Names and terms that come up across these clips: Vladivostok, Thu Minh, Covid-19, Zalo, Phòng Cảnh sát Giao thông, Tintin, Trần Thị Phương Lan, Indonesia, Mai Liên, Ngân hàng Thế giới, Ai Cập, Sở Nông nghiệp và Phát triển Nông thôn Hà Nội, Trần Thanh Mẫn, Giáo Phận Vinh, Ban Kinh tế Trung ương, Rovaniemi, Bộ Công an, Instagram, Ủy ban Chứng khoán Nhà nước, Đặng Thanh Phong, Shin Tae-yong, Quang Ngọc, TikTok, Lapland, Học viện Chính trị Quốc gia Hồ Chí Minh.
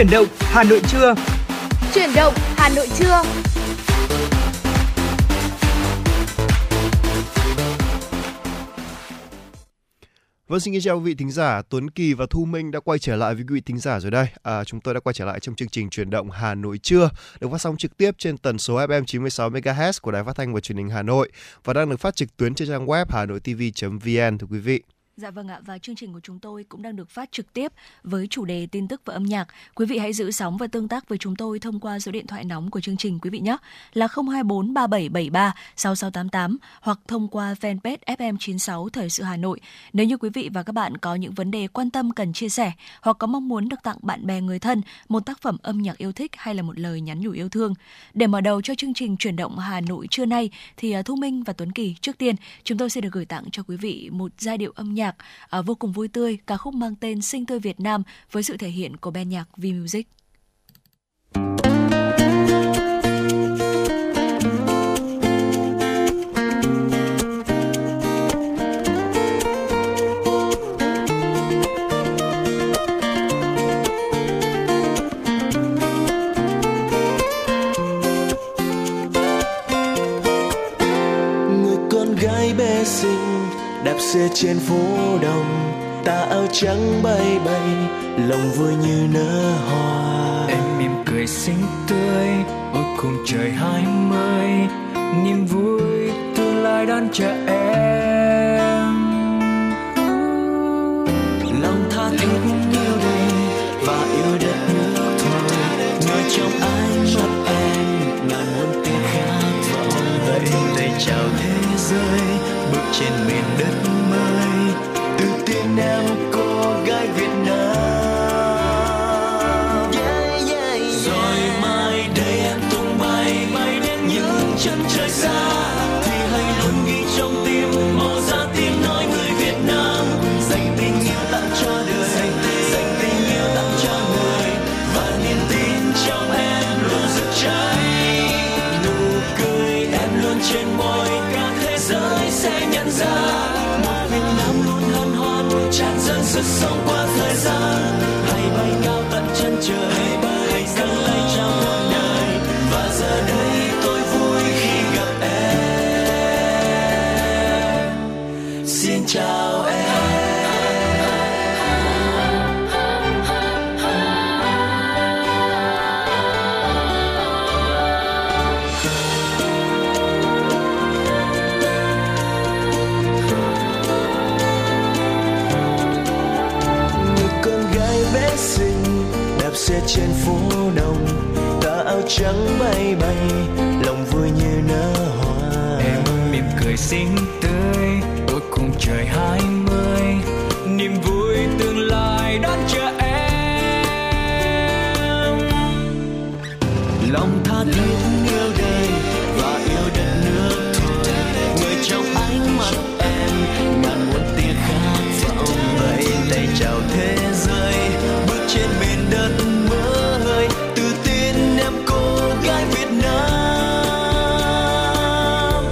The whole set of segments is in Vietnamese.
Chuyển động Hà Nội trưa. Vâng, xin chào quý vị thính giả, Tuấn Kỳ và Thu Minh đã quay trở lại với quý vị thính giả rồi đây. Chúng tôi đã quay trở lại trong chương trình Chuyển động Hà Nội trưa, được phát sóng trực tiếp trên tần số FM 96 MHz của Đài Phát thanh và Truyền hình Hà Nội và đang được phát trực tuyến trên trang web hanoitv.vn thưa quý vị. Dạ vâng ạ, và chương trình của chúng tôi cũng đang được phát trực tiếp với chủ đề tin tức và âm nhạc. Quý vị hãy giữ sóng và tương tác với chúng tôi thông qua số điện thoại nóng của chương trình quý vị nhé, là 024 3773 6688 hoặc thông qua fanpage FM 96 Thời sự Hà Nội. Nếu như quý vị và các bạn có những vấn đề quan tâm cần chia sẻ hoặc có mong muốn được tặng bạn bè người thân một tác phẩm âm nhạc yêu thích hay là một lời nhắn nhủ yêu thương. Để mở đầu cho chương trình Chuyển động Hà Nội trưa nay thì Thu Minh và Tuấn Kỳ, trước tiên chúng tôi sẽ được gửi tặng cho quý vị một giai điệu âm nhạc vô cùng vui tươi, ca khúc mang tên Sinh Tươi Việt Nam với sự thể hiện của ban nhạc V-Music. Người con gái bé xinh đạp xe trên phố đông, tà áo trắng bay bay, lòng vui như nở hoa. Em mỉm cười xinh tươi, ôi cùng trời 20, niềm vui tương lai đón chờ em. Lòng tha thiết yêu đời và yêu đất nước thôi, ngồi trong ánh mắt em ngàn muôn tiếng khát vọng. Vẫy tay chào thế giới, bước trên miền đất mới, tự tin em cô gái Việt Nam. Yeah, yeah, yeah. Rồi mai đây em tung bay, bay đến những chân trời xa, thì hãy luôn ghi trong tim màu da tim nói người Việt Nam. Dành tình yêu tặng cho đời, dành tình yêu tặng cho người, và niềm tin trong em luôn rực cháy. Nụ cười em luôn trên môi, cả thế giới sẽ nhận ra. Tràn dâng sức sống qua thời gian, hãy bay cao tận chân trời, hãy dâng tay trao muôn đời, và giờ đây tôi vui khi gặp em. Xin chào em. Xe trên phố đông, tà áo trắng bay bay, lòng vui như nở hoa. Em mỉm cười xinh tươi, ôi cùng trời 20, niềm vui tương lai đón chờ em. Lòng tha thiết yêu đời và yêu đất nước thôi, người trong ánh mắt em ngàn muôn tia khát vọng. Vẫy tay chào thế giới, bước trên biển đất mới, tự tin em cô gái Việt Nam.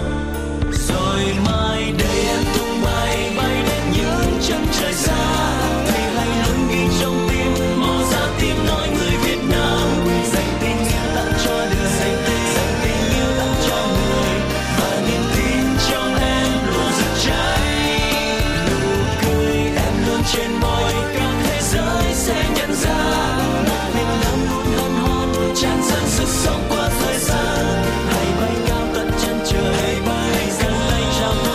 Rồi mai đây em tung bay, bay đến những chân trời xa, thì hãy luôn ghi trong tim màu da tim nói người Việt Nam. Dành tình yêu tặng cho đời, dành tình yêu tặng cho người, và niềm tin trong em luôn rực cháy. Nụ cười em luôn trên môi, cả thế giới sẽ nhận ra. Chán dần sự sống qua thời gian, hãy bay cao tận chân trời, hãy dâng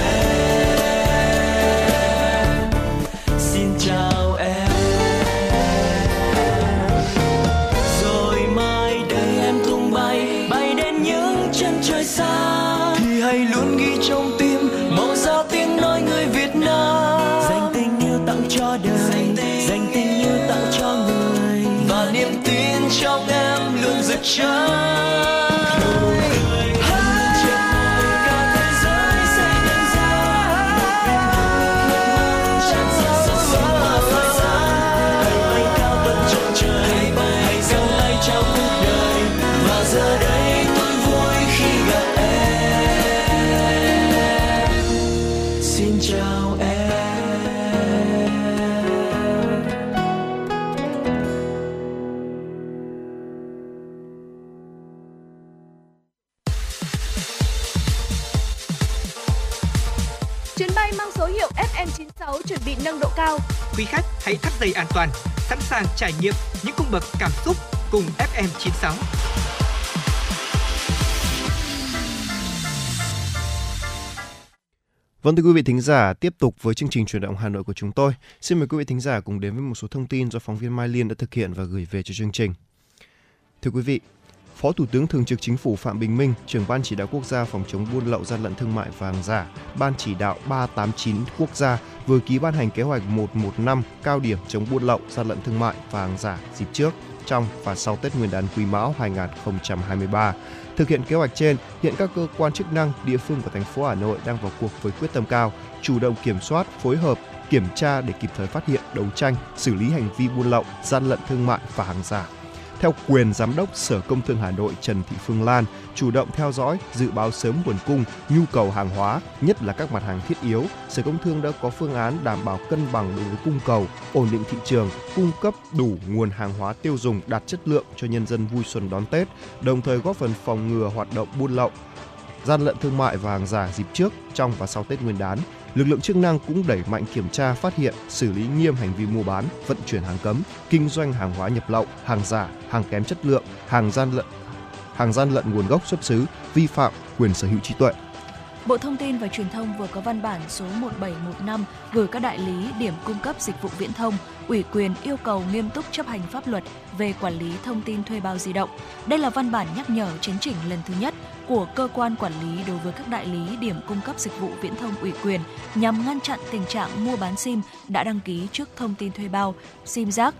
tay trao muôn đời, và giờ đây tôi vui khi gặp em. Xin chào em. Rồi mai đây em tung bay, bay đến những chân trời xa, thì hãy luôn ghi trong tim màu da tiếng nói người Việt Nam. Dành tình yêu tặng cho đời, dành tình trong em luôn rực cháy. bay mang số hiệu FM 96 chuẩn bị nâng độ cao. Quý khách hãy thắt dây an toàn, sẵn sàng trải nghiệm những cung bậc cảm xúc cùng FM 96. Vâng, thưa quý vị thính giả, tiếp tục với chương trình Chuyển động Hà Nội của chúng tôi. Xin mời quý vị thính giả cùng đến với một số thông tin do phóng viên Mai Liên đã thực hiện và gửi về cho chương trình. Thưa quý vị, Phó Thủ tướng Thường trực Chính phủ Phạm Bình Minh, trưởng Ban Chỉ đạo Quốc gia phòng chống buôn lậu, gian lận thương mại và hàng giả, Ban Chỉ đạo 389 quốc gia vừa ký ban hành kế hoạch 115 cao điểm chống buôn lậu, gian lận thương mại và hàng giả dịp trước, trong và sau Tết Nguyên đán Quý Mão 2023. Thực hiện kế hoạch trên, hiện các cơ quan chức năng, địa phương của thành phố Hà Nội đang vào cuộc với quyết tâm cao, chủ động kiểm soát, phối hợp, kiểm tra để kịp thời phát hiện, đấu tranh, xử lý hành vi buôn lậu, gian lận thương mại và hàng giả. Theo quyền Giám đốc Sở Công Thương Hà Nội Trần Thị Phương Lan, chủ động theo dõi, dự báo sớm nguồn cung, nhu cầu hàng hóa, nhất là các mặt hàng thiết yếu, Sở Công Thương đã có phương án đảm bảo cân bằng đối với cung cầu, ổn định thị trường, cung cấp đủ nguồn hàng hóa tiêu dùng đạt chất lượng cho nhân dân vui xuân đón Tết, đồng thời góp phần phòng ngừa hoạt động buôn lậu, gian lận thương mại và hàng giả dịp trước, trong và sau Tết Nguyên đán. Lực lượng chức năng cũng đẩy mạnh kiểm tra, phát hiện, xử lý nghiêm hành vi mua bán, vận chuyển hàng cấm, kinh doanh hàng hóa nhập lậu, hàng giả, hàng kém chất lượng, hàng gian lận nguồn gốc xuất xứ, vi phạm quyền sở hữu trí tuệ. Bộ Thông tin và Truyền thông vừa có văn bản số 1715 gửi các đại lý điểm cung cấp dịch vụ viễn thông, ủy quyền yêu cầu nghiêm túc chấp hành pháp luật về quản lý thông tin thuê bao di động. Đây là văn bản nhắc nhở chấn chỉnh lần thứ nhất của cơ quan quản lý đối với các đại lý điểm cung cấp dịch vụ viễn thông ủy quyền nhằm ngăn chặn tình trạng mua bán SIM đã đăng ký trước thông tin thuê bao, SIM rác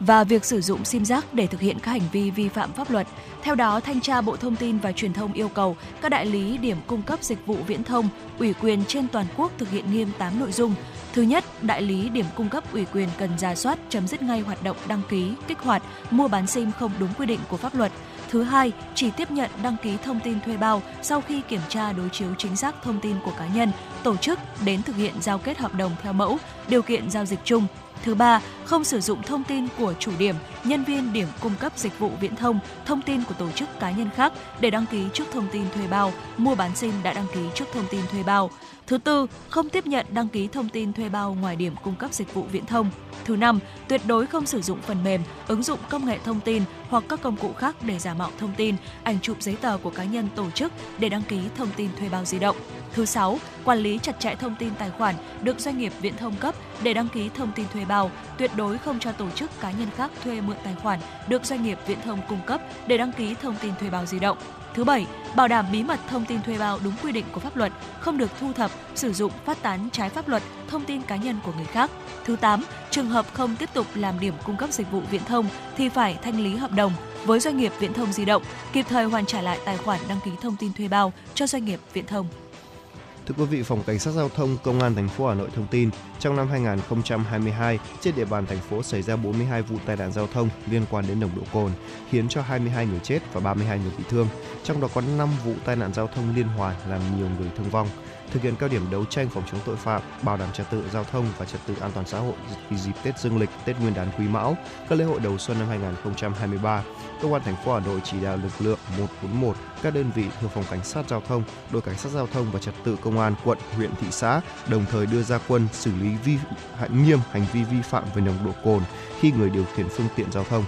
và việc sử dụng SIM rác để thực hiện các hành vi vi phạm pháp luật. Theo đó, Thanh tra Bộ Thông tin và Truyền thông yêu cầu các đại lý điểm cung cấp dịch vụ viễn thông ủy quyền trên toàn quốc thực hiện nghiêm 8 nội dung. Thứ nhất, đại lý điểm cung cấp ủy quyền cần rà soát, chấm dứt ngay hoạt động đăng ký, kích hoạt, mua bán SIM không đúng quy định của pháp luật. Thứ hai, chỉ tiếp nhận đăng ký thông tin thuê bao sau khi kiểm tra đối chiếu chính xác thông tin của cá nhân, tổ chức đến thực hiện giao kết hợp đồng theo mẫu, điều kiện giao dịch chung. Thứ ba, không sử dụng thông tin của chủ điểm, nhân viên điểm cung cấp dịch vụ viễn thông, thông tin của tổ chức cá nhân khác để đăng ký trước thông tin thuê bao, mua bán SIM đã đăng ký trước thông tin thuê bao. Thứ tư, không tiếp nhận đăng ký thông tin thuê bao ngoài điểm cung cấp dịch vụ viễn thông. Thứ năm, tuyệt đối không sử dụng phần mềm, ứng dụng công nghệ thông tin hoặc các công cụ khác để giả mạo thông tin, ảnh chụp giấy tờ của cá nhân tổ chức để đăng ký thông tin thuê bao di động. Thứ sáu, quản lý chặt chẽ thông tin tài khoản được doanh nghiệp viễn thông cấp để đăng ký thông tin thuê bao, tuyệt đối không cho tổ chức cá nhân khác thuê mượn tài khoản được doanh nghiệp viễn thông cung cấp để đăng ký thông tin thuê bao di động. Thứ bảy, bảo đảm bí mật thông tin thuê bao đúng quy định của pháp luật, không được thu thập, sử dụng, phát tán trái pháp luật thông tin cá nhân của người khác. Thứ tám, trường hợp không tiếp tục làm điểm cung cấp dịch vụ viễn thông thì phải thanh lý hợp đồng với doanh nghiệp viễn thông di động, kịp thời hoàn trả lại tài khoản đăng ký thông tin thuê bao cho doanh nghiệp viễn thông. Thưa quý vị, Phòng Cảnh sát Giao thông Công an thành phố Hà Nội thông tin, trong năm 2022, trên địa bàn thành phố xảy ra 42 vụ tai nạn giao thông liên quan đến nồng độ cồn, khiến cho 22 người chết và 32 người bị thương. Trong đó có 5 vụ tai nạn giao thông liên hoàn làm nhiều người thương vong. Thực hiện cao điểm đấu tranh phòng chống tội phạm, bảo đảm trật tự giao thông và trật tự an toàn xã hội dịp Tết Dương lịch, Tết Nguyên đán Quý Mão, các lễ hội đầu xuân năm 2023, Công an thành phố Hà Nội chỉ đạo lực lượng 141, các đơn vị thuộc Phòng Cảnh sát Giao thông, Đội Cảnh sát Giao thông và Trật tự Công an quận, huyện, thị xã đồng thời đưa ra quân xử lý nghiêm hành vi vi phạm về nồng độ cồn khi người điều khiển phương tiện giao thông.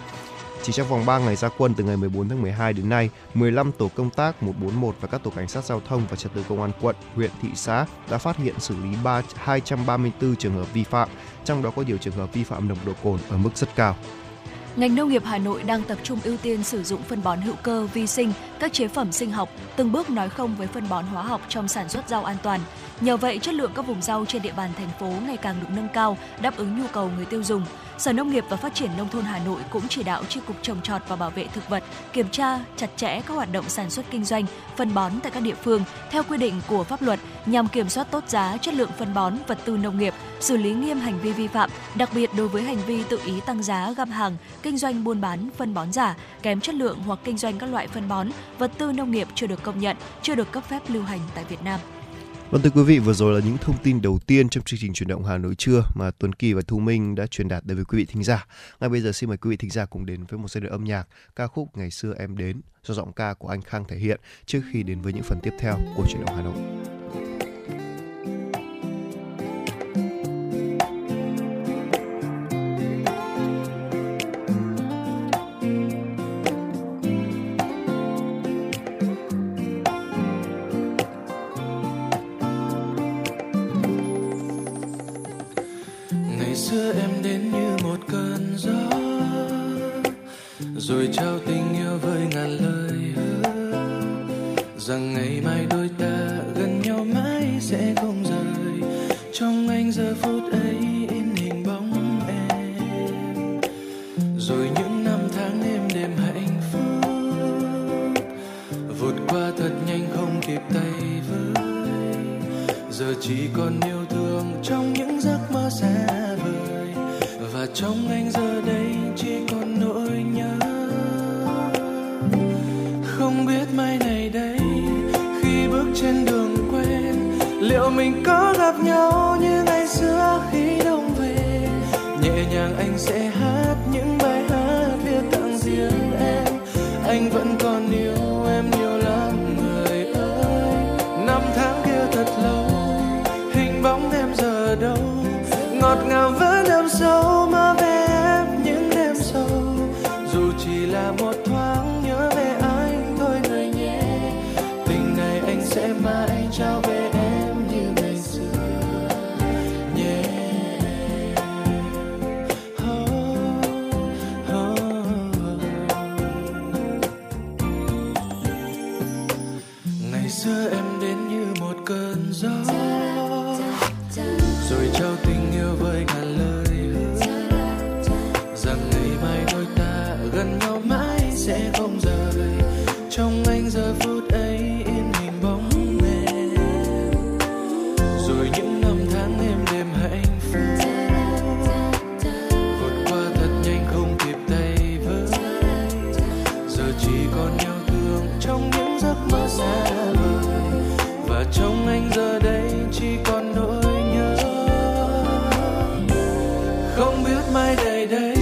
Chỉ trong vòng 3 ngày ra quân từ ngày 14 tháng 12 đến nay, 15 tổ công tác 141 và các tổ cảnh sát giao thông và trật tự công an quận, huyện, thị xã đã phát hiện xử lý 234 trường hợp vi phạm, trong đó có nhiều trường hợp vi phạm nồng độ cồn ở mức rất cao. Ngành nông nghiệp Hà Nội đang tập trung ưu tiên sử dụng phân bón hữu cơ, vi sinh, các chế phẩm sinh học, từng bước nói không với phân bón hóa học trong sản xuất rau an toàn. Nhờ vậy, chất lượng các vùng rau trên địa bàn thành phố ngày càng được nâng cao, đáp ứng nhu cầu người tiêu dùng. Sở Nông nghiệp và Phát triển Nông thôn Hà Nội cũng chỉ đạo Chi cục Trồng trọt và Bảo vệ thực vật kiểm tra chặt chẽ các hoạt động sản xuất kinh doanh phân bón tại các địa phương theo quy định của pháp luật nhằm kiểm soát tốt giá, chất lượng phân bón, vật tư nông nghiệp, xử lý nghiêm hành vi vi phạm, đặc biệt đối với hành vi tự ý tăng giá, găm hàng, kinh doanh buôn bán phân bón giả, kém chất lượng hoặc kinh doanh các loại phân bón, vật tư nông nghiệp chưa được công nhận, chưa được cấp phép lưu hành tại Việt Nam. Vâng, thưa quý vị, vừa rồi là những thông tin đầu tiên trong chương trình Chuyển động Hà Nội trưa mà Tuấn Kỳ và Thu Minh đã truyền đạt đến với quý vị thính giả. Ngay bây giờ xin mời quý vị thính giả cùng đến với một giai đoạn âm nhạc, ca khúc Ngày xưa em đến do giọng ca của anh Khang thể hiện trước khi đến với những phần tiếp theo của Chuyển động Hà Nội. xưa em đến như một cơn gió, rồi trao tình yêu với ngàn lời hứa, rằng ngày mai đôi ta gần nhau mãi sẽ không rời. Trong anh giờ phút ấy in hình bóng em, rồi những năm tháng êm đềm hạnh phúc vụt qua thật nhanh không kịp tay với. Giờ chỉ còn yêu thương trong những giấc mơ xa vời, và trong anh giờ đây chỉ còn nỗi nhớ. Không biết mai này đây khi bước trên đường quen, liệu mình có gặp nhau như ngày xưa khi đông về. Nhẹ nhàng anh sẽ hát những bài hát viết tặng riêng em. Anh vẫn còn yêu em nhiều lắm người ơi. Năm tháng kia thật lâu, hình bóng em giờ đâu, ngọt ngào vẫn đậm sâu mơ về em những đêm sâu. Dù chỉ là một thoáng nhớ về anh thôi người nhé, tình này anh sẽ mãi trao về em như ngày xưa nhé. Yeah. Oh, oh, oh. Ngày xưa em đến như một cơn gió, rồi trao tình yêu với ngàn lời hứa, rằng ngày mai đôi ta gần nhau mãi sẽ không rời. Trong anh giờ phút ấy in hình bóng em, rồi những năm tháng êm đềm hạnh phúc vượt qua thật nhanh không kịp tay với. Giờ chỉ còn nhau thương trong những giấc mơ xa vời, và trong anh giờ đây chỉ còn nỗi. Không biết mai này đây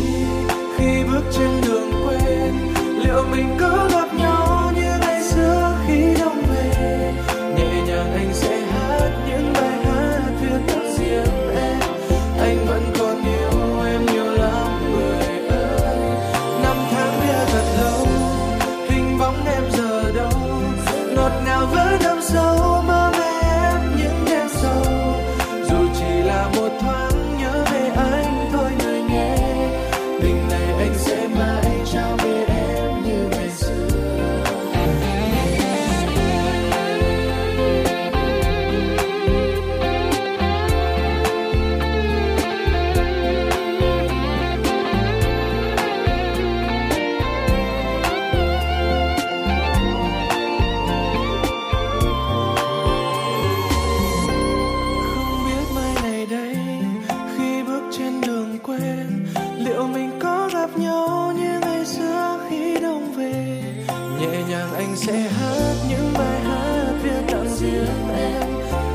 khi bước trên đường quen, liệu mình có gặp nhau như ngày xưa khi đông về. Nhẹ nhàng anh sẽ hát những bài hát viết tặng riêng em. Anh vẫn còn yêu em nhiều lắm người ơi. Năm tháng kia thật lâu, hình bóng em giờ đâu, ngọt ngào vẫn đậm sâu mơ về em những đêm sâu. Dù chỉ là một thoáng sẽ hát những bài hát viết tặng riêng em.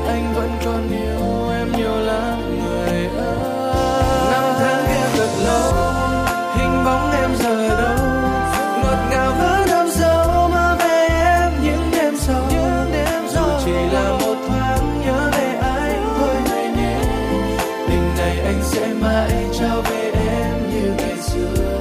Anh vẫn còn yêu em nhiều lắm người ơi. Năm tháng em thật lâu, hình bóng em giờ đâu, ngọt ngào vẫn đâm sâu mơ về em những đêm sâu. Dù chỉ là một thoáng nhớ về anh thôi này nhé, tình này anh sẽ mãi trao về em như ngày xưa.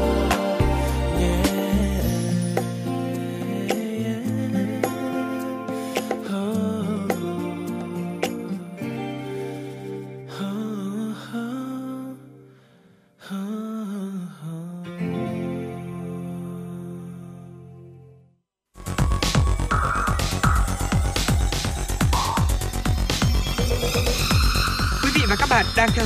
Đang theo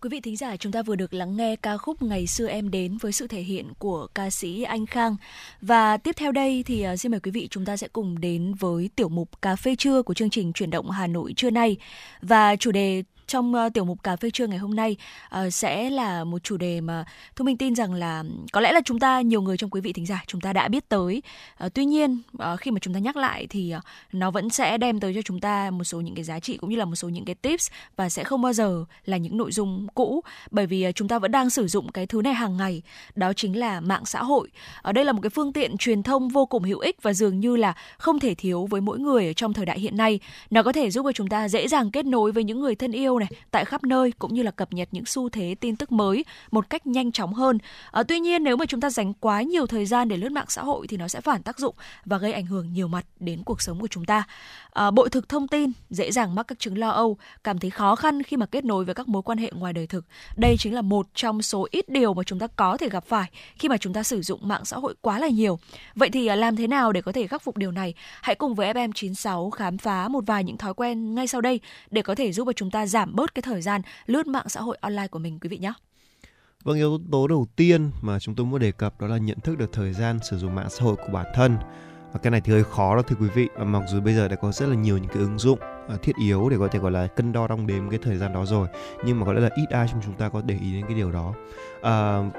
Quý vị thính giả, chúng ta vừa được lắng nghe ca khúc Ngày xưa em đến với sự thể hiện của ca sĩ Anh Khang. Và tiếp theo đây thì xin mời quý vị chúng ta sẽ cùng đến với tiểu mục Cà phê trưa của chương trình Chuyển động Hà Nội trưa nay. Và chủ đề trong tiểu mục Cà phê trưa ngày hôm nay sẽ là một chủ đề mà Thu Minh tin rằng là có lẽ là chúng ta, nhiều người trong quý vị thính giả chúng ta đã biết tới. Tuy nhiên khi mà chúng ta nhắc lại thì nó vẫn sẽ đem tới cho chúng ta một số những cái giá trị cũng như là một số những cái tips, và sẽ không bao giờ là những nội dung cũ, bởi vì chúng ta vẫn đang sử dụng cái thứ này hàng ngày, đó chính là mạng xã hội. Ở đây là một cái phương tiện truyền thông vô cùng hữu ích và dường như là không thể thiếu với mỗi người ở trong thời đại hiện nay. Nó có thể giúp cho chúng ta dễ dàng kết nối với những người thân yêu này tại khắp nơi, cũng như là cập nhật những xu thế tin tức mới một cách nhanh chóng hơn. Tuy nhiên, nếu mà chúng ta dành quá nhiều thời gian để lướt mạng xã hội thì nó sẽ phản tác dụng và gây ảnh hưởng nhiều mặt đến cuộc sống của chúng ta. Bội thực thông tin, dễ dàng mắc các chứng lo âu, cảm thấy khó khăn khi mà kết nối với các mối quan hệ ngoài đời thực. Đây chính là một trong số ít điều mà chúng ta có thể gặp phải khi mà chúng ta sử dụng mạng xã hội quá là nhiều. Vậy thì làm thế nào để có thể khắc phục điều này? Hãy cùng với FM 96 khám phá một vài những thói quen ngay sau đây để có thể giúp cho chúng ta giảm bớt cái thời gian lướt mạng xã hội online của mình, quý vị nhé. Vâng, yếu tố đầu tiên mà chúng tôi muốn đề cập đó là nhận thức được thời gian sử dụng mạng xã hội của bản thân. Và cái này thì hơi khó đó thưa quý vị, mặc dù bây giờ đã có rất là nhiều những cái ứng dụng thiết yếu để có thể gọi là cân đo đong đếm cái thời gian đó rồi, nhưng mà có lẽ là ít ai trong chúng ta có để ý đến cái điều đó.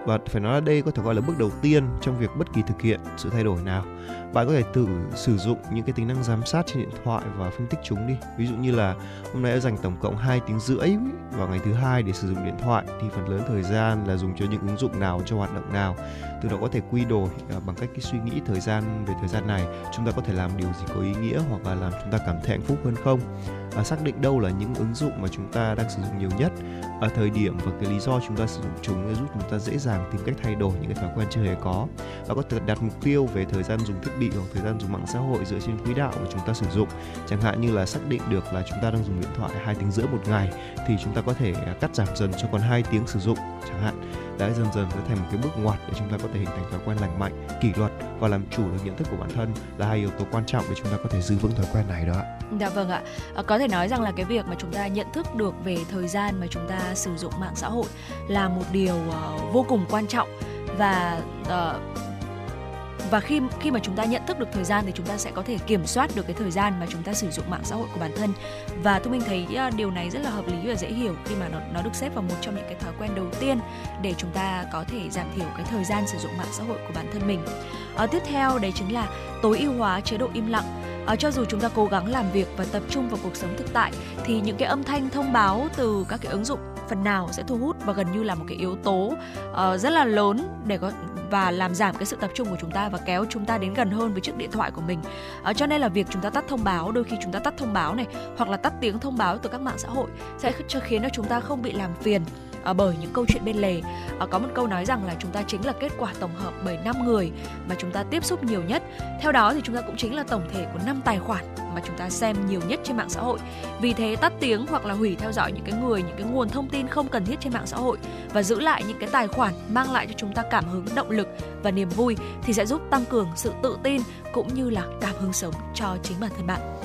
Và phải nói là đây có thể gọi là bước đầu tiên trong việc bất kỳ thực hiện sự thay đổi nào. Bạn có thể thử sử dụng những cái tính năng giám sát trên điện thoại và phân tích chúng đi. Ví dụ như là hôm nay đã dành tổng cộng 2 tiếng rưỡi vào ngày thứ hai để sử dụng điện thoại, thì phần lớn thời gian là dùng cho những ứng dụng nào, cho hoạt động nào. Từ đó có thể quy đổi bằng cách cái suy nghĩ thời gian, về thời gian này chúng ta có thể làm điều gì có ý nghĩa hoặc là làm chúng ta cảm thấy hạnh phúc hơn không. Xác định đâu là những ứng dụng mà chúng ta đang sử dụng nhiều nhất, thời điểm và cái lý do chúng ta sử dụng chúng để giúp chúng ta dễ dàng tìm cách thay đổi những cái thói quen chưa hề có. Và có thể đặt mục tiêu về thời gian dùng thiết bị hoặc thời gian dùng mạng xã hội dựa trên quỹ đạo mà chúng ta sử dụng. Chẳng hạn như là xác định được là chúng ta đang dùng điện thoại 2 tiếng rưỡi một ngày thì chúng ta có thể cắt giảm dần cho còn 2 tiếng sử dụng chẳng hạn. Đấy, dần dần sẽ thành một cái bước ngoặt để chúng ta có thể hình thành thói quen lành mạnh, kỷ luật và làm chủ được nhận thức của bản thân là hai yếu tố quan trọng để chúng ta có thể giữ vững thói quen này đó ạ. Dạ vâng ạ. Có thể nói rằng là cái việc mà chúng ta nhận thức được về thời gian mà chúng ta sử dụng mạng xã hội là một điều vô cùng quan trọng, và khi mà chúng ta nhận thức được thời gian thì chúng ta sẽ có thể kiểm soát được cái thời gian mà chúng ta sử dụng mạng xã hội của bản thân. Và tôi mình thấy điều này rất là hợp lý và dễ hiểu khi mà nó được xếp vào một trong những cái thói quen đầu tiên để chúng ta có thể giảm thiểu cái thời gian sử dụng mạng xã hội của bản thân mình. Tiếp theo đấy chính là tối ưu hóa chế độ im lặng. Cho dù chúng ta cố gắng làm việc và tập trung vào cuộc sống thực tại thì những cái âm thanh thông báo từ các cái ứng dụng phần nào sẽ thu hút và gần như là một cái yếu tố rất là lớn để và làm giảm cái sự tập trung của chúng ta và kéo chúng ta đến gần hơn với chiếc điện thoại của mình. Cho nên là việc chúng ta tắt thông báo, đôi khi chúng ta tắt thông báo này hoặc là tắt tiếng thông báo từ các mạng xã hội sẽ khiến cho chúng ta không bị làm phiền bởi những câu chuyện bên lề. Có một câu nói rằng là chúng ta chính là kết quả tổng hợp bởi 5 người mà chúng ta tiếp xúc nhiều nhất. Theo đó thì chúng ta cũng chính là tổng thể của 5 tài khoản mà chúng ta xem nhiều nhất trên mạng xã hội. Vì thế tắt tiếng hoặc là hủy theo dõi những cái nguồn thông tin không cần thiết trên mạng xã hội và giữ lại những cái tài khoản mang lại cho chúng ta cảm hứng, động lực và niềm vui thì sẽ giúp tăng cường sự tự tin cũng như là cảm hứng sống cho chính bản thân bạn.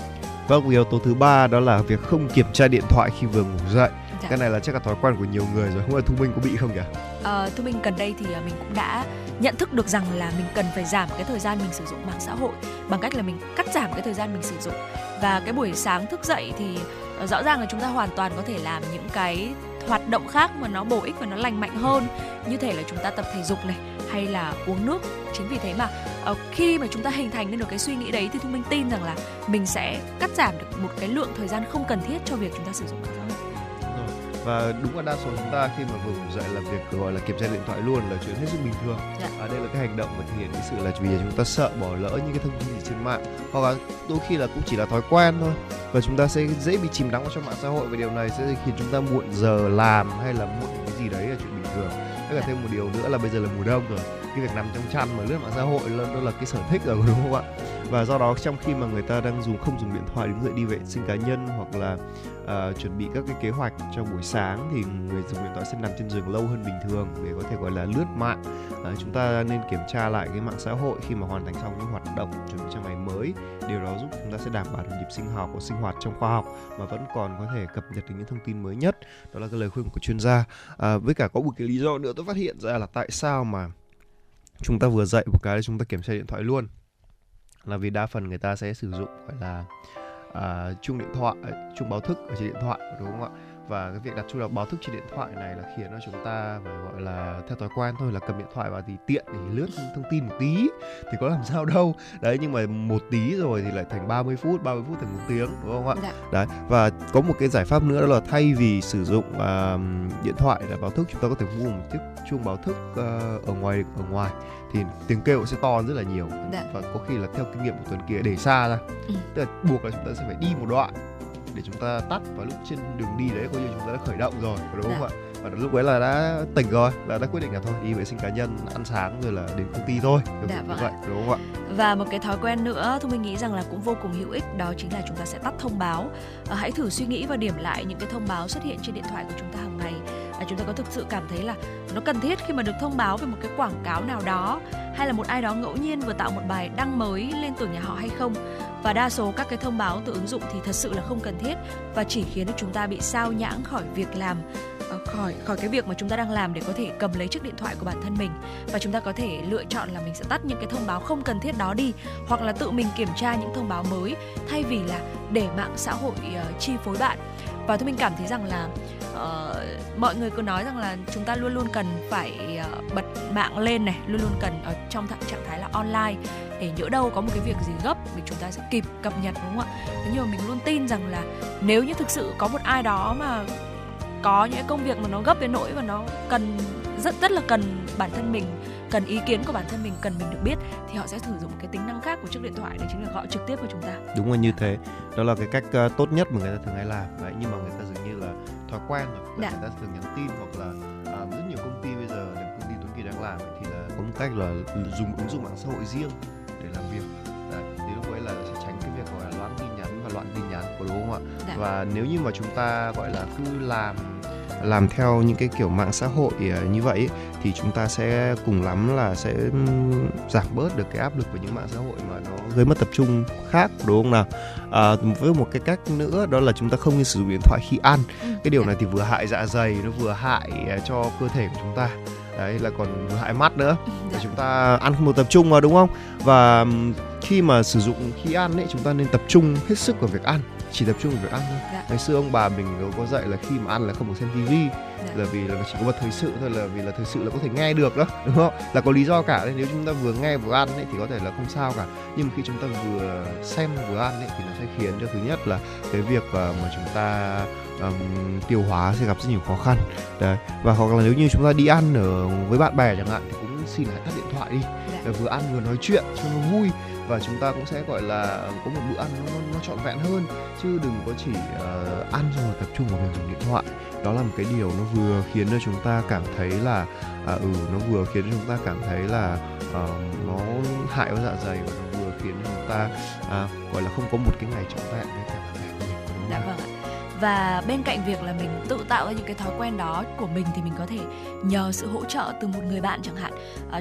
Và yếu tố thứ 3 đó là việc không kiểm tra điện thoại khi vừa ngủ dậy. Dạ. Cái này là chắc là thói quen của nhiều người rồi, không phải Thu Minh có bị không kìa? Thu Minh gần đây thì mình cũng đã nhận thức được rằng là mình cần phải giảm cái thời gian mình sử dụng mạng xã hội bằng cách là mình cắt giảm cái thời gian mình sử dụng. Và cái buổi sáng thức dậy thì rõ ràng là chúng ta hoàn toàn có thể làm những cái hoạt động khác mà nó bổ ích và nó lành mạnh hơn, như thể là chúng ta tập thể dục này hay là uống nước. Chính vì thế mà khi mà chúng ta hình thành nên được cái suy nghĩ đấy thì Thu Minh tin rằng là mình sẽ cắt giảm được một cái lượng thời gian không cần thiết cho việc chúng ta sử dụng mạng xã hội. Và đúng là đa số chúng ta khi mà vừa ngủ dậy là việc gọi là kiểm tra điện thoại luôn là chuyện hết sức bình thường. Đây là cái hành động mà thể hiện cái sự là vì chúng ta sợ bỏ lỡ những cái thông tin gì trên mạng, hoặc là đôi khi là cũng chỉ là thói quen thôi, và chúng ta sẽ dễ bị chìm đắm vào trong mạng xã hội, và điều này sẽ khiến chúng ta muộn giờ làm hay là muộn cái gì đấy là chuyện bình thường. Tất cả thêm một điều nữa là bây giờ là mùa đông rồi, cái việc nằm trong chăn mà lướt mạng xã hội đó là cái sở thích rồi, đúng không ạ? Và do đó trong khi mà người ta đang không dùng điện thoại, đứng dậy đi vệ sinh cá nhân hoặc là chuẩn bị các cái kế hoạch cho buổi sáng thì người dùng điện thoại sẽ nằm trên giường lâu hơn bình thường để có thể gọi là lướt mạng. Chúng ta nên kiểm tra lại cái mạng xã hội khi mà hoàn thành xong những hoạt động chuẩn bị cho ngày mới. Điều đó giúp chúng ta sẽ đảm bảo được nhịp sinh hoạt trong khoa học mà vẫn còn có thể cập nhật được những thông tin mới nhất. Đó là cái lời khuyên của chuyên gia. Với cả có một cái lý do nữa tôi phát hiện ra là tại sao mà chúng ta vừa dậy một cái chúng ta kiểm tra điện thoại luôn, là vì đa phần người ta sẽ sử dụng gọi là chuông báo thức ở trên điện thoại, đúng không ạ? Và cái việc đặt chuông báo thức trên điện thoại này là khiến cho chúng ta phải gọi là theo thói quen thôi, là cầm điện thoại vào thì tiện thì lướt thông tin một tí thì có làm sao đâu. Đấy, nhưng mà một tí rồi thì lại thành 30 phút, 30 phút thành 1 tiếng, đúng không ạ? Dạ. Đấy, và có một cái giải pháp nữa đó là thay vì sử dụng điện thoại để báo thức, chúng ta có thể mua một chiếc chuông báo thức ở ngoài thì tiếng kêu sẽ to rất là nhiều. Dạ. Và có khi là theo kinh nghiệm của Tuần kia để xa ra, tức là buộc là chúng ta sẽ phải đi một đoạn để chúng ta tắt, và lúc trên đường đi đấy coi như chúng ta đã khởi động rồi, đúng không ạ? Và lúc ấy là đã tỉnh rồi, là đã quyết định là thôi đi vệ sinh cá nhân, ăn sáng rồi là đến công ty thôi, vậy, đúng không ạ? Và một cái thói quen nữa tôi mình nghĩ rằng là cũng vô cùng hữu ích, đó chính là chúng ta sẽ tắt thông báo. Hãy thử suy nghĩ và điểm lại những cái thông báo xuất hiện trên điện thoại của chúng ta hàng ngày. Chúng ta có thực sự cảm thấy là nó cần thiết khi mà được thông báo về một cái quảng cáo nào đó, hay là một ai đó ngẫu nhiên vừa tạo một bài đăng mới lên tường nhà họ hay không? Và đa số các cái thông báo từ ứng dụng thì thật sự là không cần thiết và chỉ khiến chúng ta bị sao nhãng khỏi việc làm, khỏi cái việc mà chúng ta đang làm để có thể cầm lấy chiếc điện thoại của bản thân mình. Và chúng ta có thể lựa chọn là mình sẽ tắt những cái thông báo không cần thiết đó đi, hoặc là tự mình kiểm tra những thông báo mới thay vì là để mạng xã hội chi phối bạn. Và tôi mình cảm thấy rằng là mọi người cứ nói rằng là chúng ta luôn luôn cần phải bật mạng lên này, luôn luôn cần ở trong trạng thái là online để nhỡ đâu có một cái việc gì gấp thì chúng ta sẽ kịp cập nhật, đúng không ạ? Thế nhưng mà mình luôn tin rằng là nếu như thực sự có một ai đó mà có những công việc mà nó gấp đến nỗi và nó cần rất là cần bản thân mình, cần ý kiến của bản thân mình, cần mình được biết, thì họ sẽ sử dụng cái tính năng khác của chiếc điện thoại, đó chính là gọi trực tiếp của chúng ta. Đúng là như thế, đó là cái cách tốt nhất mà người ta thường hay làm. Đấy, nhưng mà người ta dường như là thói quen rồi, người ta thường nhắn tin, hoặc là rất nhiều công ty bây giờ, công ty Tuấn Kỳ đang làm ấy, thì là có một cách là dùng ứng dụng mạng xã hội riêng để làm việc. Đấy, thì lúc ấy là sẽ tránh cái việc gọi là loãng tin nhắn và loạn tin nhắn, đúng không ạ? Đã. Và nếu như mà chúng ta gọi là cứ làm theo những cái kiểu mạng xã hội như vậy ấy, thì chúng ta sẽ cùng lắm là sẽ giảm bớt được cái áp lực của những mạng xã hội mà nó gây mất tập trung khác, đúng không nào? Với một cái cách nữa đó là chúng ta không nên sử dụng điện thoại khi ăn. Cái điều này thì vừa hại dạ dày, nó vừa hại cho cơ thể của chúng ta. Đấy, là còn vừa hại mắt nữa. Để chúng ta ăn không được tập trung mà, đúng không? Và khi mà sử dụng khi ăn ấy, chúng ta nên tập trung hết sức vào việc ăn, chỉ tập trung vào việc ăn thôi. Dạ. Ngày xưa ông bà mình có dạy là khi mà ăn là không được xem tivi, là vì là chỉ có bật thời sự thôi, là vì là thời sự là có thể nghe được đó, đúng không? Là có lý do cả đấy. Nếu chúng ta vừa nghe vừa ăn ấy, thì có thể là không sao cả. Nhưng mà khi chúng ta vừa xem vừa ăn ấy, thì nó sẽ khiến cho thứ nhất là cái việc mà chúng ta tiêu hóa sẽ gặp rất nhiều khó khăn. Đấy. Và hoặc là nếu như chúng ta đi ăn ở với bạn bè chẳng hạn, thì cũng xin hãy tắt điện thoại đi. Dạ. Vừa ăn vừa nói chuyện cho nó vui, và chúng ta cũng sẽ gọi là có một bữa ăn nó trọn vẹn hơn, chứ đừng có chỉ ăn rồi tập trung vào việc dùng điện thoại. Đó là một cái điều nó vừa khiến cho chúng ta cảm thấy là nó hại vào dạ dày, và nó vừa khiến cho chúng ta gọi là không có một cái ngày trọn vẹn với cả bạn bè của mình. Dạ vâng ạ. Và bên cạnh việc là mình tự tạo ra những cái thói quen đó của mình, thì mình có thể nhờ sự hỗ trợ từ một người bạn chẳng hạn.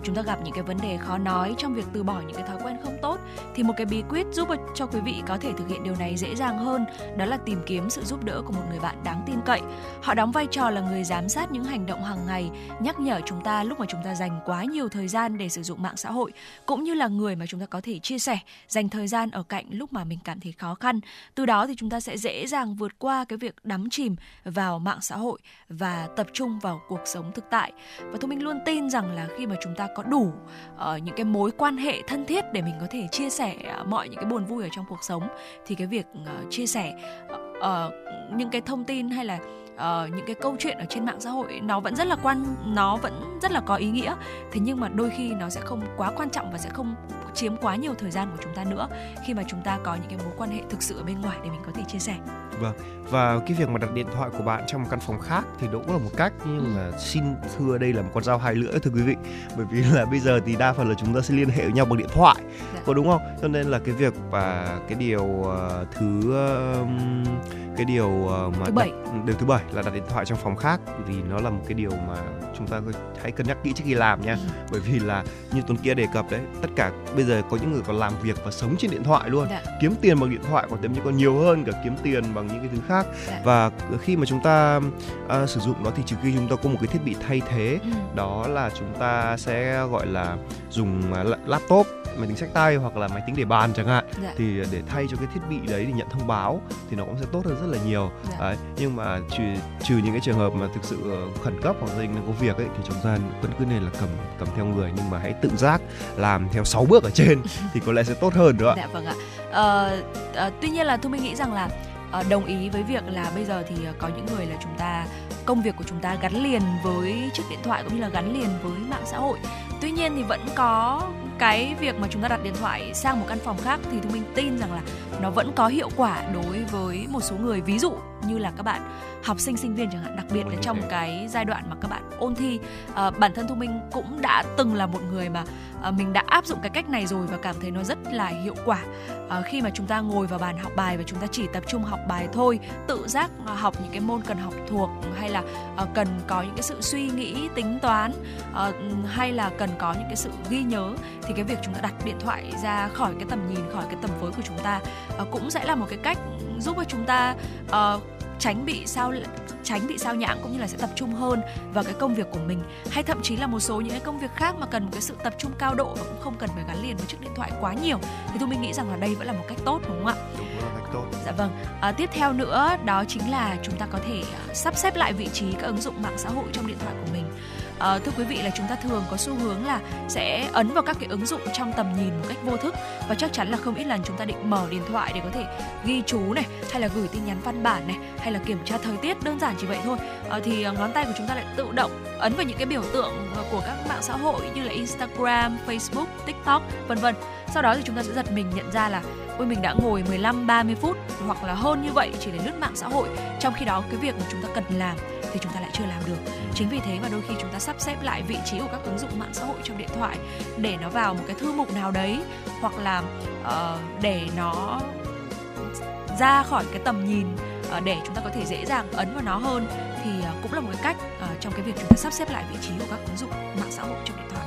Chúng ta gặp những cái vấn đề khó nói trong việc từ bỏ những cái thói quen không tốt, thì một cái bí quyết giúp cho quý vị có thể thực hiện điều này dễ dàng hơn, đó là tìm kiếm sự giúp đỡ của một người bạn đáng tin cậy. Họ đóng vai trò là người giám sát những hành động hàng ngày, nhắc nhở chúng ta lúc mà chúng ta dành quá nhiều thời gian để sử dụng mạng xã hội, cũng như là người mà chúng ta có thể chia sẻ, dành thời gian ở cạnh lúc mà mình cảm thấy khó khăn. Từ đó thì chúng ta sẽ dễ dàng vượt qua cái việc đắm chìm vào mạng xã hội và tập trung vào cuộc sống thực tại. Và tôi mình luôn tin rằng là khi mà chúng ta có đủ những cái mối quan hệ thân thiết để mình có thể chia sẻ mọi những cái buồn vui ở trong cuộc sống, thì cái việc chia sẻ những cái thông tin hay là những cái câu chuyện ở trên mạng xã hội nó vẫn rất là có ý nghĩa. Thế nhưng mà đôi khi nó sẽ không quá quan trọng và sẽ không chiếm quá nhiều thời gian của chúng ta nữa, khi mà chúng ta có những cái mối quan hệ thực sự ở bên ngoài để mình có thể chia sẻ. Vâng, và cái việc mà đặt điện thoại của bạn trong một căn phòng khác thì đó cũng là một cách, nhưng mà xin thưa đây là một con dao hai lưỡi thưa quý vị, bởi vì là bây giờ thì đa phần là chúng ta sẽ liên hệ với nhau bằng điện thoại, có đúng không? Cho nên là cái việc và cái điều thứ bảy là đặt điện thoại trong phòng khác thì nó là một cái điều mà chúng ta hãy cân nhắc kỹ trước khi làm nha. Bởi vì là như Tuấn kia đề cập đấy, tất cả bây giờ có những người còn làm việc và sống trên điện thoại luôn, kiếm tiền bằng điện thoại còn thậm chí còn nhiều hơn cả kiếm tiền bằng những cái thứ khác. Và khi mà chúng ta sử dụng nó thì trừ khi chúng ta có một cái thiết bị thay thế, đó là chúng ta sẽ gọi là dùng laptop máy tính xách tay hoặc là máy tính để bàn chẳng hạn, dạ. Thì để thay cho cái thiết bị đấy thì nhận thông báo thì nó cũng sẽ tốt hơn rất là nhiều, dạ. Đấy, nhưng mà trừ những cái trường hợp mà thực sự khẩn cấp hoặc gia đình đang có việc ấy, thì chúng ta vẫn cứ nên là cầm theo người, nhưng mà hãy tự giác làm theo 6 bước ở trên thì có lẽ sẽ tốt hơn, đúng không ạ? Dạ vâng ạ. Tuy nhiên là Thu Minh nghĩ rằng là đồng ý với việc là bây giờ thì có những người là chúng ta, công việc của chúng ta gắn liền với chiếc điện thoại cũng như là gắn liền với mạng xã hội. Tuy nhiên thì vẫn có cái việc mà chúng ta đặt điện thoại sang một căn phòng khác thì Thu Minh tin rằng là nó vẫn có hiệu quả đối với một số người, ví dụ như là các bạn học sinh, sinh viên chẳng hạn, đặc biệt là trong cái giai đoạn mà các bạn ôn thi. Bản thân Thu Minh cũng đã từng là một người mà mình đã áp dụng cái cách này rồi và cảm thấy nó rất là hiệu quả. Khi mà chúng ta ngồi vào bàn học bài và chúng ta chỉ tập trung học bài thôi, tự giác học những cái môn cần học thuộc, hay là cần có những cái sự suy nghĩ tính toán, hay là cần có những cái sự ghi nhớ, thì cái việc chúng ta đặt điện thoại ra khỏi cái tầm nhìn, khỏi cái tầm với của chúng ta cũng sẽ là một cái cách giúp cho chúng ta tránh bị sao nhãng cũng như là sẽ tập trung hơn vào cái công việc của mình, hay thậm chí là một số những cái công việc khác mà cần một cái sự tập trung cao độ và cũng không cần phải gắn liền với chiếc điện thoại quá nhiều, thì tôi nghĩ rằng là đây vẫn là một cách tốt, đúng không ạ? Đúng là cách tốt. Dạ vâng. Tiếp theo nữa đó chính là chúng ta có thể sắp xếp lại vị trí các ứng dụng mạng xã hội trong điện thoại của mình. Thưa quý vị, là chúng ta thường có xu hướng là sẽ ấn vào các cái ứng dụng trong tầm nhìn một cách vô thức, và chắc chắn là không ít lần chúng ta định mở điện thoại để có thể ghi chú này, hay là gửi tin nhắn văn bản này, hay là kiểm tra thời tiết, đơn giản chỉ vậy thôi. Thì ngón tay của chúng ta lại tự động ấn vào những cái biểu tượng của các mạng xã hội như là Instagram, Facebook, TikTok, vân vân. Sau đó thì chúng ta sẽ giật mình nhận ra là ôi, mình đã ngồi 15-30 phút hoặc là hơn như vậy chỉ để lướt mạng xã hội, trong khi đó cái việc mà chúng ta cần làm thì chúng ta lại chưa làm được. Chính vì thế mà đôi khi chúng ta sắp xếp lại vị trí của các ứng dụng mạng xã hội trong điện thoại để nó vào một cái thư mục nào đấy, hoặc là để nó ra khỏi cái tầm nhìn để chúng ta có thể dễ dàng ấn vào nó hơn, thì cũng là một cái cách trong cái việc chúng ta sắp xếp lại vị trí của các ứng dụng mạng xã hội trong điện thoại.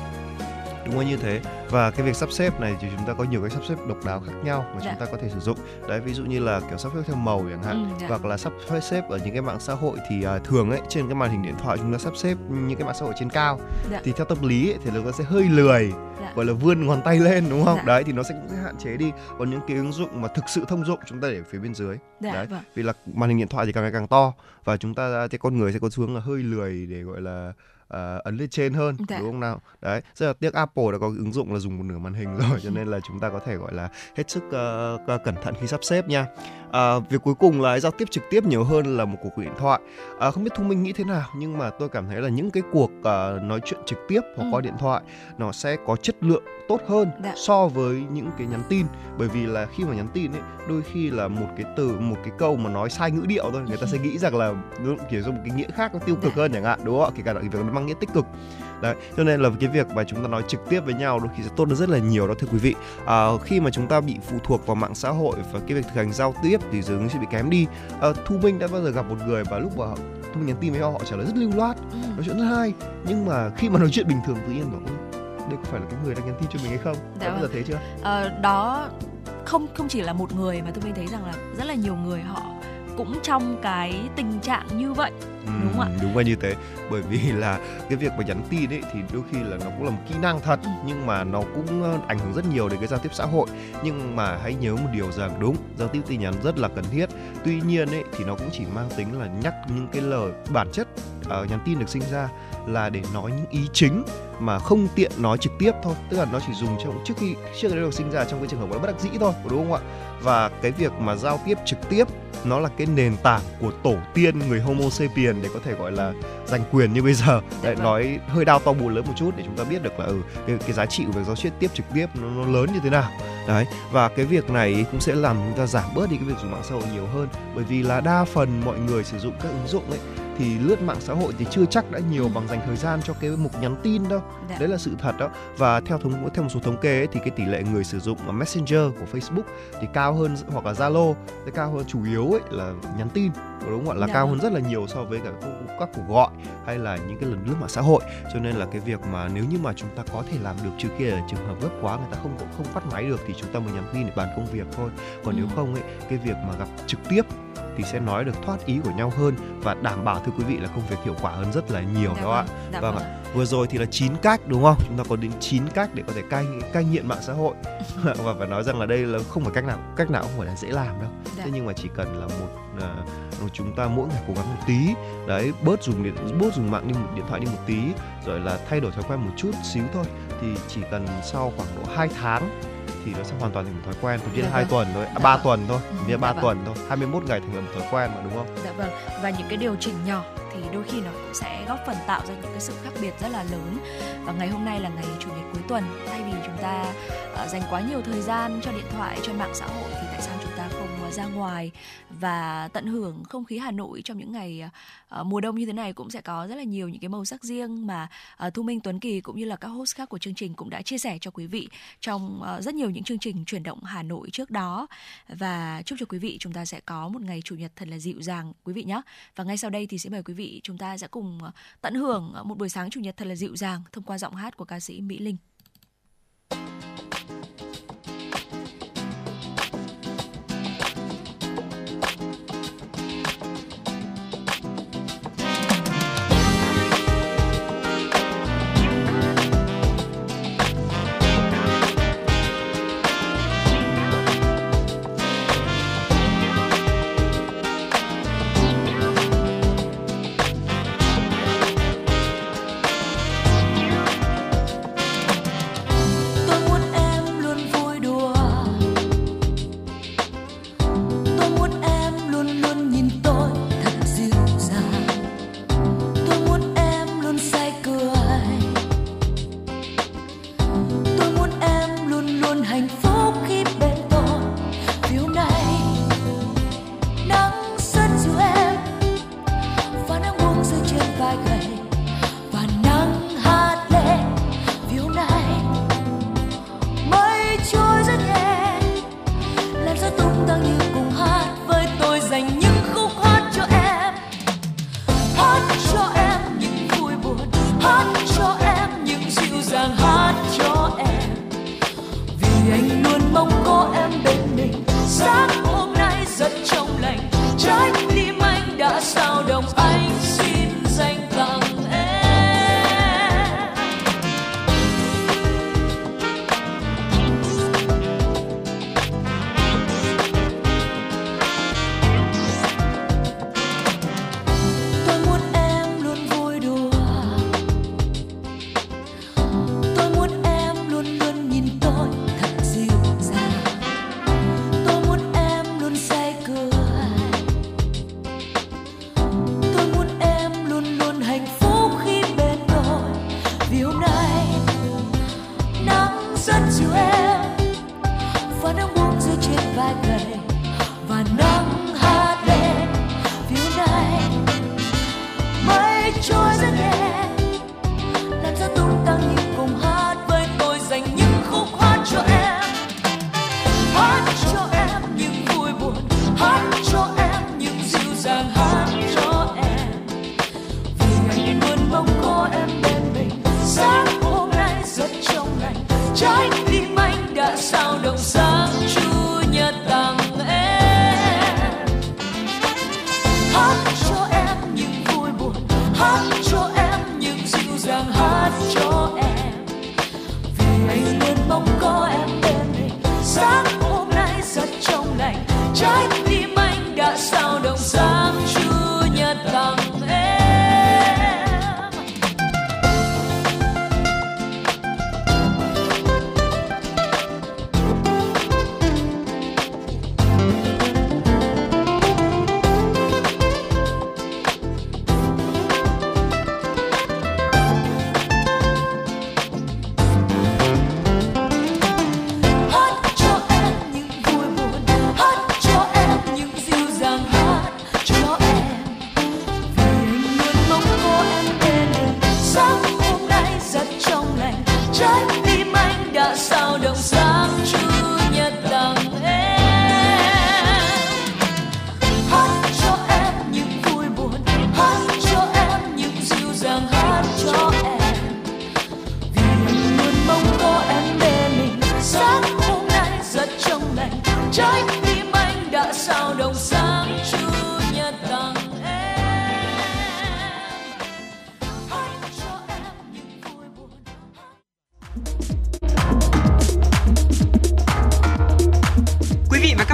Đúng là như thế. Và cái việc sắp xếp này thì chúng ta có nhiều cách sắp xếp độc đáo khác nhau mà chúng ta có thể sử dụng. Đấy, ví dụ như là kiểu sắp xếp theo màu chẳng hạn, hoặc là sắp xếp ở những cái mạng xã hội thì thường ấy, trên cái màn hình điện thoại chúng ta sắp xếp những cái mạng xã hội trên cao. Thì theo tâm lý ấy, thì chúng ta sẽ hơi lười, gọi là vươn ngón tay lên, đúng không? Đấy, thì nó sẽ cũng sẽ hạn chế đi. Còn những cái ứng dụng mà thực sự thông dụng chúng ta để phía bên dưới. Đấy, vì là màn hình điện thoại thì càng ngày càng to và chúng ta, thì con người sẽ có xu hướng là hơi lười để gọi là ấn lên trên hơn, đúng không nào? Đấy, rất là tiếc Apple đã có ứng dụng là dùng một nửa màn hình rồi, cho nên là chúng ta có thể gọi là hết sức cẩn thận khi sắp xếp nha. Việc cuối cùng là giao tiếp trực tiếp nhiều hơn là một cuộc điện thoại. Không biết Thu Minh nghĩ thế nào, nhưng mà tôi cảm thấy là những cái cuộc nói chuyện trực tiếp hoặc qua điện thoại nó sẽ có chất lượng tốt hơn so với những cái nhắn tin, bởi vì là khi mà nhắn tin ấy, đôi khi là một cái từ, một cái câu mà nói sai ngữ điệu thôi, người ta sẽ nghĩ rằng là kiểu dùng một cái nghĩa khác, nó tiêu cực hơn chẳng hạn, đúng không ạ? Kể cả là việc mang nghĩa tích cực. Đấy, cho nên là cái việc mà chúng ta nói trực tiếp với nhau đôi khi sẽ tốt hơn rất là nhiều đó, thưa quý vị. Khi mà chúng ta bị phụ thuộc vào mạng xã hội và cái việc thực hành giao tiếp thì dường như sẽ bị kém đi. Thu Minh đã bao giờ gặp một người và lúc mà Thu Minh nhắn tin với họ, họ trả lời rất lưu loát, nói chuyện rất hay, nhưng mà khi mà nói chuyện bình thường tự nhiên bảo đây có phải là cái người đang nhắn tin cho mình hay không? Đã bao giờ thế chưa? Đó không chỉ là một người mà tôi mới thấy rằng là rất là nhiều người họ cũng trong cái tình trạng như vậy, đúng không ạ? Đúng là như thế, bởi vì là cái việc mà nhắn tin ấy thì đôi khi là nó cũng là một kỹ năng thật, nhưng mà nó cũng ảnh hưởng rất nhiều đến cái giao tiếp xã hội. Nhưng mà hãy nhớ một điều rằng đúng, giao tiếp tin nhắn rất là cần thiết, tuy nhiên ấy thì nó cũng chỉ mang tính là nhắc những cái lời bản chất. Nhắn tin được sinh ra là để nói những ý chính mà không tiện nói trực tiếp thôi, tức là nó chỉ dùng trong trước khi nó được sinh ra trong cái trường hợp nó bất đắc dĩ thôi, đúng không ạ? Và cái việc mà giao tiếp trực tiếp nó là cái nền tảng của tổ tiên người Homo sapiens để có thể gọi là giành quyền như bây giờ. Đấy, nói hơi đao to bù lớn một chút để chúng ta biết được là cái giá trị của việc giao tiếp trực tiếp nó lớn như thế nào. Đấy, và cái việc này cũng sẽ làm chúng ta giảm bớt đi cái việc dùng mạng xã hội nhiều hơn, bởi vì là đa phần mọi người sử dụng các ứng dụng ấy thì lướt mạng xã hội thì chưa chắc đã nhiều bằng dành thời gian cho cái mục nhắn tin đâu. Đấy là sự thật đó. Và theo một số thống kê ấy, thì cái tỷ lệ người sử dụng Messenger của Facebook thì cao hơn, hoặc là Zalo thì cao hơn, chủ yếu ấy là nhắn tin, đúng không ạ? Là cao hơn rất là nhiều so với cả các cuộc gọi hay là những cái lần lướt mạng xã hội. Cho nên là cái việc mà nếu như mà chúng ta có thể làm được, trừ khi là trường hợp gấp quá người ta không bắt máy được thì chúng ta mới nhắn tin để bàn công việc thôi. Còn nếu không ấy, cái việc mà gặp trực tiếp thì sẽ nói được thoát ý của nhau hơn và đảm bảo thưa quý vị là công việc hiệu quả hơn rất là nhiều đó ạ. Vâng ạ. Vừa rồi thì là 9 cách đúng không? Chúng ta có đến 9 cách để có thể cai nghiện mạng xã hội. Và phải nói rằng là đây là không phải cách nào cũng phải là dễ làm đâu. Thế nhưng mà chỉ cần là chúng ta mỗi ngày cố gắng một tí đấy, bớt dùng điện thoại đi một tí, rồi là thay đổi thói quen một chút xíu thôi, thì chỉ cần sau khoảng độ 2 tháng thì nó sẽ hoàn toàn thành một thói quen. Tôi biết 3 tuần thôi, 21 ngày thành là một thói quen mà, đúng không? Dạ vâng. Và những cái điều chỉnh nhỏ thì đôi khi nó cũng sẽ góp phần tạo ra những cái sự khác biệt rất là lớn. Và ngày hôm nay là ngày chủ nhật cuối tuần, thay vì chúng ta dành quá nhiều thời gian cho điện thoại, cho mạng xã hội, thì tại sao chúng ta không ra ngoài và tận hưởng không khí Hà Nội trong những ngày mùa đông như thế này? Cũng sẽ có rất là nhiều những cái màu sắc riêng mà Thu Minh, Tuấn Kỳ cũng như là các host khác của chương trình cũng đã chia sẻ cho quý vị trong rất nhiều những chương trình Chuyển động Hà Nội trước đó. Và chúc cho quý vị chúng ta sẽ có một ngày chủ nhật thật là dịu dàng quý vị nhé. Và ngay sau đây thì sẽ mời quý vị chúng ta sẽ cùng tận hưởng một buổi sáng chủ nhật thật là dịu dàng thông qua giọng hát của ca sĩ Mỹ Linh. Trái tim anh đã sao đồng sáng trưa.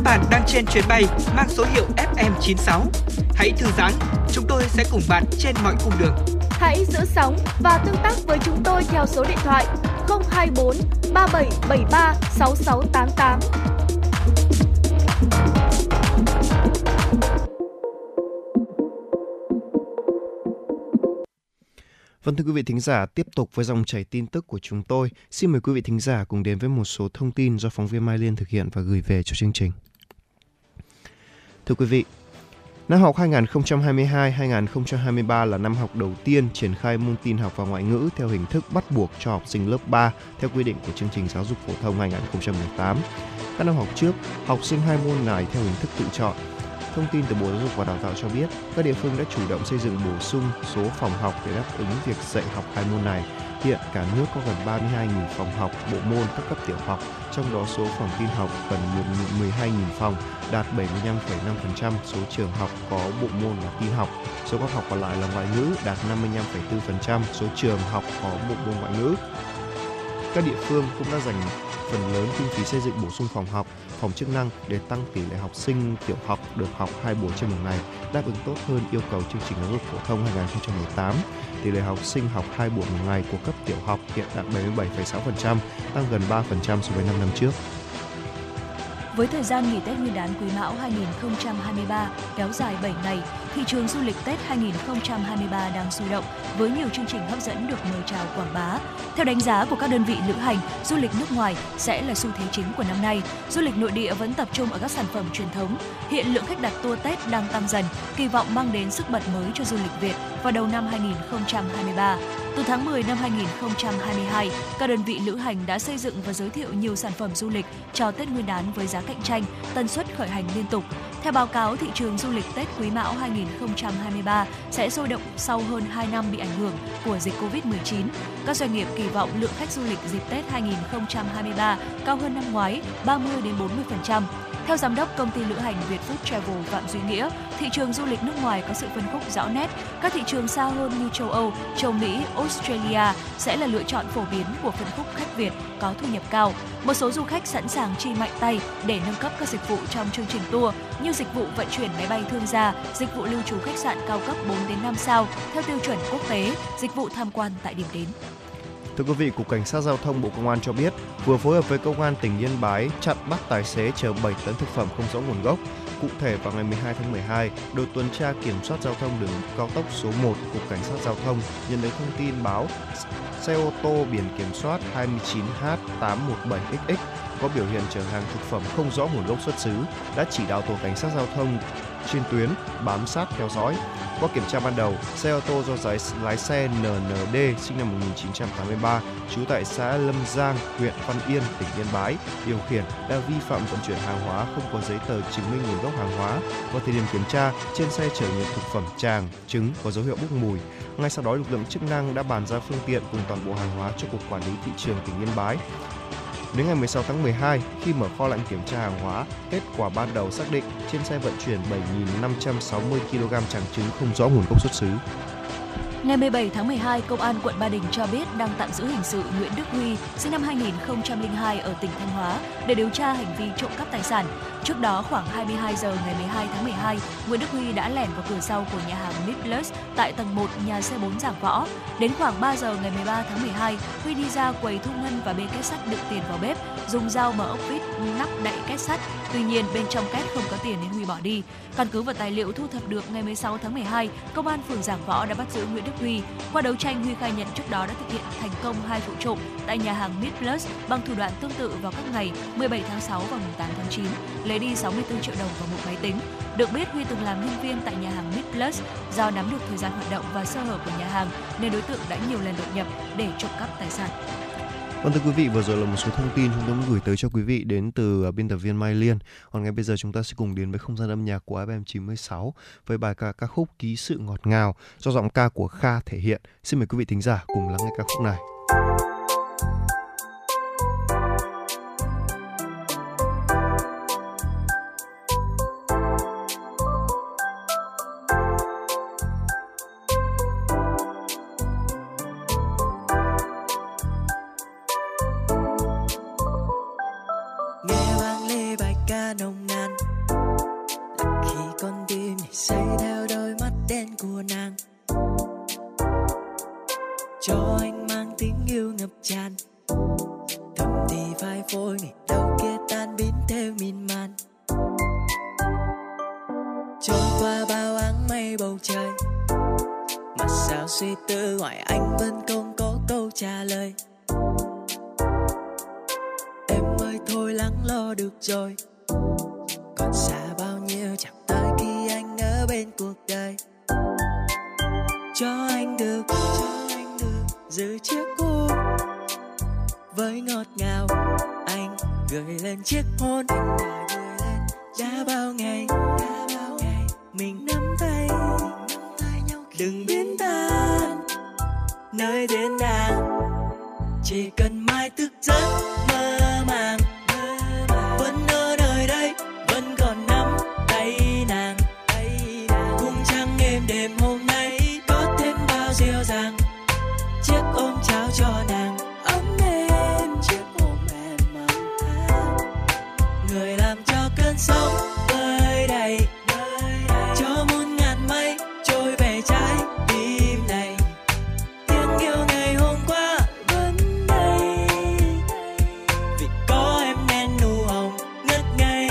bạn đang trên chuyến bay mang số hiệu FM 96. Hãy thư giãn, chúng tôi sẽ cùng bạn trên mọi cung đường. Hãy giữ sóng và tương tác với chúng tôi theo số điện thoại 024 3773 6688. Vâng, thưa quý vị thính giả, tiếp tục với dòng chảy tin tức của chúng tôi. Xin mời quý vị thính giả cùng đến với một số thông tin do phóng viên Mai Liên thực hiện và gửi về cho chương trình. Thưa quý vị, năm học 2022-2023 là năm học đầu tiên triển khai môn tin học và ngoại ngữ theo hình thức bắt buộc cho học sinh lớp 3 theo quy định của chương trình giáo dục phổ thông 2018. Các năm học trước, học sinh hai môn này theo hình thức tự chọn. Thông tin từ Bộ Giáo dục và Đào tạo cho biết, các địa phương đã chủ động xây dựng bổ sung số phòng học để đáp ứng việc dạy học hai môn này. Hiện cả nước có gần 32.000 phòng học bộ môn các cấp tiểu học, trong đó số phòng tin học gần 12.000 phòng, đạt 75,5% số trường học có bộ môn là tin học. Số các học còn lại là ngoại ngữ, đạt 55,4% số trường học có bộ môn ngoại ngữ. Các địa phương cũng đã dành phần lớn kinh phí xây dựng bổ sung phòng học, phòng chức năng để tăng tỷ lệ học sinh tiểu học được học 2 buổi trên một ngày, đáp ứng tốt hơn yêu cầu chương trình giáo dục phổ thông 2018. Tỷ lệ học sinh học 2 buổi một ngày của cấp tiểu học hiện đạt 77,6%, tăng gần 3% so với 5 năm trước. Với thời gian nghỉ Tết Nguyên đán Quý Mão 2023 kéo dài 7 ngày, thị trường du lịch Tết 2023 đang sôi động với nhiều chương trình hấp dẫn được mời chào quảng bá. Theo đánh giá của các đơn vị lữ hành, du lịch nước ngoài sẽ là xu thế chính của năm nay. Du lịch nội địa vẫn tập trung ở các sản phẩm truyền thống. Hiện lượng khách đặt tour Tết đang tăng dần, kỳ vọng mang đến sức bật mới cho du lịch Việt vào đầu năm 2023. Từ tháng 10 năm 2022, các đơn vị lữ hành đã xây dựng và giới thiệu nhiều sản phẩm du lịch cho Tết Nguyên đán với giá cạnh tranh, tần suất khởi hành liên tục. Theo báo cáo, thị trường du lịch Tết Quý Mão 2023 sẽ sôi động sau hơn 2 năm bị ảnh hưởng của dịch Covid-19. Các doanh nghiệp kỳ vọng lượng khách du lịch dịp Tết 2023 cao hơn năm ngoái 30-40%. Theo Giám đốc Công ty Lữ hành Vietfood Travel Phạm Duy Nghĩa, thị trường du lịch nước ngoài có sự phân khúc rõ nét. Các thị trường xa hơn như châu Âu, châu Mỹ, Australia sẽ là lựa chọn phổ biến của phân khúc khách Việt có thu nhập cao. Một số du khách sẵn sàng chi mạnh tay để nâng cấp các dịch vụ trong chương trình tour như dịch vụ vận chuyển máy bay thương gia, dịch vụ lưu trú khách sạn cao cấp 4-5 sao theo tiêu chuẩn quốc tế, dịch vụ tham quan tại điểm đến. Thưa quý vị, Cục Cảnh sát Giao thông Bộ Công an cho biết vừa phối hợp với Công an tỉnh Yên Bái chặn bắt tài xế chở 7 tấn thực phẩm không rõ nguồn gốc. Cụ thể, vào ngày 12 tháng 12, đội tuần tra kiểm soát giao thông đường cao tốc số 1 Cục Cảnh sát Giao thông nhận được thông tin báo xe ô tô biển kiểm soát 29H817XX có biểu hiện chở hàng thực phẩm không rõ nguồn gốc xuất xứ, đã chỉ đạo tổ cảnh sát giao thông trên tuyến bám sát theo dõi. Qua kiểm tra ban đầu, xe ô tô do lái xe NND sinh năm 1983, trú tại xã Lâm Giang, huyện Văn Yên, tỉnh Yên Bái, điều khiển đã vi phạm vận chuyển hàng hóa không có giấy tờ chứng minh nguồn gốc hàng hóa. Vào thời điểm kiểm tra, trên xe chở nhiều thực phẩm tràng, trứng có dấu hiệu bốc mùi. Ngay sau đó, lực lượng chức năng đã bàn giao phương tiện cùng toàn bộ hàng hóa cho Cục Quản lý Thị trường tỉnh Yên Bái. Đến ngày 16 tháng 12, khi mở kho lạnh kiểm tra hàng hóa, kết quả ban đầu xác định trên xe vận chuyển 7.560 kg tràng trứng không rõ nguồn gốc xuất xứ. Ngày 17 tháng 12, Công an quận Ba Đình cho biết đang tạm giữ hình sự Nguyễn Đức Huy, sinh năm 2002 ở tỉnh Thanh Hóa để điều tra hành vi trộm cắp tài sản. Trước đó, khoảng 22 giờ ngày 12 tháng 12, Nguyễn Đức Huy đã lẻn vào cửa sau của nhà hàng Meat Plus tại tầng 1 nhà C4 Giảng Võ. Đến khoảng 3 giờ ngày 13 tháng 12, Huy đi ra quầy thu ngân và bên két sắt đựng tiền vào bếp, dùng dao mở ốc vít nắp đậy két sắt. Tuy nhiên, bên trong két không có tiền nên Huy bỏ đi. Căn cứ và tài liệu thu thập được ngày 16 tháng 12, Công an phường Giảng Võ đã bắt giữ Nguyễn Đức Huy. Qua đấu tranh, Huy khai nhận trước đó đã thực hiện thành công 2 vụ trộm tại nhà hàng Meat Plus bằng thủ đoạn tương tự vào các ngày 17 tháng 6 và 18 tháng 9, lấy đi 64 triệu đồng và một máy tính. Được biết, Huy từng làm nhân viên tại nhà hàng Meat Plus. Do nắm được thời gian hoạt động và sơ hở của nhà hàng nên đối tượng đã nhiều lần đột nhập để trộm cắp tài sản. Vâng, thưa quý vị, vừa rồi là một số thông tin chúng tôi muốn gửi tới cho quý vị đến từ biên tập viên Mai Liên. Còn ngay bây giờ chúng ta sẽ cùng đến với không gian âm nhạc của FM 96 với bài ca khúc Ký sự ngọt ngào do giọng ca của Kha thể hiện. Xin mời quý vị thính giả cùng lắng nghe ca khúc này. Nồng nàn bầu trời. Mà sao suy tư hỏi anh vẫn không có câu trả lời. Em ơi thôi lắng lo được rồi, còn xa bao nhiêu chẳng tới khi anh ở bên cuộc đời. Cho anh được giữ chiếc hôn với ngọt ngào anh gửi lên chiếc hôn. Đã bao ngày mình nắm tay, đừng biến tan nơi đến nàng. Chỉ cần mai thức giấc mơ màng, vẫn ở nơi đây, vẫn còn nắm tay nàng. Cùng trăng êm đềm hôm nay có thêm bao dịu dàng, chiếc ôm trao cho nàng ấm êm, chiếc ôm em mong tháng. Người làm cho cơn sóng bơi đầy, cho muôn ngàn mây trôi về trái tim này. Tiếng yêu ngày hôm qua vẫn đây, vì có em nên nụ hồng ngất ngây.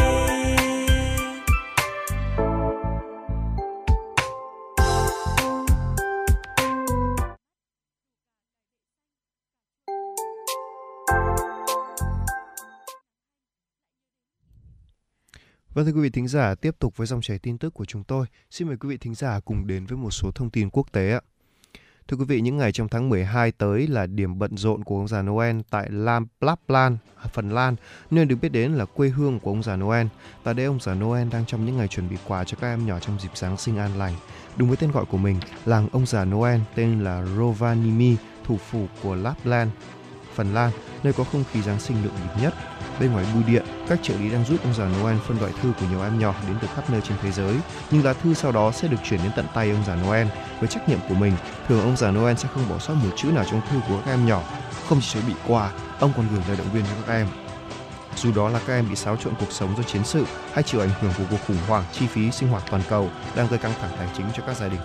Vâng, thưa quý vị thính giả, tiếp tục với dòng chảy tin tức của chúng tôi. Xin mời quý vị thính giả cùng đến với một số thông tin quốc tế ạ. Thưa quý vị, những ngày trong tháng 12 tới là điểm bận rộn của ông già Noel tại Lapland, Phần Lan, nơi được biết đến là quê hương của ông già Noel. Tại đây, ông già Noel đang trong những ngày chuẩn bị quà cho các em nhỏ trong dịp Giáng sinh an lành. Đúng với tên gọi của mình, làng ông già Noel tên là Rovaniemi, thủ phủ của Lapland, Phần Lan, nơi có không khí Giáng sinh nhộn nhịp nhất. Bên ngoài bưu điện, các trợ lý đang giúp ông già Noel phân loại thư của nhiều em nhỏ đến từ khắp nơi trên thế giới. Nhưng lá thư sau đó sẽ được chuyển đến tận tay ông già Noel. Với trách nhiệm của mình, thường ông già Noel sẽ không bỏ sót một chữ nào trong thư của các em nhỏ. Không chỉ chuẩn bị quà, ông còn gửi lời động viên cho các em. Dù đó là các em bị xáo trộn cuộc sống do chiến sự hay chịu ảnh hưởng của cuộc khủng hoảng chi phí sinh hoạt toàn cầu đang gây căng thẳng tài chính cho các gia đình.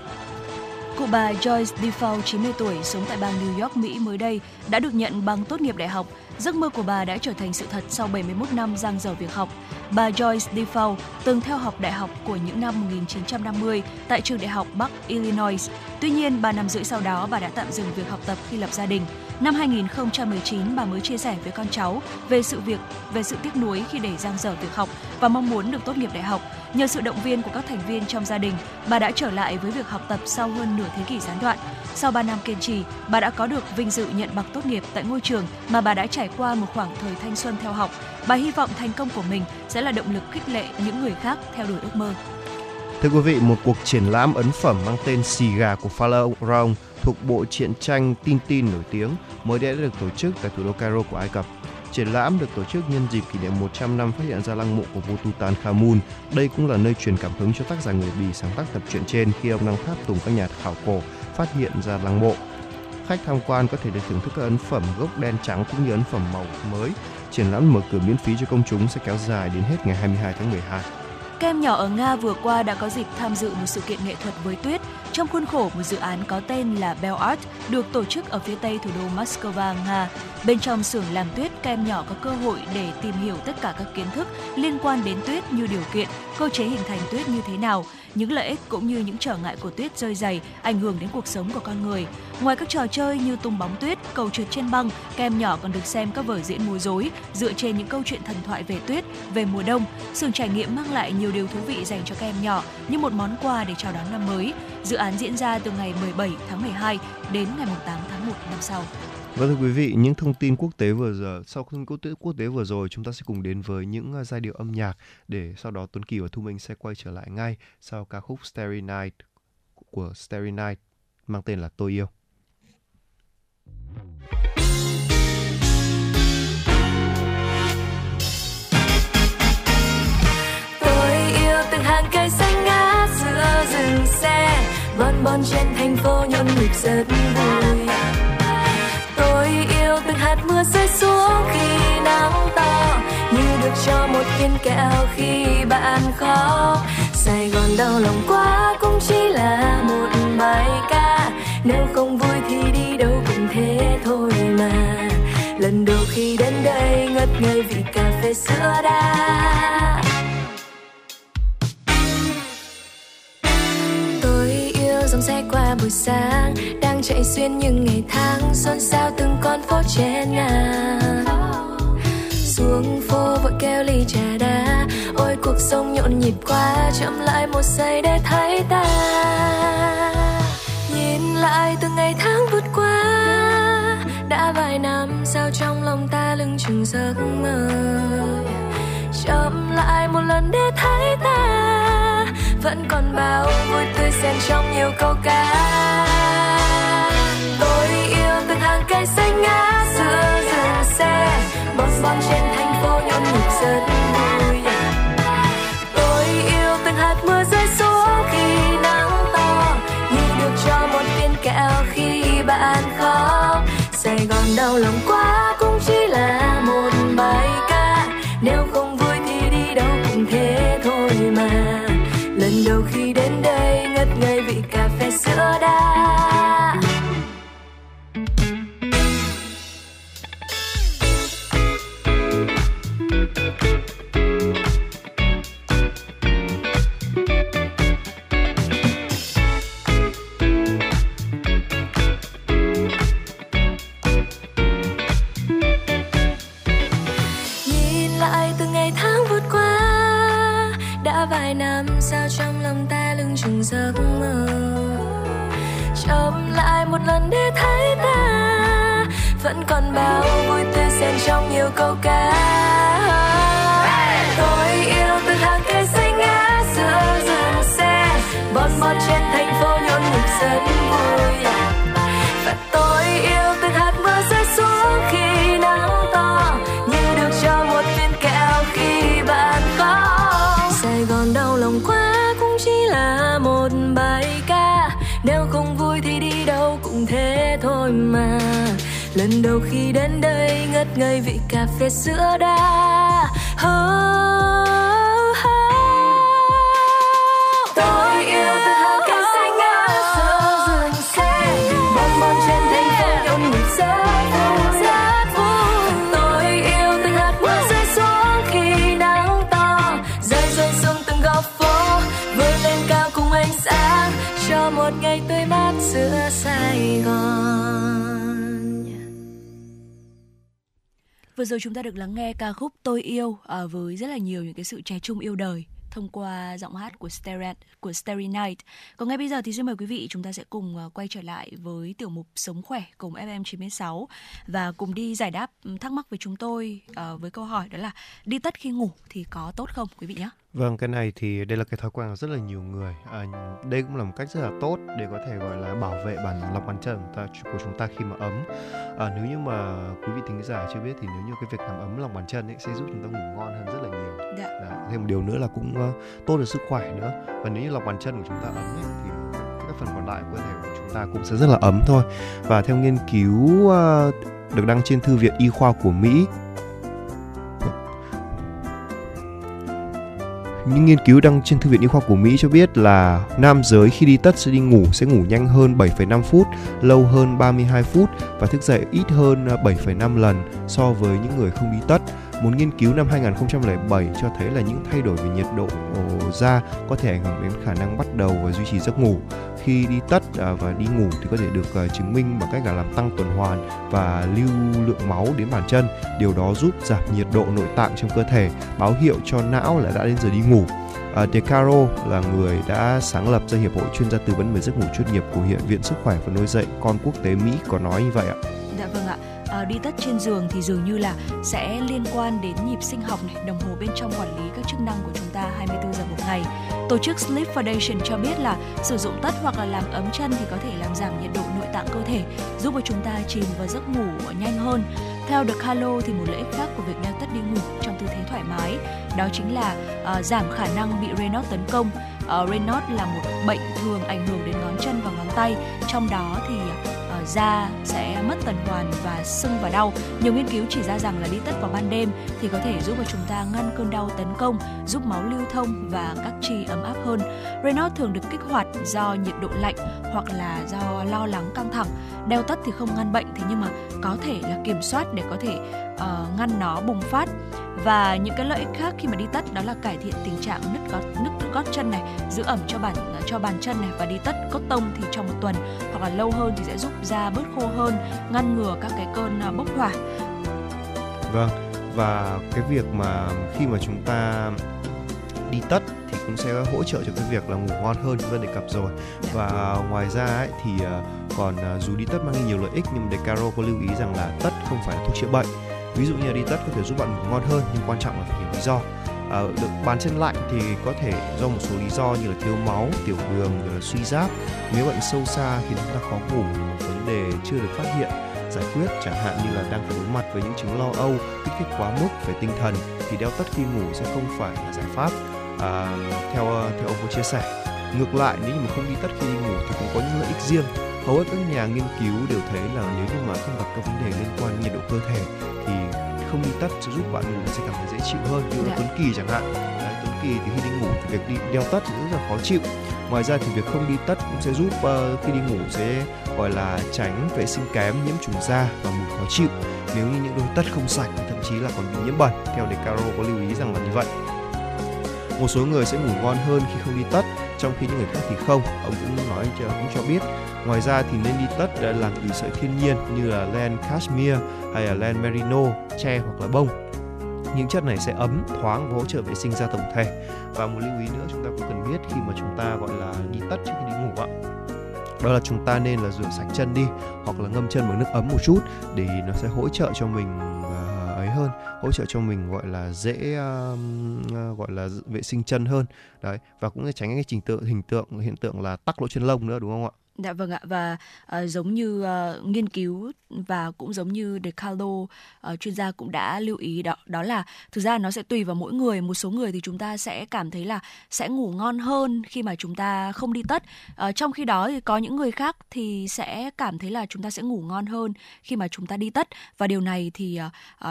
Cụ bà Joyce DeFau, 90 tuổi, sống tại bang New York, Mỹ mới đây, đã được nhận bằng tốt nghiệp đại học. Giấc mơ của bà đã trở thành sự thật sau 71 năm dang dở việc học. Bà Joyce DeFau từng theo học đại học của những năm 1950 tại trường đại học Bắc Illinois. Tuy nhiên, 3 năm rưỡi sau đó, bà đã tạm dừng việc học tập khi lập gia đình. Năm 2019, bà mới chia sẻ với con cháu về sự tiếc nuối khi để dang dở việc học và mong muốn được tốt nghiệp đại học. Nhờ sự động viên của các thành viên trong gia đình, bà đã trở lại với việc học tập sau hơn nửa thế kỷ gián đoạn. Sau 3 năm kiên trì, bà đã có được vinh dự nhận bằng tốt nghiệp tại ngôi trường mà bà đã trải qua một khoảng thời thanh xuân theo học. Bà hy vọng thành công của mình sẽ là động lực khích lệ những người khác theo đuổi ước mơ. Thưa quý vị, một cuộc triển lãm ấn phẩm mang tên Xì gà của Pharaoh thuộc bộ truyện tranh Tintin nổi tiếng mới đã được tổ chức tại thủ đô Cairo của Ai Cập. Triển lãm được tổ chức nhân dịp kỷ niệm 100 năm phát hiện ra lăng mộ của vua Tutankhamun. Đây cũng là nơi truyền cảm hứng cho tác giả người Bỉ sáng tác tập truyện trên khi ông đang tháp tùng các nhà khảo cổ phát hiện ra lăng mộ. Khách tham quan có thể được thưởng thức các ấn phẩm gốc đen trắng cũng như ấn phẩm màu mới. Triển lãm mở cửa miễn phí cho công chúng sẽ kéo dài đến hết ngày 22 tháng 12. Các em nhỏ ở Nga vừa qua đã có dịp tham dự một sự kiện nghệ thuật với tuyết trong khuôn khổ một dự án có tên là Bell Art được tổ chức ở phía tây thủ đô Moscow, Nga. Bên trong xưởng làm tuyết, các em nhỏ có cơ hội để tìm hiểu tất cả các kiến thức liên quan đến tuyết như điều kiện, cơ chế hình thành tuyết như thế nào, những lợi ích cũng như những trở ngại của tuyết rơi dày ảnh hưởng đến cuộc sống của con người. Ngoài các trò chơi như tung bóng tuyết, cầu trượt trên băng, các em nhỏ còn được xem các vở diễn múa rối dựa trên những câu chuyện thần thoại về tuyết, về mùa đông. Sưởng trải nghiệm mang lại nhiều điều thú vị dành cho các em nhỏ như một món quà để chào đón năm mới. Dự án diễn ra từ ngày 17 tháng 12 đến ngày 8 tháng 1 năm sau. Vâng, thưa quý vị, những thông tin quốc tế vừa rồi, sau thông tin quốc tế vừa rồi, chúng ta sẽ cùng đến với những giai điệu âm nhạc để sau đó Tuấn Kỳ và Thu Minh sẽ quay trở lại ngay sau ca khúc Starry Night của Starry Night mang tên là Tôi Yêu. Tôi yêu từng hàng cây xanh ngát giữa rừng xe, bon bon trên thành phố nhộn nhịp rất vui. Tôi yêu từng hạt mưa rơi xuống khi nắng to, như được cho một viên kẹo khi bạn khóc. Sài Gòn đau lòng quá cũng chỉ là một bài ca, nếu không vui thì đi đâu cũng thế thôi mà. Lần đầu khi đến đây ngất ngây vì cà phê sữa đá. Tôi dòng xe qua buổi sáng đang chạy xuyên những ngày tháng xôn xao từng con phố trẻ nàng. Xuống phố vội kêu ly trà đá, ôi cuộc sống nhộn nhịp quá, chậm lại một giây để thấy ta. Nhìn lại từng ngày tháng vượt qua, đã vài năm sao trong lòng ta lưng chừng giấc mơ. Chậm lại một lần để thấy ta, vẫn còn bao vui tươi xen trong nhiều câu ca. Tôi yêu từng hàng cây xanh ngã giữa dừng xe, bon bon trên thành phố nhộn nhịp rất vui. Tôi yêu từng hạt mưa rơi xuống khi nắng to, như được cho một viên kẹo khi bạn khóc. Sài Gòn đau lòng quá cũng chỉ là một bài ca, nếu không vui thì đi đâu cũng thế thôi mà. Lần đầu khi đến đây ngất ngây vị cà phê sữa đá. Giấc mơ chậm lại một lần để thấy ta, vẫn còn bao vui tươi xen trong nhiều câu ca. Tôi yêu từng hàng cây xanh ngã giữa dừng xe, bon bon trên thành phố nhộn nhịp rất vui. Và tôi yêu từng hạt mưa rơi xuống khi nắng to, như được cho một viên kẹo khi bạn khóc. Sài Gòn đau lòng quá một bài ca, nếu không vui thì đi đâu cũng thế thôi mà. Lần đầu khi đến đây ngất ngây vị cà phê sữa đá. Oh, oh. Tôi yêu từ hàng cây xanh ngã giữa dừng xe, bon bon trên thành phố nhộn nhịp rất vui. Tôi yêu từ hạt mưa rơi xuống khi nắng to, rơi rơi xuống từng góc phố, vươn lên cao cùng ánh sáng cho một ngày tươi mát giữa Sài Gòn. Vừa rồi chúng ta được lắng nghe ca khúc Tôi Yêu với rất là nhiều những cái sự trẻ trung yêu đời thông qua giọng hát của Starry Night. Còn ngay bây giờ thì xin mời quý vị chúng ta sẽ cùng quay trở lại với tiểu mục Sống Khỏe cùng FM 96 và cùng đi giải đáp thắc mắc với chúng tôi với câu hỏi đó là đi tất khi ngủ thì có tốt không quý vị nhé. Vâng, cái này thì đây là cái thói quen của rất là nhiều người. Đây cũng là một cách rất là tốt để có thể gọi là bảo vệ bản lọc bàn chân của chúng ta khi mà ấm. Nếu như mà quý vị thính giả chưa biết thì nếu như cái việc làm ấm lòng bàn chân ấy sẽ giúp chúng ta ngủ ngon hơn rất là nhiều. Thêm một điều nữa là cũng tốt được sức khỏe nữa. Và nếu như lòng bàn chân của chúng ta ấm ấy, thì các phần còn lại của cơ thể của chúng ta cũng sẽ rất là ấm thôi. Và theo nghiên cứu được đăng trên Thư viện Y khoa của Mỹ, những nghiên cứu đăng trên Thư viện Y khoa của Mỹ cho biết là nam giới khi đi tất sẽ ngủ nhanh hơn 7,5 phút, lâu hơn 32 phút và thức dậy ít hơn 7,5 lần so với những người không đi tất. Một nghiên cứu năm 2007 cho thấy là những thay đổi về nhiệt độ da có thể ảnh hưởng đến khả năng bắt đầu và duy trì giấc ngủ. Khi đi tất và đi ngủ thì có thể được chứng minh bằng cách là làm tăng tuần hoàn và lưu lượng máu đến bàn chân. Điều đó giúp giảm nhiệt độ nội tạng trong cơ thể, báo hiệu cho não là đã đến giờ đi ngủ. De Caro là người đã sáng lập ra Hiệp hội chuyên gia tư vấn về giấc ngủ chuyên nghiệp của Viện Sức khỏe và Nuôi dạy con quốc tế Mỹ có nói như vậy ạ. Dạ vâng ạ. Đi tất trên giường thì dường như là sẽ liên quan đến nhịp sinh học này, đồng hồ bên trong quản lý các chức năng của chúng ta 24 giờ một ngày. Tổ chức Sleep Foundation cho biết là sử dụng tất hoặc là làm ấm chân thì có thể làm giảm nhiệt độ nội tạng cơ thể, giúp cho chúng ta chìm vào giấc ngủ nhanh hơn. Theo The Calo thì một lợi ích khác của việc đeo tất đi ngủ trong tư thế thoải mái đó chính là giảm khả năng bị Raynaud tấn công. Raynaud là một bệnh thường ảnh hưởng đến ngón chân và ngón tay, trong đó thì da sẽ mất tuần hoàn và sưng và đau. Nhiều nghiên cứu chỉ ra rằng là đi tất vào ban đêm thì có thể giúp cho chúng ta ngăn cơn đau tấn công, giúp máu lưu thông và các chi ấm áp hơn. Raynaud thường được kích hoạt do nhiệt độ lạnh hoặc là do lo lắng căng thẳng. Đeo tất thì không ngăn bệnh, thế nhưng mà có thể là kiểm soát để có thể ngăn nó bùng phát. Và những cái lợi ích khác khi mà đi tất đó là cải thiện tình trạng nứt gót chân này, giữ ẩm cho bàn chân này, và đi tất cốt tông thì trong một tuần hoặc là lâu hơn thì sẽ giúp da bớt khô hơn, ngăn ngừa các cái cơn bốc hỏa. Vâng, và cái việc mà khi mà chúng ta đi tất thì cũng sẽ hỗ trợ cho cái việc là ngủ ngon hơn, vâng, đề cập rồi. Và ngoài ra ấy, thì còn dù đi tất mang nhiều lợi ích nhưng để Caro có lưu ý rằng là tất không phải là thuốc chữa bệnh. Ví dụ như là đi tất có thể giúp bạn ngủ ngon hơn, nhưng quan trọng là phải hiểu lý do. Được bàn chân lạnh thì có thể do một số lý do như là thiếu máu, tiểu đường, suy giáp, nếu bệnh sâu xa khiến chúng ta khó ngủ, một vấn đề chưa được phát hiện, giải quyết, chẳng hạn như là đang phải đối mặt với những chứng lo âu, kích thích quá mức về tinh thần thì đeo tất khi ngủ sẽ không phải là giải pháp. Theo ông có chia sẻ, ngược lại nếu như mà không đi tất khi đi ngủ thì cũng có những lợi ích riêng. Hầu hết các nhà nghiên cứu đều thấy là nếu như mà không gặp các vấn đề liên quan đến nhiệt độ cơ thể thì không đi tất sẽ giúp bạn ngủ sẽ cảm thấy dễ chịu hơn, như là Tuấn Kỳ chẳng hạn. Tuấn Kỳ thì khi đi ngủ thì việc đeo tất thì rất là khó chịu. Ngoài ra thì việc không đi tất cũng sẽ giúp khi đi ngủ sẽ gọi là tránh vệ sinh kém, nhiễm trùng da và mùi khó chịu. Nếu như những đôi tất không sạch thì thậm chí là còn bị nhiễm bẩn. Theo đề Caro có lưu ý rằng là như vậy. Một số người sẽ ngủ ngon hơn khi không đi tất, trong khi những người khác thì không. Ông cũng nói cũng cho biết. Ngoài ra thì nên đi tất đã làm từ sợi thiên nhiên như là len cashmere hay là len merino, tre hoặc là bông. Những chất này sẽ ấm, thoáng và hỗ trợ vệ sinh da tổng thể. Và một lưu ý nữa chúng ta cũng cần biết khi mà chúng ta gọi là đi tất trước khi đi ngủ ạ, đó là chúng ta nên là rửa sạch chân đi hoặc là ngâm chân bằng nước ấm một chút để nó sẽ hỗ trợ cho mình hơn, hỗ trợ cho mình gọi là dễ gọi là vệ sinh chân hơn đấy, và cũng sẽ tránh cái hiện tượng là tắc lỗ chân lông nữa, đúng không ạ? Dạ vâng ạ, và giống như nghiên cứu và cũng giống như De Carlo, chuyên gia cũng đã lưu ý đó là thực ra nó sẽ tùy vào mỗi người. Một số người thì chúng ta sẽ cảm thấy là sẽ ngủ ngon hơn khi mà chúng ta không đi tất, trong khi đó thì có những người khác thì sẽ cảm thấy là chúng ta sẽ ngủ ngon hơn khi mà chúng ta đi tất, và điều này thì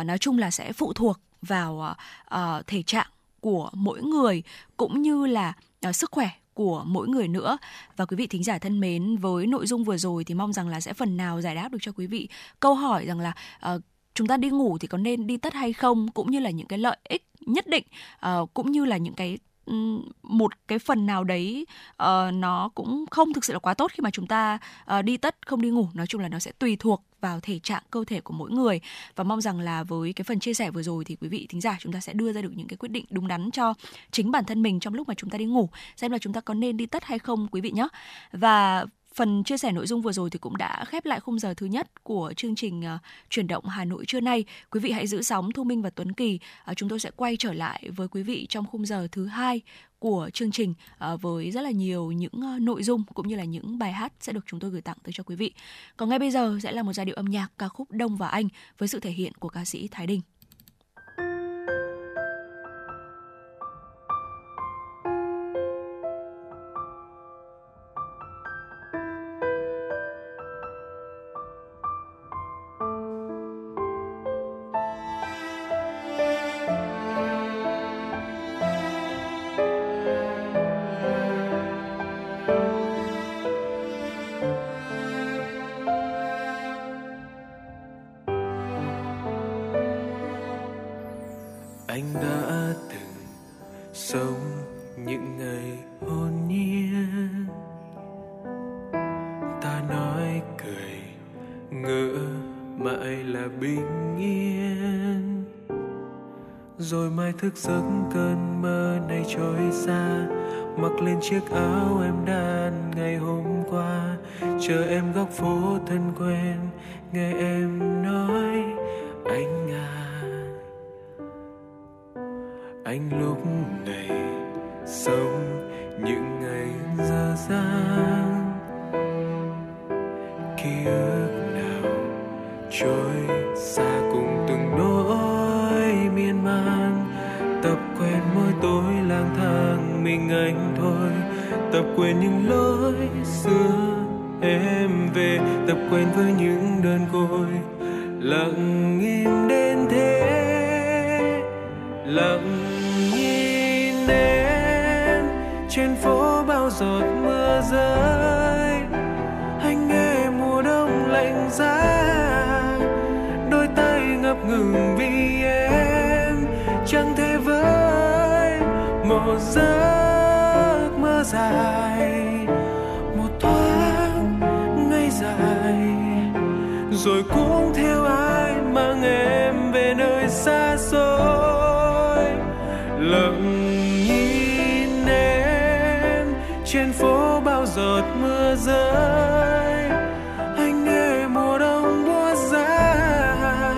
nói chung là sẽ phụ thuộc vào thể trạng của mỗi người cũng như là sức khỏe của mỗi người nữa. Và quý vị thính giả thân mến, với nội dung vừa rồi thì mong rằng là sẽ phần nào giải đáp được cho quý vị câu hỏi rằng là chúng ta đi ngủ thì có nên đi tất hay không, cũng như là những cái lợi ích nhất định, cũng như là những cái một cái phần nào đấy nó cũng không thực sự là quá tốt khi mà chúng ta đi tất không đi ngủ. Nói chung là nó sẽ tùy thuộc vào thể trạng cơ thể của mỗi người, và mong rằng là với cái phần chia sẻ vừa rồi thì quý vị thính giả chúng ta sẽ đưa ra được những cái quyết định đúng đắn cho chính bản thân mình trong lúc mà chúng ta đi ngủ, xem là chúng ta có nên đi tất hay không quý vị nhé. Và phần chia sẻ nội dung vừa rồi thì cũng đã khép lại khung giờ thứ nhất của chương trình Chuyển động Hà Nội trưa nay. Quý vị hãy giữ sóng Thu Minh và Tuấn Kỳ. Chúng tôi sẽ quay trở lại với quý vị trong khung giờ thứ hai của chương trình với rất là nhiều những nội dung cũng như là những bài hát sẽ được chúng tôi gửi tặng tới cho quý vị. Còn ngay bây giờ sẽ là một giai điệu âm nhạc, ca khúc Đông và Anh với sự thể hiện của ca sĩ Thái Đình. Thức giấc cơn mơ này trôi xa, mặc lên chiếc áo em đan ngày hôm qua, chờ em góc phố thân quen, nghe em nói anh à. Anh lúc này sống những ngày dở dang, ký ức nào trôi xa cùng từng nỗi miên man. Tập quen mỗi tối lang thang mình anh thôi, tập quên những lối xưa em về tập quen với những đơn côi lặng im đến thế, lặng nhìn em trên phố bao giọt mưa rơi, anh nghe mùa đông lạnh giá, đôi tay ngập ngừng vì em chẳng thể với một giấc mơ dài, một thoáng ngày dài, rồi cũng theo ai mang em về nơi xa xôi, lặng nhìn em trên phố bao giọt mưa rơi, anh nghe mùa đông buốt giá,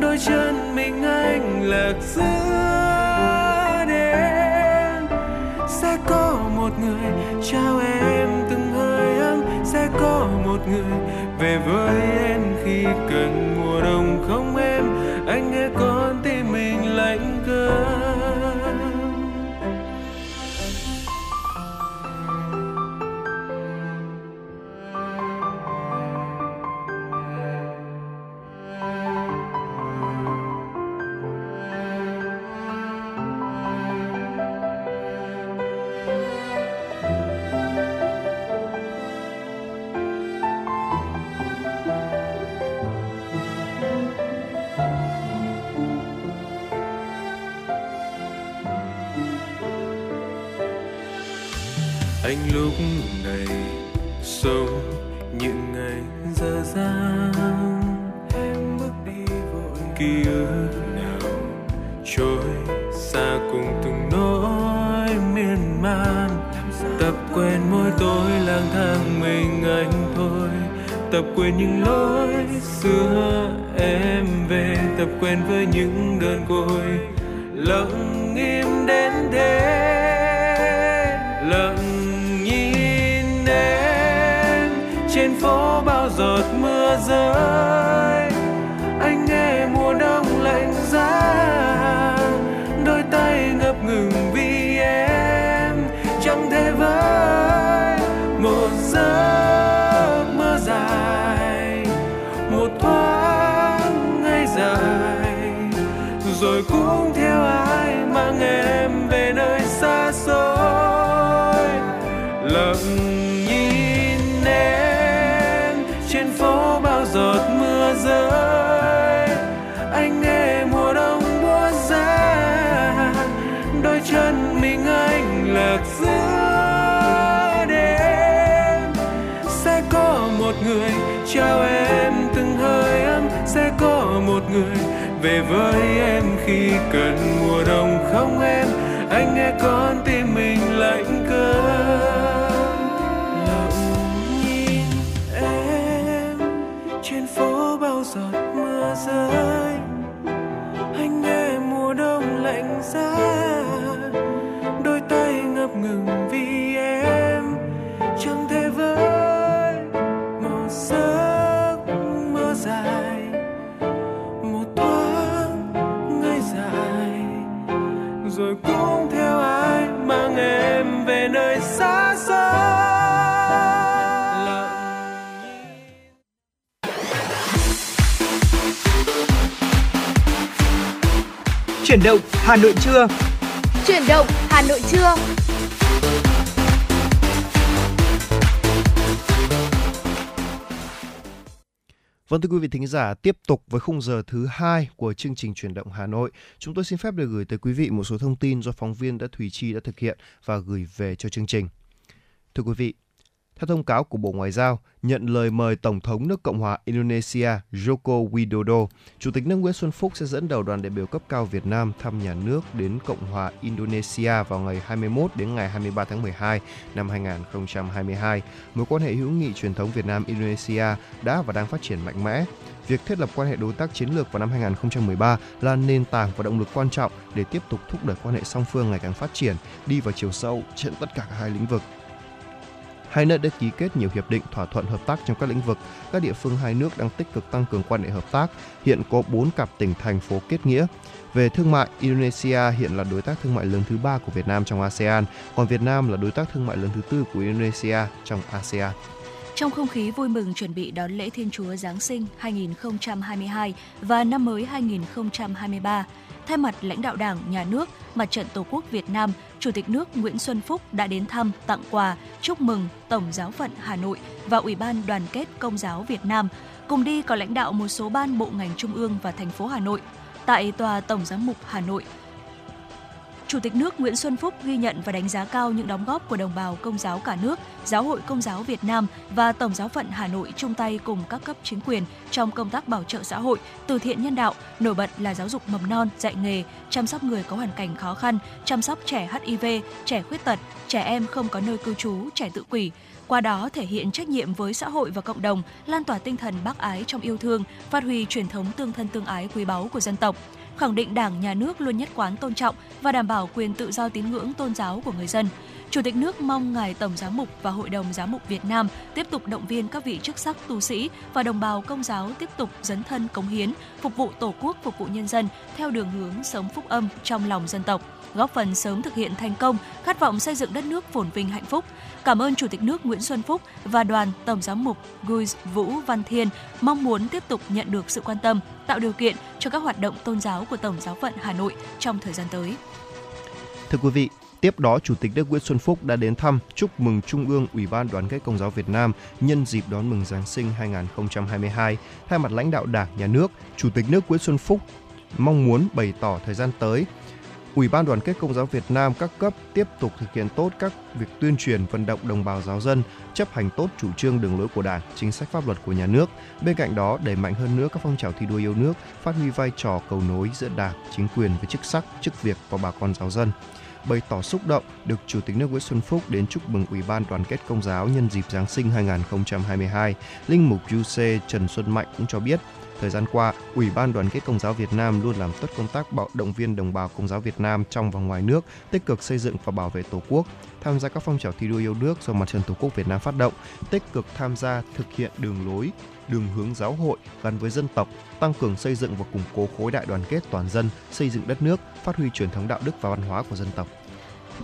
đôi chân mình anh lạc giữa đêm, sẽ có một người trao em từng hơi ấm, sẽ có một người về với em khi cần mùa đông không em, anh nghe con tim mình lạnh cơn. Anh lúc này sống những ngày dở dang, em bước đi vội ký ức nào trôi xa cùng từng nỗi miên man, tập quen mỗi tối lang thang mình anh thôi, tập quên những lối xưa em về, tập quen với những đơn côi lặng im đến thế, lặng trên phố bao giọt mưa rơi, anh nghe mùa đông lạnh giá, đôi tay ngập ngừng vì em chẳng thể với một giấc mơ dài, một thoáng ngày dài, rồi cũng theo ai mang em về nơi xa xôi, lặng giọt mưa rơi, anh nghe mùa đông buốt giá, đôi chân mình anh lạc giữa đêm, sẽ có một người trao em từng hơi ấm, sẽ có một người về với em khi cần mùa đông không em, anh nghe con tim mình lạnh cơn. Trên phố bao giọt mưa rơi, anh nghe mùa đông lạnh giá, đôi tay ngập ngừng vì em chẳng thể với một giấc mơ dài, một thoáng ngày dài, rồi cũng theo ai mang em về nơi xa xôi. Chuyển động Hà Nội trưa. Chuyển động Hà Nội trưa. Vâng, thưa quý vị thính giả, tiếp tục với khung giờ thứ 2 của chương trình Chuyển động Hà Nội. Chúng tôi xin phép được gửi tới quý vị một số thông tin do phóng viên Thùy Chi đã thực hiện và gửi về cho chương trình. Thưa quý vị, theo thông cáo của Bộ Ngoại giao, nhận lời mời Tổng thống nước Cộng hòa Indonesia Joko Widodo, Chủ tịch nước Nguyễn Xuân Phúc sẽ dẫn đầu đoàn đại biểu cấp cao Việt Nam thăm nhà nước đến Cộng hòa Indonesia vào ngày 21 đến ngày 23 tháng 12 năm 2022. Mối quan hệ hữu nghị truyền thống Việt Nam-Indonesia đã và đang phát triển mạnh mẽ. Việc thiết lập quan hệ đối tác chiến lược vào năm 2013 là nền tảng và động lực quan trọng để tiếp tục thúc đẩy quan hệ song phương ngày càng phát triển, đi vào chiều sâu trên tất cả hai lĩnh vực. Hai nước đã ký kết nhiều hiệp định, thỏa thuận hợp tác trong các lĩnh vực. Các địa phương hai nước đang tích cực tăng cường quan hệ hợp tác. Hiện có 4 cặp tỉnh thành phố kết nghĩa. Về thương mại, Indonesia hiện là đối tác thương mại lớn thứ 3 của Việt Nam trong ASEAN, còn Việt Nam là đối tác thương mại lớn thứ 4 của Indonesia trong ASEAN. Trong không khí vui mừng chuẩn bị đón lễ Thiên Chúa Giáng sinh 2022 và năm mới 2023, thay mặt lãnh đạo Đảng, Nhà nước, Mặt trận Tổ quốc Việt Nam, Chủ tịch nước Nguyễn Xuân Phúc đã đến thăm, tặng quà, chúc mừng Tổng Giáo phận Hà Nội và Ủy ban Đoàn kết Công giáo Việt Nam. Cùng đi có lãnh đạo một số ban bộ ngành trung ương và thành phố Hà Nội. Tại Tòa Tổng Giám mục Hà Nội, Chủ tịch nước Nguyễn Xuân Phúc ghi nhận và đánh giá cao những đóng góp của đồng bào Công giáo cả nước, Giáo hội Công giáo Việt Nam và Tổng Giáo phận Hà Nội chung tay cùng các cấp chính quyền trong công tác bảo trợ xã hội, từ thiện nhân đạo, nổi bật là giáo dục mầm non, dạy nghề, chăm sóc người có hoàn cảnh khó khăn, chăm sóc trẻ HIV, trẻ khuyết tật, trẻ em không có nơi cư trú, trẻ tự kỷ. Qua đó thể hiện trách nhiệm với xã hội và cộng đồng, lan tỏa tinh thần bác ái trong yêu thương, phát huy truyền thống tương thân tương ái quý báu của dân tộc. Khẳng định Đảng, Nhà nước luôn nhất quán tôn trọng và đảm bảo quyền tự do tín ngưỡng tôn giáo của người dân. Chủ tịch nước mong Ngài Tổng Giám mục và Hội đồng Giám mục Việt Nam tiếp tục động viên các vị chức sắc, tu sĩ và đồng bào Công giáo tiếp tục dấn thân cống hiến, phục vụ Tổ quốc, phục vụ nhân dân theo đường hướng sống phúc âm trong lòng dân tộc, góp phần sớm thực hiện thành công khát vọng xây dựng đất nước phồn vinh hạnh phúc. Cảm ơn Chủ tịch nước Nguyễn Xuân Phúc và đoàn Tổng Giám mục Guis Vũ Văn Thiên, mong muốn tiếp tục nhận được sự quan tâm, tạo điều kiện cho các hoạt động tôn giáo của Tổng Giáo phận Hà Nội trong thời gian tới. Thưa quý vị, tiếp đó Chủ tịch nước Nguyễn Xuân Phúc đã đến thăm, chúc mừng Trung ương Ủy ban Đoàn kết Công giáo Việt Nam nhân dịp đón mừng Giáng sinh 2022. Thay mặt lãnh đạo Đảng, Nhà nước, Chủ tịch nước Nguyễn Xuân Phúc mong muốn bày tỏ thời gian tới Ủy ban Đoàn kết Công giáo Việt Nam các cấp tiếp tục thực hiện tốt các việc tuyên truyền vận động đồng bào giáo dân, chấp hành tốt chủ trương đường lối của Đảng, chính sách pháp luật của Nhà nước. Bên cạnh đó, đẩy mạnh hơn nữa các phong trào thi đua yêu nước, phát huy vai trò cầu nối giữa Đảng, chính quyền với chức sắc, chức việc và bà con giáo dân. Bày tỏ xúc động được Chủ tịch nước Nguyễn Xuân Phúc đến chúc mừng Ủy ban Đoàn kết Công giáo nhân dịp Giáng sinh 2022, Linh mục Giuse Trần Xuân Mạnh cũng cho biết, thời gian qua, Ủy ban Đoàn kết Công giáo Việt Nam luôn làm tốt công tác bảo động viên đồng bào Công giáo Việt Nam trong và ngoài nước, tích cực xây dựng và bảo vệ Tổ quốc, tham gia các phong trào thi đua yêu nước do Mặt trận Tổ quốc Việt Nam phát động, tích cực tham gia thực hiện đường lối, đường hướng giáo hội gắn với dân tộc, tăng cường xây dựng và củng cố khối đại đoàn kết toàn dân, xây dựng đất nước, phát huy truyền thống đạo đức và văn hóa của dân tộc.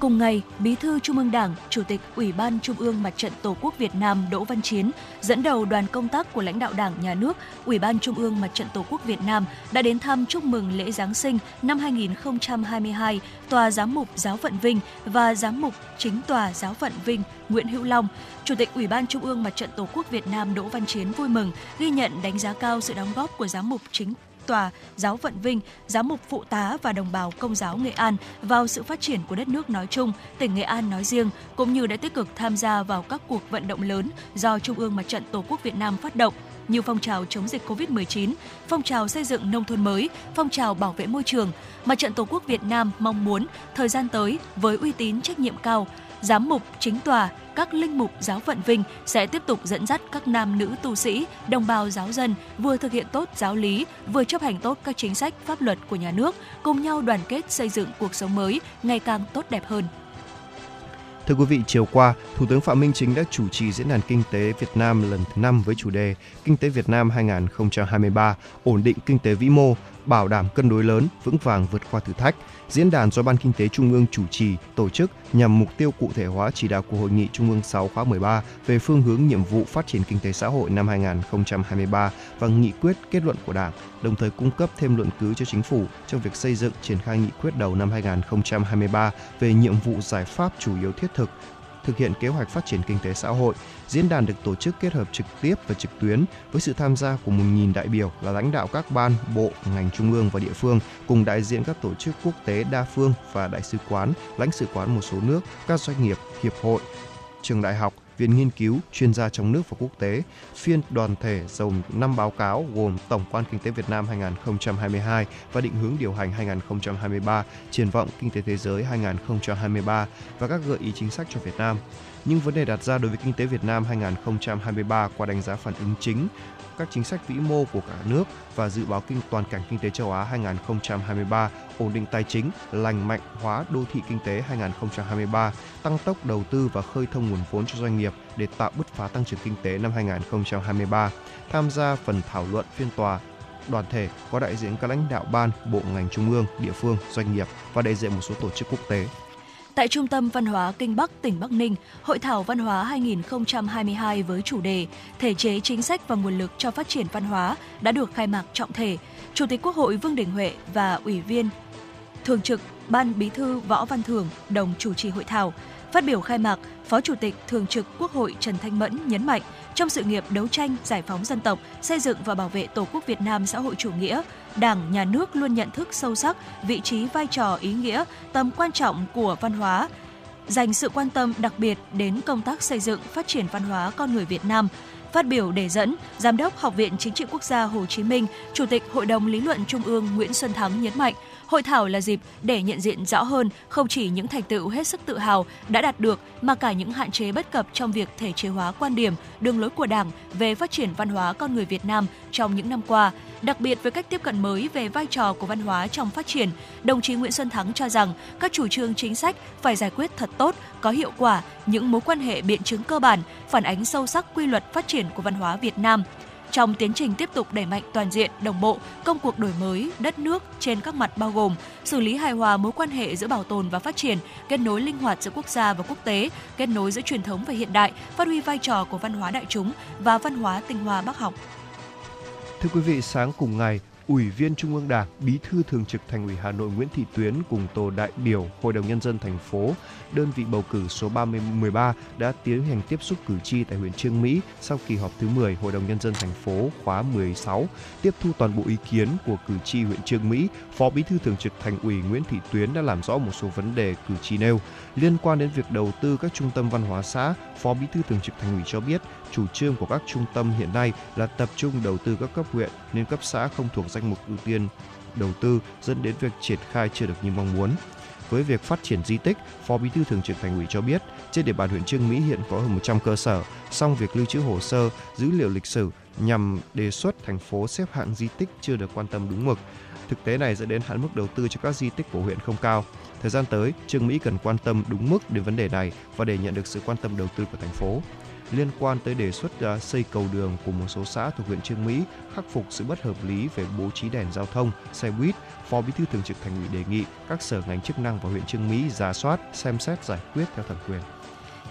Cùng ngày, Bí thư Trung ương Đảng, Chủ tịch Ủy ban Trung ương Mặt trận Tổ quốc Việt Nam Đỗ Văn Chiến dẫn đầu đoàn công tác của lãnh đạo Đảng, Nhà nước, Ủy ban Trung ương Mặt trận Tổ quốc Việt Nam đã đến thăm chúc mừng lễ Giáng sinh năm 2022 Tòa Giám mục Giáo phận Vinh và Giám mục Chính Tòa Giáo phận Vinh Nguyễn Hữu Long. Chủ tịch Ủy ban Trung ương Mặt trận Tổ quốc Việt Nam Đỗ Văn Chiến vui mừng, ghi nhận đánh giá cao sự đóng góp của Giám mục Chính Tòa Giáo phận Vinh, Giám mục Phụ tá và đồng bào Công giáo Nghệ An vào sự phát triển của đất nước nói chung, tỉnh Nghệ An nói riêng, cũng như đã tích cực tham gia vào các cuộc vận động lớn do Trung ương Mặt trận Tổ quốc Việt Nam phát động, như phong trào chống dịch Covid-19, phong trào xây dựng nông thôn mới, phong trào bảo vệ môi trường. Mặt trận Tổ quốc Việt Nam mong muốn thời gian tới với uy tín trách nhiệm cao, Giám mục Chính Tòa, các linh mục Giáo phận Vinh sẽ tiếp tục dẫn dắt các nam nữ tu sĩ, đồng bào giáo dân vừa thực hiện tốt giáo lý, vừa chấp hành tốt các chính sách, pháp luật của Nhà nước, cùng nhau đoàn kết xây dựng cuộc sống mới ngày càng tốt đẹp hơn. Thưa quý vị, chiều qua, Thủ tướng Phạm Minh Chính đã chủ trì Diễn đàn Kinh tế Việt Nam lần thứ 5 với chủ đề Kinh tế Việt Nam 2023, ổn định kinh tế vĩ mô, bảo đảm cân đối lớn, vững vàng vượt qua thử thách. Diễn đàn do Ban Kinh tế Trung ương chủ trì, tổ chức nhằm mục tiêu cụ thể hóa chỉ đạo của Hội nghị Trung ương 6 khóa 13 về phương hướng nhiệm vụ phát triển kinh tế xã hội năm 2023 và nghị quyết kết luận của Đảng, đồng thời cung cấp thêm luận cứ cho Chính phủ trong việc xây dựng triển khai nghị quyết đầu năm 2023 về nhiệm vụ giải pháp chủ yếu thiết thực, thực hiện kế hoạch phát triển kinh tế xã hội. Diễn đàn được tổ chức kết hợp trực tiếp và trực tuyến với sự tham gia của 1.000 đại biểu là lãnh đạo các ban, bộ, ngành trung ương và địa phương, cùng đại diện các tổ chức quốc tế đa phương và đại sứ quán, lãnh sự quán một số nước, các doanh nghiệp, hiệp hội, trường đại học, viện nghiên cứu, chuyên gia trong nước và quốc tế. Phiên đoàn thể gồm 5 báo cáo gồm Tổng quan Kinh tế Việt Nam 2022 và định hướng điều hành 2023, triển vọng kinh tế thế giới 2023 và các gợi ý chính sách cho Việt Nam. Những vấn đề đặt ra đối với kinh tế Việt Nam 2023 qua đánh giá phản ứng chính, các chính sách vĩ mô của cả nước và dự báo toàn cảnh kinh tế châu Á 2023, ổn định tài chính, lành mạnh hóa đô thị kinh tế 2023, tăng tốc đầu tư và khơi thông nguồn vốn cho doanh nghiệp để tạo bứt phá tăng trưởng kinh tế năm 2023. Tham gia phần thảo luận phiên tòa, đoàn thể có đại diện các lãnh đạo ban, bộ, ngành trung ương, địa phương, doanh nghiệp và đại diện một số tổ chức quốc tế. Tại Trung tâm Văn hóa Kinh Bắc, tỉnh Bắc Ninh, Hội thảo Văn hóa 2022 với chủ đề Thể chế chính sách và nguồn lực cho phát triển văn hóa đã được khai mạc trọng thể. Chủ tịch Quốc hội Vương Đình Huệ và Ủy viên Thường trực Ban Bí thư Võ Văn Thưởng đồng chủ trì hội thảo. Phát biểu khai mạc, Phó Chủ tịch Thường trực Quốc hội Trần Thanh Mẫn nhấn mạnh, trong sự nghiệp đấu tranh, giải phóng dân tộc, xây dựng và bảo vệ Tổ quốc Việt Nam xã hội chủ nghĩa, Đảng, Nhà nước luôn nhận thức sâu sắc vị trí, vai trò, ý nghĩa, tầm quan trọng của văn hóa, dành sự quan tâm đặc biệt đến công tác xây dựng, phát triển văn hóa con người Việt Nam. Phát biểu đề dẫn, Giám đốc Học viện Chính trị Quốc gia Hồ Chí Minh, Chủ tịch Hội đồng Lý luận Trung ương Nguyễn Xuân Thắng nhấn mạnh, hội thảo là dịp để nhận diện rõ hơn không chỉ những thành tựu hết sức tự hào đã đạt được mà cả những hạn chế bất cập trong việc thể chế hóa quan điểm, đường lối của Đảng về phát triển văn hóa con người Việt Nam trong những năm qua. Đặc biệt với cách tiếp cận mới về vai trò của văn hóa trong phát triển, đồng chí Nguyễn Xuân Thắng cho rằng các chủ trương chính sách phải giải quyết thật tốt, có hiệu quả những mối quan hệ biện chứng cơ bản, phản ánh sâu sắc quy luật phát triển của văn hóa Việt Nam. Trong tiến trình tiếp tục đẩy mạnh toàn diện, đồng bộ công cuộc đổi mới đất nước trên các mặt bao gồm xử lý hài hòa mối quan hệ giữa bảo tồn và phát triển, kết nối linh hoạt giữa quốc gia và quốc tế, kết nối giữa truyền thống và hiện đại, phát huy vai trò của văn hóa đại chúng và văn hóa tinh hoa Bác học. Thưa quý vị, sáng cùng ngày, Ủy viên Trung ương Đảng, Bí thư Thường trực Thành ủy Hà Nội Nguyễn Thị Tuyến cùng tổ đại biểu Hội đồng Nhân dân thành phố, đơn vị bầu cử số 3013 đã tiến hành tiếp xúc cử tri tại huyện Chương Mỹ sau kỳ họp thứ 10 Hội đồng Nhân dân thành phố khóa 16, tiếp thu toàn bộ ý kiến của cử tri huyện Chương Mỹ. Phó Bí thư Thường trực Thành ủy Nguyễn Thị Tuyến đã làm rõ một số vấn đề cử tri nêu liên quan đến việc đầu tư các trung tâm văn hóa xã. Phó Bí thư Thường trực Thành ủy cho biết, chủ trương của các trung tâm hiện nay là tập trung đầu tư các cấp huyện nên cấp xã không thuộc danh mục ưu tiên đầu tư, dẫn đến việc triển khai chưa được như mong muốn. Với việc phát triển di tích, Phó Bí thư Thường trực Thành ủy cho biết, trên địa bàn huyện Chương Mỹ hiện có hơn 100 cơ sở, song việc lưu trữ hồ sơ, dữ liệu lịch sử nhằm đề xuất thành phố xếp hạng di tích chưa được quan tâm đúng mực. Thực tế này dẫn đến hạn mức đầu tư cho các di tích của huyện không cao. Thời gian tới, Chương Mỹ cần quan tâm đúng mức đến vấn đề này và để nhận được sự quan tâm đầu tư của thành phố. Liên quan tới đề xuất xây cầu đường của một số xã thuộc huyện Chương Mỹ, khắc phục sự bất hợp lý về bố trí đèn giao thông, xe buýt, Phó Bí thư Thường trực Thành ủy đề nghị các sở ngành chức năng và huyện Chương Mỹ rà soát, xem xét giải quyết theo thẩm quyền.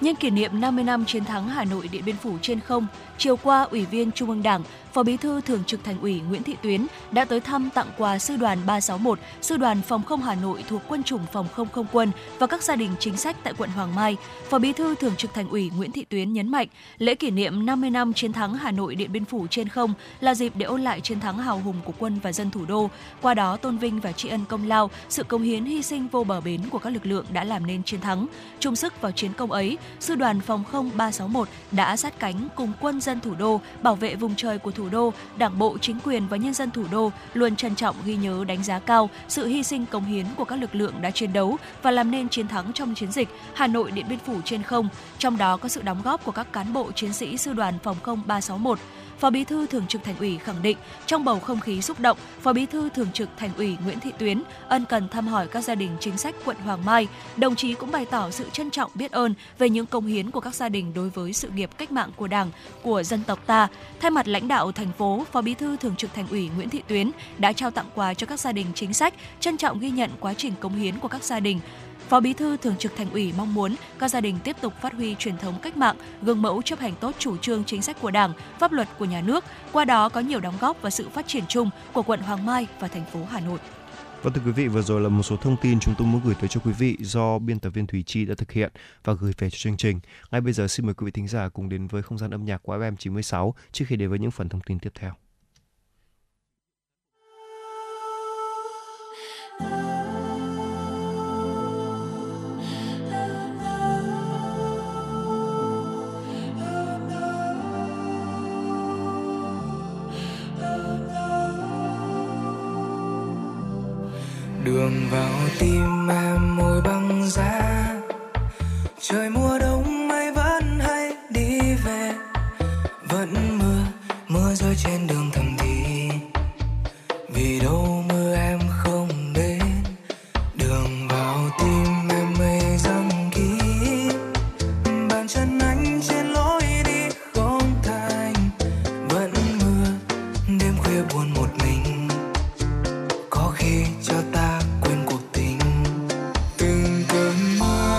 Nhân kỷ niệm 50 năm chiến thắng Hà Nội Điện Biên Phủ trên không, chiều qua, Ủy viên Trung ương Đảng, Phó Bí thư Thường trực Thành ủy Nguyễn Thị Tuyến đã tới thăm tặng quà Sư đoàn 361, Sư đoàn Phòng không Hà Nội thuộc Quân chủng Phòng không Không quân và các gia đình chính sách tại quận Hoàng Mai. Phó Bí thư Thường trực Thành ủy Nguyễn Thị Tuyến nhấn mạnh, lễ kỷ niệm 50 năm chiến thắng Hà Nội Điện Biên Phủ trên không là dịp để ôn lại chiến thắng hào hùng của quân và dân thủ đô, qua đó tôn vinh và tri ân công lao, sự cống hiến hy sinh vô bờ bến của các lực lượng đã làm nên chiến thắng. Chung sức vào chiến công ấy, Sư đoàn Phòng không 361 đã sát cánh cùng quân dân thủ đô bảo vệ vùng trời của thủ đô. Đảng bộ, chính quyền và nhân dân thủ đô luôn trân trọng ghi nhớ, đánh giá cao sự hy sinh cống hiến của các lực lượng đã chiến đấu và làm nên chiến thắng trong chiến dịch Hà Nội Điện Biên Phủ trên không, trong đó có sự đóng góp của các cán bộ chiến sĩ Sư đoàn Phòng không 361. Phó Bí thư Thường trực Thành ủy khẳng định, trong bầu không khí xúc động, Phó Bí thư Thường trực Thành ủy Nguyễn Thị Tuyến ân cần thăm hỏi các gia đình chính sách quận Hoàng Mai. Đồng chí cũng bày tỏ sự trân trọng, biết ơn về những cống hiến của các gia đình đối với sự nghiệp cách mạng của Đảng, của dân tộc ta. Thay mặt lãnh đạo thành phố, Phó Bí thư Thường trực Thành ủy Nguyễn Thị Tuyến đã trao tặng quà cho các gia đình chính sách, trân trọng ghi nhận quá trình cống hiến của các gia đình. Phó Bí thư Thường trực Thành ủy mong muốn các gia đình tiếp tục phát huy truyền thống cách mạng, gương mẫu chấp hành tốt chủ trương chính sách của Đảng, pháp luật của Nhà nước, qua đó có nhiều đóng góp vào sự phát triển chung của quận Hoàng Mai và thành phố Hà Nội. Và thưa quý vị, vừa rồi là một số thông tin chúng tôi muốn gửi tới cho quý vị do biên tập viên Thùy Chi đã thực hiện và gửi về cho chương trình. Ngay bây giờ xin mời quý vị thính giả cùng đến với không gian âm nhạc của FM 96 trước khi đến với những phần thông tin tiếp theo. Đường vào tim em môi băng giá, trời mùa đông mai vẫn hay đi về, vẫn mưa, mưa rơi trên đường thầm thì, vì đâu mưa em không đến. Đường vào tim em mây dâng kín, bàn chân anh trên lối đi không thành, vẫn mưa, đêm khuya buồn một mình, có khi cho ta quên cuộc tình. Từng cơn mưa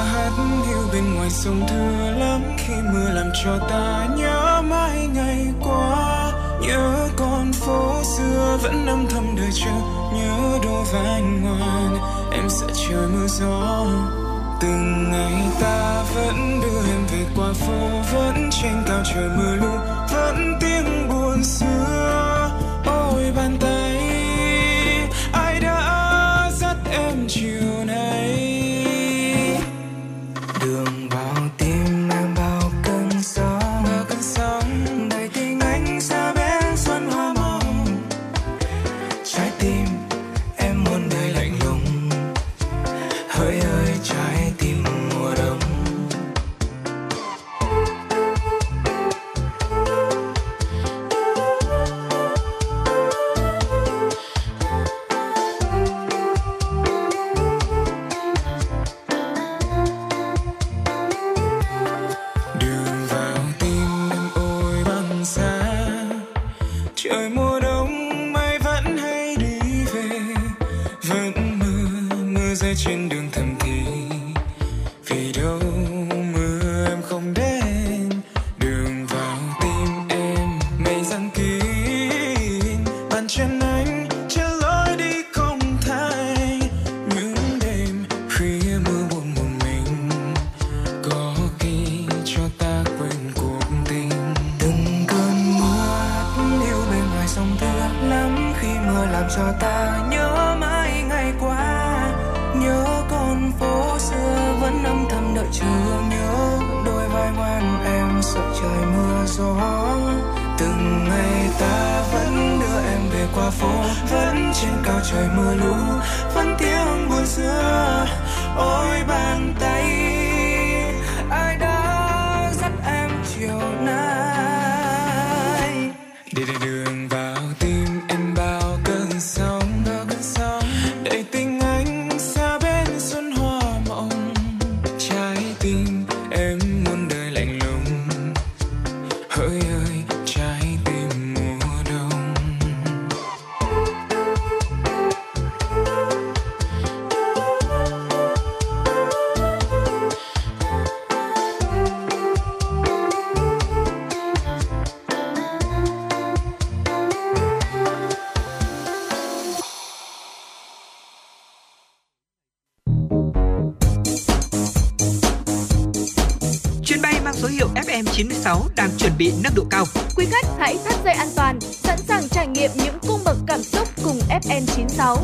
thầm thưa lắm khi mưa làm cho ta nhớ mãi ngày qua, nhớ con phố xưa vẫn âm thầm đợi chờ, nhớ đôi vai ngoan em sẽ chờ mưa gió. Từng ngày ta vẫn đưa em về qua phố, vẫn trên cao trời mưa lũ, vẫn tiếng buồn xưa. Ôi bàn tay ai đã dắt em chiều nay, đường bao tim em bao cơn sóng, đời tình anh xa bên xuân hoa mộng. Trái tim em muôn đời lạnh lùng, hỡi ơi trái tim mùa đông. Đang chuẩn bị nâng độ cao. Quý khách hãy thắt dây an toàn, sẵn sàng trải nghiệm những cung bậc cảm xúc cùng FM 96.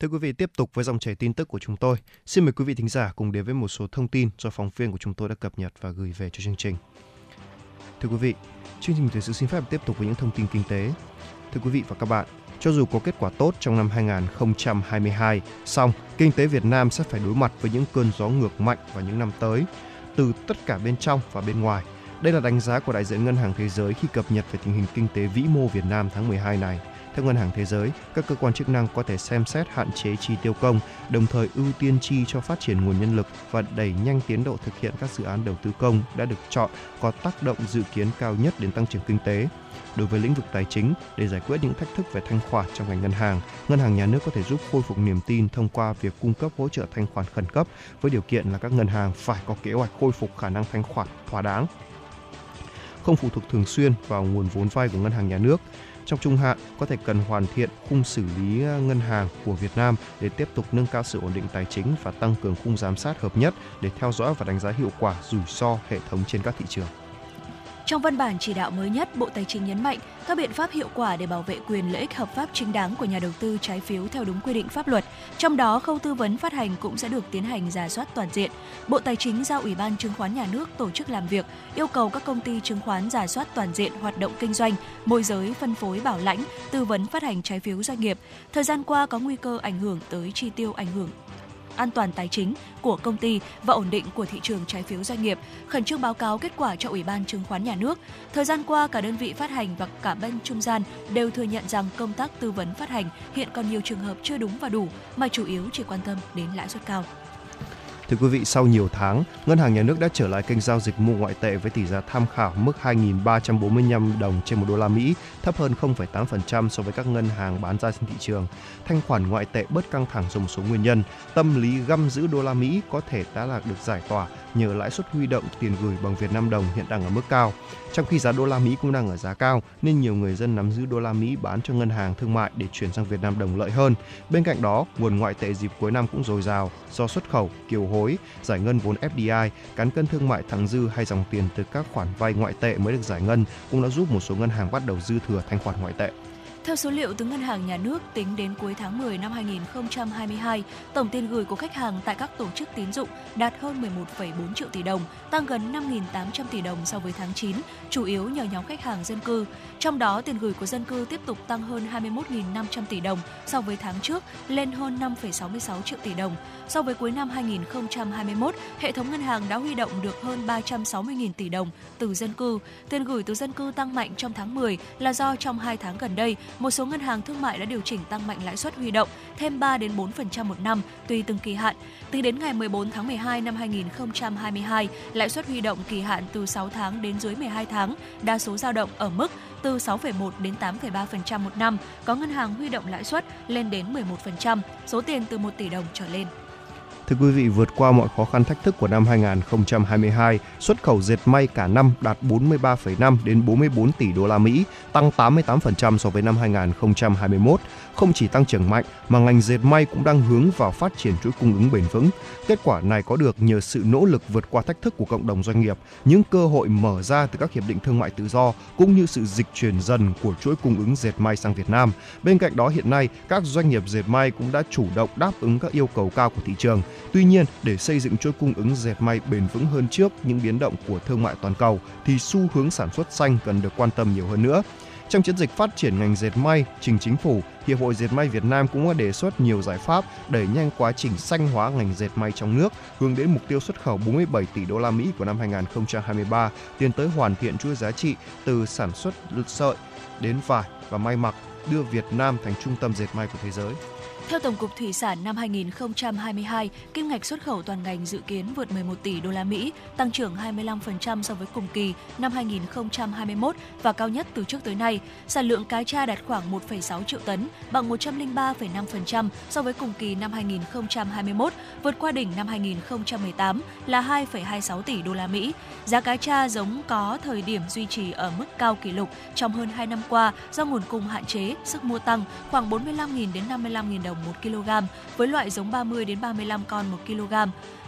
Thưa quý vị, tiếp tục với dòng chảy tin tức của chúng tôi. Xin mời quý vị thính giả cùng đến với một số thông tin do phóng viên của chúng tôi đã cập nhật và gửi về cho chương trình. Thưa quý vị, chương trình thời sự xin phép tiếp tục với những thông tin kinh tế. Thưa quý vị và các bạn, cho dù có kết quả tốt trong năm 2022, song kinh tế Việt Nam sẽ phải đối mặt với những cơn gió ngược mạnh vào những năm tới, từ tất cả bên trong và bên ngoài. Đây là đánh giá của đại diện Ngân hàng Thế giới khi cập nhật về tình hình kinh tế vĩ mô Việt Nam tháng 12 này. Theo Ngân hàng Thế giới, các cơ quan chức năng có thể xem xét hạn chế chi tiêu công, đồng thời ưu tiên chi cho phát triển nguồn nhân lực và đẩy nhanh tiến độ thực hiện các dự án đầu tư công đã được chọn có tác động dự kiến cao nhất đến tăng trưởng kinh tế. Đối với lĩnh vực tài chính, để giải quyết những thách thức về thanh khoản trong ngành ngân hàng, Ngân hàng Nhà nước có thể giúp khôi phục niềm tin thông qua việc cung cấp hỗ trợ thanh khoản khẩn cấp, với điều kiện là các ngân hàng phải có kế hoạch khôi phục khả năng thanh khoản thỏa đáng, không phụ thuộc thường xuyên vào nguồn vốn vay của Ngân hàng Nhà nước. Trong trung hạn, có thể cần hoàn thiện khung xử lý ngân hàng của Việt Nam để tiếp tục nâng cao sự ổn định tài chính và tăng cường khung giám sát hợp nhất để theo dõi và đánh giá hiệu quả rủi ro hệ thống trên các thị trường. Trong văn bản chỉ đạo mới nhất, Bộ Tài chính nhấn mạnh các biện pháp hiệu quả để bảo vệ quyền lợi ích hợp pháp chính đáng của nhà đầu tư trái phiếu theo đúng quy định pháp luật. Trong đó, khâu tư vấn phát hành cũng sẽ được tiến hành rà soát toàn diện. Bộ Tài chính giao Ủy ban Chứng khoán Nhà nước tổ chức làm việc, yêu cầu các công ty chứng khoán rà soát toàn diện hoạt động kinh doanh, môi giới, phân phối, bảo lãnh, tư vấn phát hành trái phiếu doanh nghiệp. Thời gian qua có nguy cơ ảnh hưởng tới chi tiêu, ảnh hưởng an toàn tài chính của công ty và ổn định của thị trường trái phiếu doanh nghiệp, khẩn trương báo cáo kết quả cho Ủy ban Chứng khoán Nhà nước. Thời gian qua, cả đơn vị phát hành và cả bên trung gian đều thừa nhận rằng công tác tư vấn phát hành hiện còn nhiều trường hợp chưa đúng và đủ, mà chủ yếu chỉ quan tâm đến lãi suất cao. Thưa quý vị, sau nhiều tháng, Ngân hàng Nhà nước đã trở lại kênh giao dịch mua ngoại tệ với tỷ giá tham khảo mức 2.345 đồng trên 1 đô la Mỹ, thấp hơn 0,8% so với các ngân hàng bán ra trên thị trường. Thanh khoản ngoại tệ bớt căng thẳng do một số nguyên nhân. Tâm lý găm giữ đô la Mỹ có thể đã được giải tỏa nhờ lãi suất huy động tiền gửi bằng Việt Nam đồng hiện đang ở mức cao. Trong khi giá đô la Mỹ cũng đang ở giá cao nên nhiều người dân nắm giữ đô la Mỹ bán cho ngân hàng thương mại để chuyển sang Việt Nam đồng lợi hơn. Bên cạnh đó, nguồn ngoại tệ dịp cuối năm cũng dồi dào do xuất khẩu, kiều hối, giải ngân vốn FDI, cán cân thương mại thặng dư hay dòng tiền từ các khoản vay ngoại tệ mới được giải ngân cũng đã giúp một số ngân hàng bắt đầu dư thừa thanh khoản ngoại tệ. Theo số liệu từ Ngân hàng Nhà nước, tính đến cuối tháng 10 năm 2022, tổng tiền gửi của khách hàng tại các tổ chức tín dụng đạt hơn 11,4 triệu tỷ đồng, tăng gần 5.800 tỷ đồng so với tháng 9, chủ yếu nhờ nhóm khách hàng dân cư. Trong đó, tiền gửi của dân cư tiếp tục tăng hơn 21.500 tỷ đồng so với tháng trước, lên hơn 5,66 triệu tỷ đồng. So với cuối năm 2021, hệ thống ngân hàng đã huy động được hơn 360.000 tỷ đồng từ dân cư. Tiền gửi từ dân cư tăng mạnh trong tháng 10 là do trong 2 tháng gần đây, một số ngân hàng thương mại đã điều chỉnh tăng mạnh lãi suất huy động thêm 3-4% một năm tùy từng kỳ hạn. Tính đến ngày 14 tháng 12 năm 2022, lãi suất huy động kỳ hạn từ 6 tháng đến dưới 12 tháng đa số dao động ở mức từ 6,1 đến 8,3% một năm, có ngân hàng huy động lãi suất lên đến 11%, số tiền từ 1 tỷ đồng trở lên. Thưa quý vị, vượt qua mọi khó khăn thách thức của năm 2022, xuất khẩu dệt may cả năm đạt 43,5 đến 44 tỷ đô la Mỹ, tăng 88% so với năm 2021. Không chỉ tăng trưởng mạnh mà ngành dệt may cũng đang hướng vào phát triển chuỗi cung ứng bền vững. Kết quả này có được nhờ sự nỗ lực vượt qua thách thức của cộng đồng doanh nghiệp, những cơ hội mở ra từ các hiệp định thương mại tự do cũng như sự dịch chuyển dần của chuỗi cung ứng dệt may sang Việt Nam. Bên cạnh đó, hiện nay các doanh nghiệp dệt may cũng đã chủ động đáp ứng các yêu cầu cao của thị trường. Tuy nhiên, để xây dựng chuỗi cung ứng dệt may bền vững hơn trước những biến động của thương mại toàn cầu thì xu hướng sản xuất xanh cần được quan tâm nhiều hơn nữa. Trong chiến dịch phát triển ngành dệt may trình Chính phủ, Hiệp hội Dệt may Việt Nam cũng đã đề xuất nhiều giải pháp đẩy nhanh quá trình xanh hóa ngành dệt may trong nước, hướng đến mục tiêu xuất khẩu 47 tỷ đô la Mỹ của năm 2023, tiến tới hoàn thiện chuỗi giá trị từ sản xuất sợi đến vải và may mặc, đưa Việt Nam thành trung tâm dệt may của thế giới. Theo Tổng cục Thủy sản, năm 2022, kim ngạch xuất khẩu toàn ngành dự kiến vượt 11 tỷ đô la Mỹ, tăng trưởng 25% so với cùng kỳ năm 2021 và cao nhất từ trước tới nay. Sản lượng cá tra đạt khoảng 1,6 triệu tấn, bằng 103,5% so với cùng kỳ năm 2021, vượt qua đỉnh năm 2018 là 2,26 tỷ đô la Mỹ. Giá cá tra giống có thời điểm duy trì ở mức cao kỷ lục trong hơn 2 năm qua do nguồn cung hạn chế, sức mua tăng khoảng 45.000 đến 55.000 đồng 1 kg, với loại giống 30 đến 35 con 1 kg.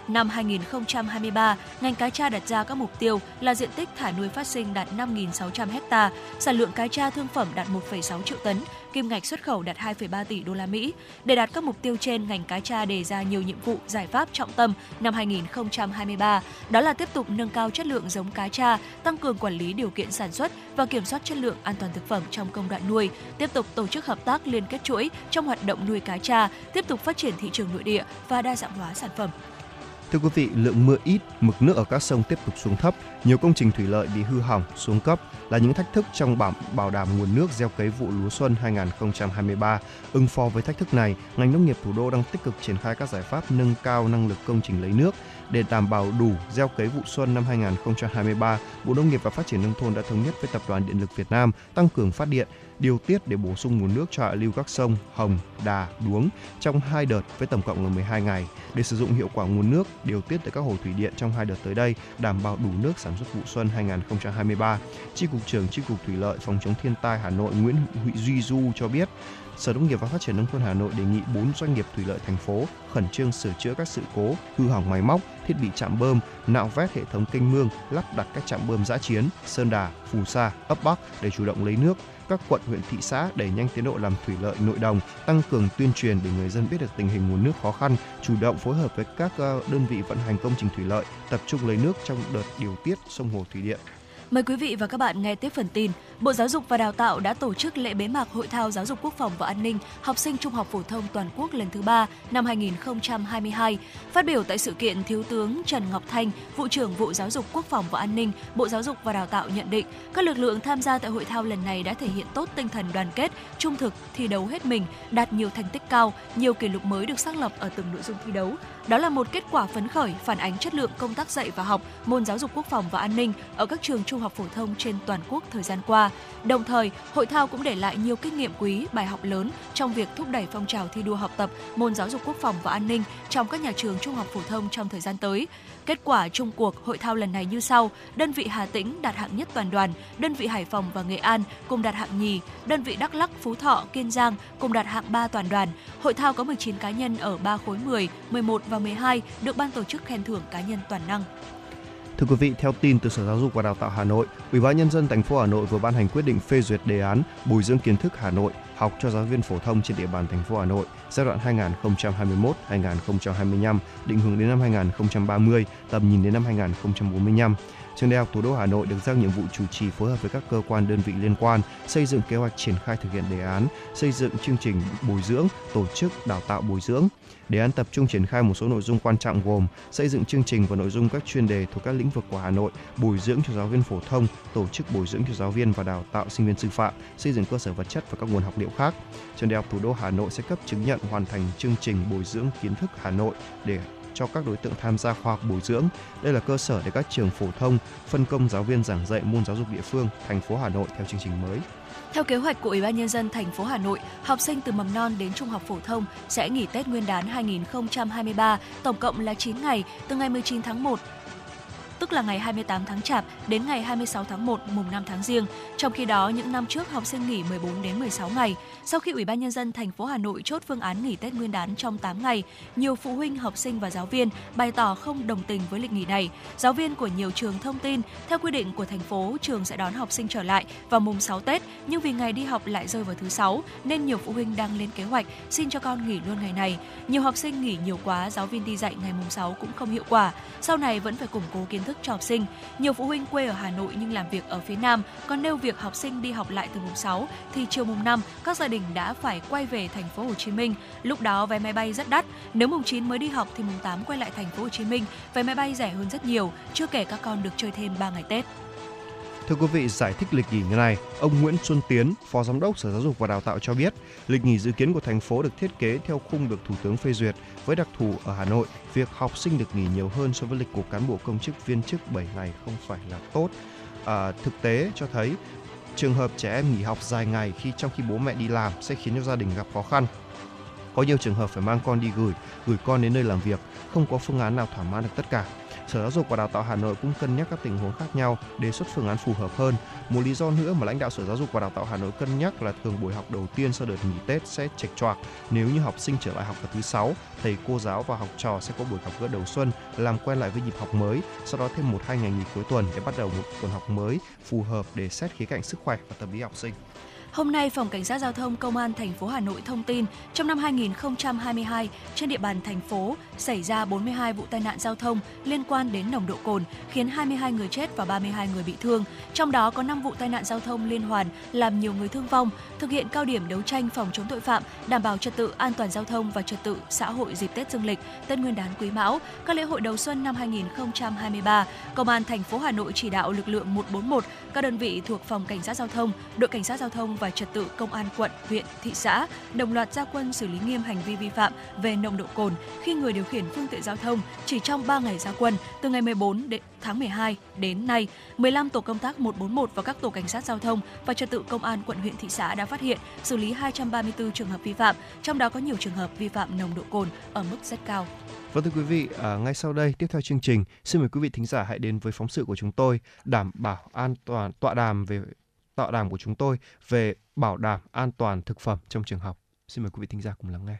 Năm 2023, ngành cá tra đặt ra các mục tiêu là diện tích thả nuôi phát sinh đạt 5.600 ha, sản lượng cá tra thương phẩm đạt 1,6 triệu tấn, kim ngạch xuất khẩu đạt 2,3 tỷ đô la Mỹ. Để đạt các mục tiêu trên, ngành cá tra đề ra nhiều nhiệm vụ, giải pháp trọng tâm năm 2023, đó là tiếp tục nâng cao chất lượng giống cá tra, tăng cường quản lý điều kiện sản xuất và kiểm soát chất lượng an toàn thực phẩm trong công đoạn nuôi, tiếp tục tổ chức hợp tác liên kết chuỗi trong hoạt động nuôi cá tra, tiếp tục phát triển thị trường nội địa và đa dạng hóa sản phẩm. Thưa quý vị, lượng mưa ít, mực nước ở các sông tiếp tục xuống thấp, nhiều công trình thủy lợi bị hư hỏng, xuống cấp là những thách thức trong bảo đảm nguồn nước gieo cấy vụ lúa xuân 2023. Ứng phó với thách thức này, ngành nông nghiệp thủ đô đang tích cực triển khai các giải pháp nâng cao năng lực công trình lấy nước. Để đảm bảo đủ gieo cấy vụ xuân năm 2023, Bộ Nông nghiệp và Phát triển Nông thôn đã thống nhất với Tập đoàn Điện lực Việt Nam tăng cường phát điện, điều tiết để bổ sung nguồn nước cho hạ lưu các sông Hồng, Đà, Đuống trong 2 đợt với tổng cộng là 12 ngày. Để sử dụng hiệu quả nguồn nước điều tiết tại các hồ thủy điện trong 2 đợt tới đây, đảm bảo đủ nước sản xuất vụ xuân 2023, Chi cục trưởng Chi cục Thủy lợi Phòng chống thiên tai Hà Nội Nguyễn Duy Du cho biết, Sở Nông nghiệp và Phát triển Nông thôn Hà Nội đề nghị 4 doanh nghiệp thủy lợi thành phố khẩn trương sửa chữa các sự cố, hư hỏng máy móc, thiết bị trạm bơm, nạo vét hệ thống kênh mương, lắp đặt các trạm bơm dã chiến, Sơn Đà, Phù Sa, ấp Bắc để chủ động lấy nước. Các quận, huyện, thị xã đẩy nhanh tiến độ làm thủy lợi nội đồng, tăng cường tuyên truyền để người dân biết được tình hình nguồn nước khó khăn, chủ động phối hợp với các đơn vị vận hành công trình thủy lợi, tập trung lấy nước trong đợt điều tiết sông hồ thủy điện. Mời quý vị và các bạn nghe tiếp phần tin. Bộ Giáo dục và Đào tạo đã tổ chức lễ bế mạc Hội thao Giáo dục Quốc phòng và An ninh học sinh trung học phổ thông toàn quốc lần thứ 3 năm 2022. Phát biểu tại sự kiện, Thiếu tướng Trần Ngọc Thanh, Vụ trưởng Vụ Giáo dục Quốc phòng và An ninh, Bộ Giáo dục và Đào tạo nhận định, các lực lượng tham gia tại hội thao lần này đã thể hiện tốt tinh thần đoàn kết, trung thực, thi đấu hết mình, đạt nhiều thành tích cao, nhiều kỷ lục mới được xác lập ở từng nội dung thi đấu. Đó là một kết quả phấn khởi, phản ánh chất lượng công tác dạy và học môn Giáo dục Quốc phòng và An ninh ở các trường trung học phổ thông trên toàn quốc thời gian qua. Đồng thời, hội thao cũng để lại nhiều kinh nghiệm quý, bài học lớn trong việc thúc đẩy phong trào thi đua học tập môn Giáo dục Quốc phòng và An ninh trong các nhà trường trung học phổ thông trong thời gian tới. Kết quả chung cuộc hội thao lần này như sau: đơn vị Hà Tĩnh đạt hạng nhất toàn đoàn, đơn vị Hải Phòng và Nghệ An cùng đạt hạng nhì, đơn vị Đắk Lắk, Phú Thọ, Kiên Giang cùng đạt hạng 3 toàn đoàn. Hội thao có 19 cá nhân ở 3 khối 10, 11 và 12 được ban tổ chức khen thưởng cá nhân toàn năng. Thưa quý vị, theo tin từ Sở Giáo dục và Đào tạo Hà Nội, Ủy ban nhân dân thành phố Hà Nội vừa ban hành quyết định phê duyệt đề án bồi dưỡng kiến thức Hà Nội học cho giáo viên phổ thông trên địa bàn thành phố Hà Nội giai đoạn 2021-2025, định hướng đến năm 2030, tầm nhìn đến năm 2045. Trường Đại học Thủ đô Hà Nội được giao nhiệm vụ chủ trì phối hợp với các cơ quan đơn vị liên quan xây dựng kế hoạch triển khai thực hiện đề án, xây dựng chương trình bồi dưỡng, tổ chức đào tạo bồi dưỡng. Đề án tập trung triển khai một số nội dung quan trọng gồm xây dựng chương trình và nội dung các chuyên đề thuộc các lĩnh vực của Hà Nội, bồi dưỡng cho giáo viên phổ thông, tổ chức bồi dưỡng cho giáo viên và đào tạo sinh viên sư phạm, xây dựng cơ sở vật chất và các nguồn học liệu khác. Trường Đại học Thủ đô Hà Nội sẽ cấp chứng nhận hoàn thành chương trình bồi dưỡng kiến thức Hà Nội để cho các đối tượng tham gia khoa học bồi dưỡng. Đây là cơ sở để các trường phổ thông phân công giáo viên giảng dạy môn giáo dục địa phương thành phố Hà Nội theo chương trình mới. Theo kế hoạch của Ủy ban nhân dân thành phố Hà Nội, học sinh từ mầm non đến trung học phổ thông sẽ nghỉ Tết Nguyên đán 2023, tổng cộng là 9 ngày, từ ngày 19 tháng 1 tức là ngày 28 tháng Chạp đến ngày 26 tháng 1 mùng 5 tháng Giêng. Trong khi đó, những năm trước học sinh nghỉ 14 đến 16 ngày. Sau khi Ủy ban nhân dân thành phố Hà Nội chốt phương án nghỉ Tết Nguyên đán trong 8 ngày, nhiều phụ huynh, học sinh và giáo viên bày tỏ không đồng tình với lịch nghỉ này. Giáo viên của nhiều trường thông tin, theo quy định của thành phố, trường sẽ đón học sinh trở lại vào mùng 6 Tết, nhưng vì ngày đi học lại rơi vào thứ 6 nên nhiều phụ huynh đang lên kế hoạch xin cho con nghỉ luôn ngày này. Nhiều học sinh nghỉ nhiều quá, giáo viên đi dạy ngày mùng 6 cũng không hiệu quả, sau này vẫn phải củng cố kiến thức cho học sinh. Nhiều phụ huynh quê ở Hà Nội nhưng làm việc ở phía Nam còn nêu việc học sinh đi học lại từ mùng 6 thì chiều mùng 5 các gia đình đã phải quay về thành phố Hồ Chí Minh. Lúc đó vé máy bay rất đắt, nếu mùng 9 mới đi học thì mùng 8 quay lại thành phố Hồ Chí Minh, vé máy bay rẻ hơn rất nhiều, chưa kể các con được chơi thêm 3 ngày Tết. Thưa quý vị, giải thích lịch nghỉ như này, ông Nguyễn Xuân Tiến, Phó Giám đốc Sở Giáo dục và Đào tạo cho biết, lịch nghỉ dự kiến của thành phố được thiết kế theo khung được Thủ tướng phê duyệt. Với đặc thù ở Hà Nội, việc học sinh được nghỉ nhiều hơn so với lịch của cán bộ công chức viên chức 7 ngày không phải là tốt. Thực tế cho thấy, trường hợp trẻ em nghỉ học dài ngày trong khi bố mẹ đi làm sẽ khiến cho gia đình gặp khó khăn. Có nhiều trường hợp phải mang con đi gửi con đến nơi làm việc, không có phương án nào thỏa mãn được tất cả. Sở Giáo dục và Đào tạo Hà Nội cũng cân nhắc các tình huống khác nhau, đề xuất phương án phù hợp hơn. Một lý do nữa mà lãnh đạo Sở Giáo dục và Đào tạo Hà Nội cân nhắc là thường buổi học đầu tiên sau đợt nghỉ Tết sẽ chệch choạc. Nếu như học sinh trở lại học vào thứ 6, thầy cô giáo và học trò sẽ có buổi gặp gỡ đầu xuân, làm quen lại với nhịp học mới, sau đó thêm 1-2 ngày nghỉ cuối tuần để bắt đầu một tuần học mới phù hợp để xét khía cạnh sức khỏe và tâm lý học sinh. Hôm nay, Phòng Cảnh sát Giao thông Công an thành phố Hà Nội thông tin, trong năm 2022, trên địa bàn thành phố xảy ra 42 vụ tai nạn giao thông liên quan đến nồng độ cồn, khiến 22 người chết và 32 người bị thương. Trong đó có 5 vụ tai nạn giao thông liên hoàn làm nhiều người thương vong. Thực hiện cao điểm đấu tranh phòng chống tội phạm, đảm bảo trật tự an toàn giao thông và trật tự xã hội dịp Tết Dương lịch, Tết Nguyên đán Quý Mão, các lễ hội đầu xuân năm 2023, Công an thành phố Hà Nội chỉ đạo lực lượng 141, các đơn vị thuộc Phòng Cảnh sát Giao thông, Đội Cảnh sát Giao thông và Trật tự Công an quận, huyện, thị xã đồng loạt ra quân xử lý nghiêm hành vi vi phạm về nồng độ cồn khi người điều khiển phương tiện giao thông. Chỉ trong 3 ngày ra quân, từ ngày 14 tháng 12 đến nay, 15 tổ công tác 141 và các tổ cảnh sát giao thông và trật tự công an quận, huyện, thị xã đã phát hiện, xử lý 234 trường hợp vi phạm, trong đó có nhiều trường hợp vi phạm nồng độ cồn ở mức rất cao. Vâng, thưa quý vị, ngay sau đây, tiếp theo chương trình, xin mời quý vị thính giả hãy đến với phóng sự của chúng tôi, đảm bảo an toàn tọa đàm của chúng tôi về bảo đảm an toàn thực phẩm trong trường học. Xin mời quý vị thính giả cùng lắng nghe.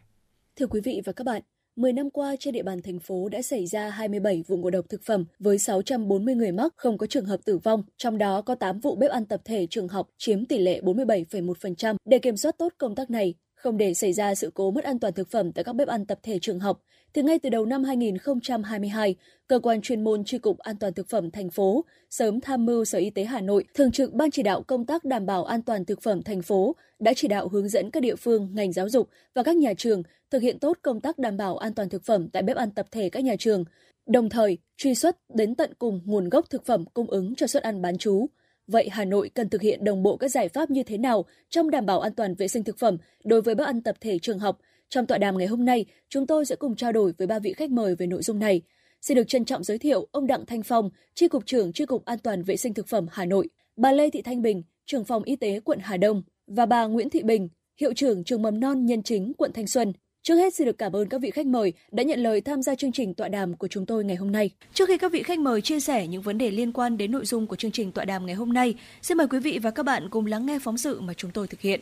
Thưa quý vị và các bạn, 10 năm qua trên địa bàn thành phố đã xảy ra 27 vụ ngộ độc thực phẩm với 640 người mắc, không có trường hợp tử vong. Trong đó có 8 vụ bếp ăn tập thể trường học chiếm tỷ lệ 47,1%. Để kiểm soát tốt công tác này, Không để xảy ra sự cố mất an toàn thực phẩm tại các bếp ăn tập thể trường học, thì ngay từ đầu năm 2022, cơ quan chuyên môn Chi cục An toàn thực phẩm thành phố sớm tham mưu Sở Y tế Hà Nội, thường trực Ban chỉ đạo công tác đảm bảo an toàn thực phẩm thành phố đã chỉ đạo hướng dẫn các địa phương, ngành giáo dục và các nhà trường thực hiện tốt công tác đảm bảo an toàn thực phẩm tại bếp ăn tập thể các nhà trường, đồng thời truy xuất đến tận cùng nguồn gốc thực phẩm cung ứng cho suất ăn bán trú. Vậy Hà Nội cần thực hiện đồng bộ các giải pháp như thế nào trong đảm bảo an toàn vệ sinh thực phẩm đối với bữa ăn tập thể trường học? Trong tọa đàm ngày hôm nay, chúng tôi sẽ cùng trao đổi với 3 vị khách mời về nội dung này. Xin được trân trọng giới thiệu ông Đặng Thanh Phong, Chi cục trưởng Chi cục An toàn vệ sinh thực phẩm Hà Nội, bà Lê Thị Thanh Bình, trưởng phòng y tế quận Hà Đông và bà Nguyễn Thị Bình, hiệu trưởng trường mầm non Nhân Chính quận Thanh Xuân. Trước hết xin được cảm ơn các vị khách mời đã nhận lời tham gia chương trình tọa đàm của chúng tôi ngày hôm nay. Trước khi các vị khách mời chia sẻ những vấn đề liên quan đến nội dung của chương trình tọa đàm ngày hôm nay, xin mời quý vị và các bạn cùng lắng nghe phóng sự mà chúng tôi thực hiện.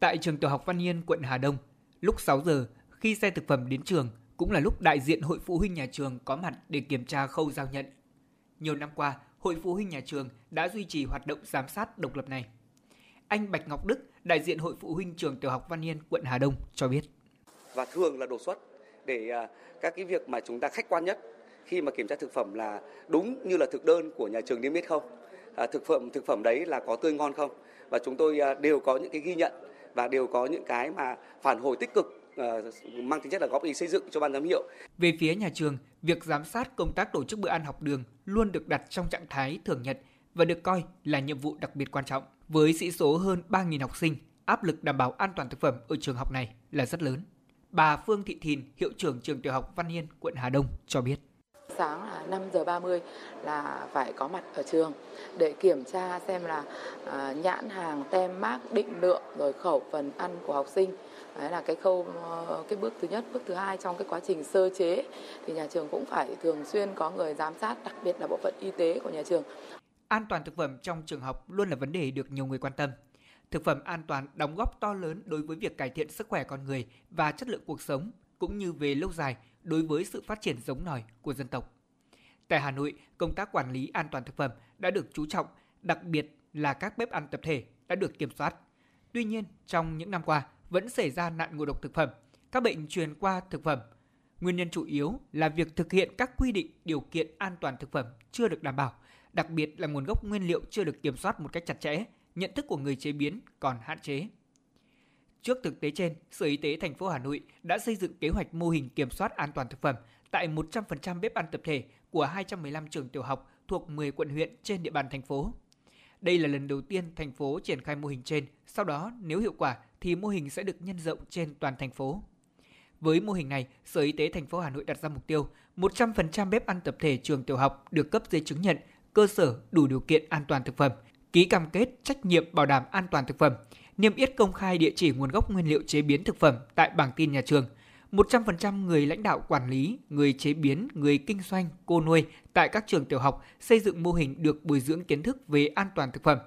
Tại trường tiểu học Văn Yên, quận Hà Đông, lúc 6 giờ khi xe thực phẩm đến trường cũng là lúc đại diện Hội Phụ huynh nhà trường có mặt để kiểm tra khâu giao nhận. Nhiều năm qua, Hội Phụ huynh nhà trường đã duy trì hoạt động giám sát độc lập này. Anh Bạch Ngọc Đức, đại diện Hội Phụ huynh trường tiểu học Văn Yên, quận Hà Đông cho biết. Và thường là đột xuất để các cái việc mà chúng ta khách quan nhất khi mà kiểm tra thực phẩm là đúng như là thực đơn của nhà trường niêm yết không, thực phẩm đấy là có tươi ngon không, và chúng tôi đều có những cái ghi nhận và đều có những cái mà phản hồi tích cực mang tính chất là góp ý xây dựng cho ban giám hiệu. Về phía nhà trường, việc giám sát công tác tổ chức bữa ăn học đường luôn được đặt trong trạng thái thường nhật và được coi là nhiệm vụ đặc biệt quan trọng. Với sĩ số hơn 3.000 học sinh, áp lực đảm bảo an toàn thực phẩm ở trường học này là rất lớn. Bà Phương Thị Thìn, hiệu trưởng trường tiểu học Văn Yên, quận Hà Đông cho biết. Sáng là 5:30 là phải có mặt ở trường để kiểm tra xem là nhãn hàng, tem mác, định lượng, rồi khẩu phần ăn của học sinh. Đấy là cái khâu, cái bước thứ nhất. Bước thứ hai trong cái quá trình sơ chế thì nhà trường cũng phải thường xuyên có người giám sát, đặc biệt là bộ phận y tế của nhà trường. An toàn thực phẩm trong trường học luôn là vấn đề được nhiều người quan tâm. Thực phẩm an toàn đóng góp to lớn đối với việc cải thiện sức khỏe con người và chất lượng cuộc sống, cũng như về lâu dài đối với sự phát triển giống nòi của dân tộc. Tại Hà Nội, công tác quản lý an toàn thực phẩm đã được chú trọng, đặc biệt là các bếp ăn tập thể đã được kiểm soát. Tuy nhiên, trong những năm qua, vẫn xảy ra nạn ngộ độc thực phẩm, các bệnh truyền qua thực phẩm. Nguyên nhân chủ yếu là việc thực hiện các quy định điều kiện an toàn thực phẩm chưa được đảm bảo, đặc biệt là nguồn gốc nguyên liệu chưa được kiểm soát một cách chặt chẽ, nhận thức của người chế biến còn hạn chế. Trước thực tế trên, Sở Y tế thành phố Hà Nội đã xây dựng kế hoạch mô hình kiểm soát an toàn thực phẩm tại 100% bếp ăn tập thể của 215 trường tiểu học thuộc 10 quận huyện trên địa bàn thành phố. Đây là lần đầu tiên thành phố triển khai mô hình trên, sau đó nếu hiệu quả thì mô hình sẽ được nhân rộng trên toàn thành phố. Với mô hình này, Sở Y tế thành phố Hà Nội đặt ra mục tiêu 100% bếp ăn tập thể trường tiểu học được cấp giấy chứng nhận cơ sở đủ điều kiện an toàn thực phẩm, ký cam kết trách nhiệm bảo đảm an toàn thực phẩm, niêm yết công khai địa chỉ nguồn gốc nguyên liệu chế biến thực phẩm tại bảng tin nhà trường. 100% người lãnh đạo quản lý, người chế biến, người kinh doanh, cô nuôi tại các trường tiểu học xây dựng mô hình được bồi dưỡng kiến thức về an toàn thực phẩm.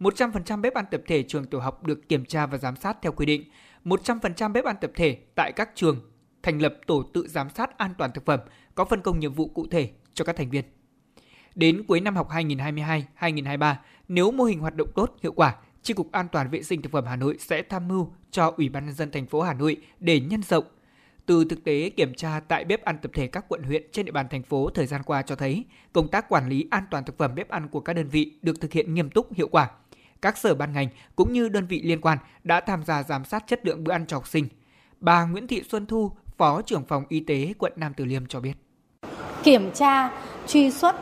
100% bếp ăn tập thể trường tiểu học được kiểm tra và giám sát theo quy định. 100% bếp ăn tập thể tại các trường thành lập tổ tự giám sát an toàn thực phẩm, có phân công nhiệm vụ cụ thể cho các thành viên. Đến cuối năm học 2022-2023, nếu mô hình hoạt động tốt, hiệu quả, Chi cục An toàn vệ sinh thực phẩm Hà Nội sẽ tham mưu cho Ủy ban nhân dân thành phố Hà Nội để nhân rộng. Từ thực tế kiểm tra tại bếp ăn tập thể các quận huyện trên địa bàn thành phố thời gian qua cho thấy, công tác quản lý an toàn thực phẩm bếp ăn của các đơn vị được thực hiện nghiêm túc, hiệu quả. Các sở ban ngành cũng như đơn vị liên quan đã tham gia giám sát chất lượng bữa ăn cho học sinh. Bà Nguyễn Thị Xuân Thu, Phó trưởng phòng Y tế quận Nam Từ Liêm cho biết. Kiểm tra, truy xuất,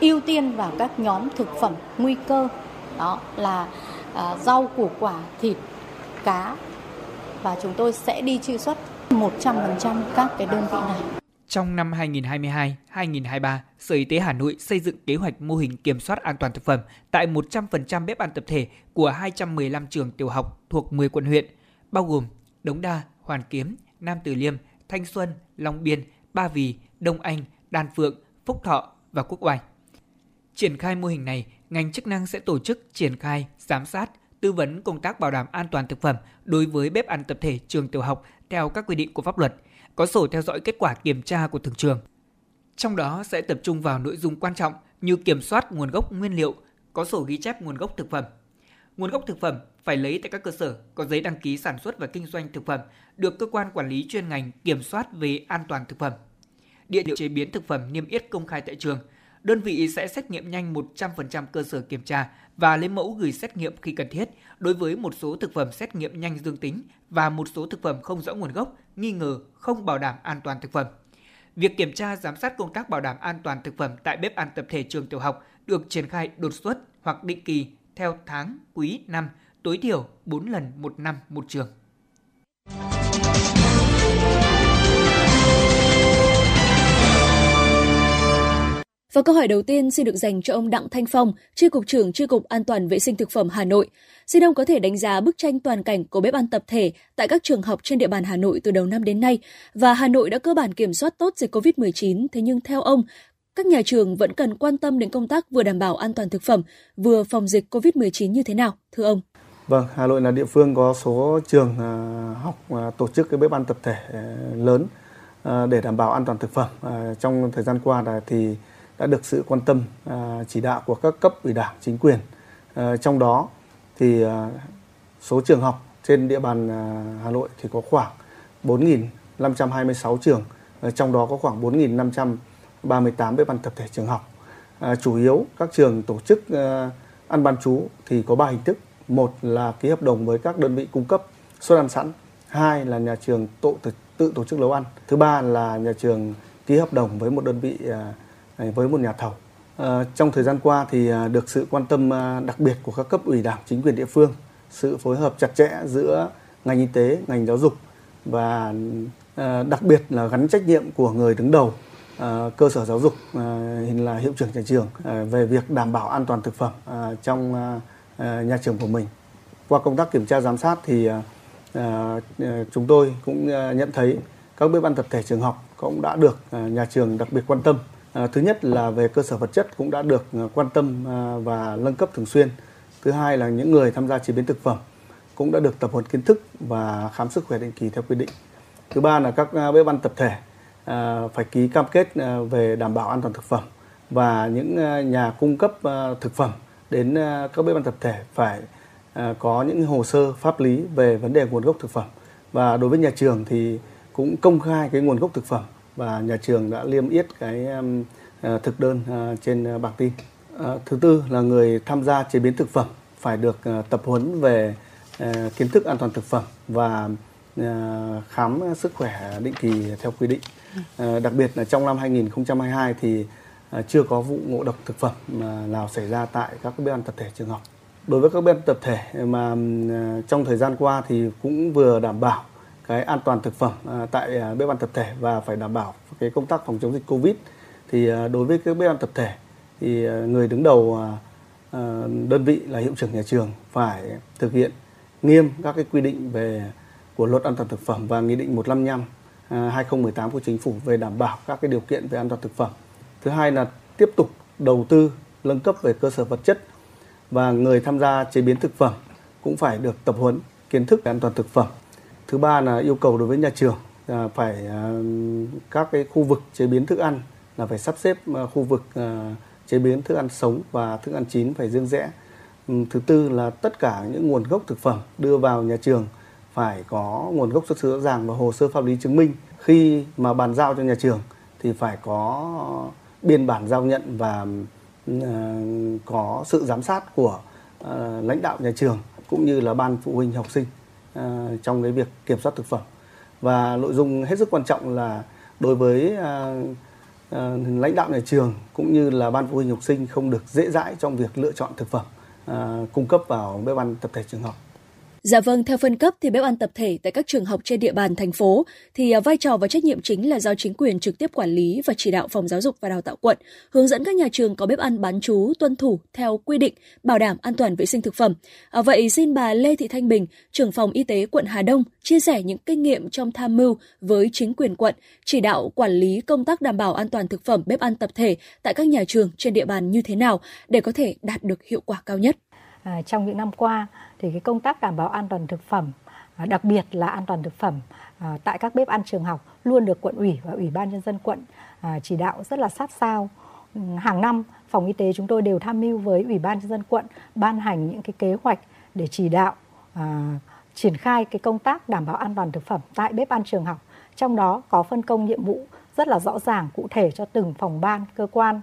ưu tiên vào các nhóm thực phẩm nguy cơ, đó là rau, củ quả, thịt, cá, và chúng tôi sẽ đi truy xuất 100% các cái đơn vị này. Trong năm 2022-2023, Sở Y tế Hà Nội xây dựng kế hoạch mô hình kiểm soát an toàn thực phẩm tại 100% bếp ăn tập thể của 215 trường tiểu học thuộc 10 quận huyện, bao gồm Đống Đa, Hoàn Kiếm, Nam Từ Liêm, Thanh Xuân, Long Biên, Ba Vì, Đông Anh, Đan Phượng, Phúc Thọ và Quốc Oai. Triển khai mô hình này, ngành chức năng sẽ tổ chức triển khai, giám sát, tư vấn công tác bảo đảm an toàn thực phẩm đối với bếp ăn tập thể trường tiểu học theo các quy định của pháp luật, có sổ theo dõi kết quả kiểm tra của từng trường. Trong đó sẽ tập trung vào nội dung quan trọng như kiểm soát nguồn gốc nguyên liệu, có sổ ghi chép nguồn gốc thực phẩm. Nguồn gốc thực phẩm phải lấy tại các cơ sở có giấy đăng ký sản xuất và kinh doanh thực phẩm, được cơ quan quản lý chuyên ngành kiểm soát về an toàn thực phẩm. Địa điểm chế biến thực phẩm niêm yết công khai tại trường. Đơn vị sẽ xét nghiệm nhanh 100% cơ sở kiểm tra và lấy mẫu gửi xét nghiệm khi cần thiết đối với một số thực phẩm xét nghiệm nhanh dương tính và một số thực phẩm không rõ nguồn gốc, nghi ngờ không bảo đảm an toàn thực phẩm. Việc kiểm tra giám sát công tác bảo đảm an toàn thực phẩm tại bếp ăn tập thể trường tiểu học được triển khai đột xuất hoặc định kỳ theo tháng, quý, năm, tối thiểu 4 lần một năm một trường. Và câu hỏi đầu tiên xin được dành cho ông Đặng Thanh Phong, Chi cục trưởng Chi cục An toàn vệ sinh thực phẩm Hà Nội. Xin ông có thể đánh giá bức tranh toàn cảnh của bếp ăn tập thể tại các trường học trên địa bàn Hà Nội từ đầu năm đến nay. Và Hà Nội đã cơ bản kiểm soát tốt dịch Covid-19, thế nhưng theo ông, các nhà trường vẫn cần quan tâm đến công tác vừa đảm bảo an toàn thực phẩm, vừa phòng dịch Covid-19 như thế nào, thưa ông? Vâng, Hà Nội là địa phương có số trường học tổ chức cái bếp ăn tập thể lớn để đảm bảo an toàn thực phẩm. Trong thời gian qua thì đã được sự quan tâm chỉ đạo của các cấp ủy đảng, chính quyền. Trong đó thì số trường học trên địa bàn Hà Nội thì có khoảng 4.526 trường, trong đó có khoảng 4.538 bếp ăn tập thể trường học. Chủ yếu các trường tổ chức ăn bán trú thì có 3 hình thức. Một là ký hợp đồng với các đơn vị cung cấp suất ăn sẵn. Hai là nhà trường tự tổ chức nấu ăn. Thứ ba là nhà trường ký hợp đồng với một đơn vị, với một nhà thầu. Trong thời gian qua thì được sự quan tâm đặc biệt của các cấp ủy đảng, chính quyền địa phương, sự phối hợp chặt chẽ giữa ngành y tế, ngành giáo dục và đặc biệt là gắn trách nhiệm của người đứng đầu cơ sở giáo dục là hiệu trưởng nhà trường về việc đảm bảo an toàn thực phẩm trong nhà trường của mình. Qua công tác kiểm tra giám sát thì chúng tôi cũng nhận thấy các bếp ăn tập thể trường học cũng đã được nhà trường đặc biệt quan tâm. Thứ nhất là về cơ sở vật chất cũng đã được quan tâm và nâng cấp thường xuyên. Thứ hai là những người tham gia chế biến thực phẩm cũng đã được tập huấn kiến thức và khám sức khỏe định kỳ theo quy định. Thứ ba là các bếp ăn tập thể phải ký cam kết về đảm bảo an toàn thực phẩm và những nhà cung cấp thực phẩm đến các bếp ăn tập thể phải có những hồ sơ pháp lý về vấn đề nguồn gốc thực phẩm. Và đối với nhà trường thì cũng công khai cái nguồn gốc thực phẩm và nhà trường đã liêm yết cái thực đơn trên bảng tin. Thứ tư là người tham gia chế biến thực phẩm phải được tập huấn về kiến thức an toàn thực phẩm và khám sức khỏe định kỳ theo quy định. Đặc biệt là trong năm 2022 thì chưa có vụ ngộ độc thực phẩm nào xảy ra tại các bếp ăn tập thể trường học. Đối với các bếp ăn tập thể mà trong thời gian qua thì cũng vừa đảm bảo cái an toàn thực phẩm tại bếp ăn tập thể và phải đảm bảo cái công tác phòng chống dịch Covid. Thì đối với các bếp ăn tập thể thì người đứng đầu đơn vị là hiệu trưởng nhà trường phải thực hiện nghiêm các cái quy định về của Luật An toàn thực phẩm và Nghị định 155/2018 của Chính phủ về đảm bảo các cái điều kiện về an toàn thực phẩm. Thứ hai là tiếp tục đầu tư nâng cấp về cơ sở vật chất và người tham gia chế biến thực phẩm cũng phải được tập huấn kiến thức về an toàn thực phẩm. Thứ ba là yêu cầu đối với nhà trường phải các cái khu vực chế biến thức ăn là phải sắp xếp khu vực chế biến thức ăn sống và thức ăn chín phải riêng rẽ. Thứ tư là tất cả những nguồn gốc thực phẩm đưa vào nhà trường phải có nguồn gốc xuất xứ rõ ràng và hồ sơ pháp lý chứng minh. Khi mà bàn giao cho nhà trường thì phải có biên bản giao nhận và có sự giám sát của lãnh đạo nhà trường cũng như là ban phụ huynh học sinh trong cái việc kiểm soát thực phẩm. Và nội dung hết sức quan trọng là đối với lãnh đạo nhà trường cũng như là ban phụ huynh học sinh không được dễ dãi trong việc lựa chọn thực phẩm cung cấp vào bếp ăn tập thể trường học. Dạ vâng, theo phân cấp thì bếp ăn tập thể tại các trường học trên địa bàn thành phố thì vai trò và trách nhiệm chính là do chính quyền trực tiếp quản lý và chỉ đạo Phòng Giáo dục và Đào tạo quận hướng dẫn các nhà trường có bếp ăn bán trú tuân thủ theo quy định bảo đảm an toàn vệ sinh thực phẩm. Vậy xin bà Lê Thị Thanh Bình, trưởng phòng y tế quận Hà Đông chia sẻ những kinh nghiệm trong tham mưu với chính quyền quận chỉ đạo quản lý công tác đảm bảo an toàn thực phẩm bếp ăn tập thể tại các nhà trường trên địa bàn như thế nào để có thể đạt được hiệu quả cao nhất. Trong những năm qua thì cái công tác đảm bảo an toàn thực phẩm, đặc biệt là an toàn thực phẩm tại các bếp ăn trường học luôn được quận ủy và ủy ban nhân dân quận chỉ đạo rất là sát sao hàng năm phòng y tế chúng tôi đều tham mưu với Ủy ban nhân dân quận ban hành những cái kế hoạch để chỉ đạo triển khai cái công tác đảm bảo an toàn thực phẩm tại bếp ăn trường học. Trong đó có phân công nhiệm vụ rất là rõ ràng, cụ thể cho từng phòng ban, cơ quan,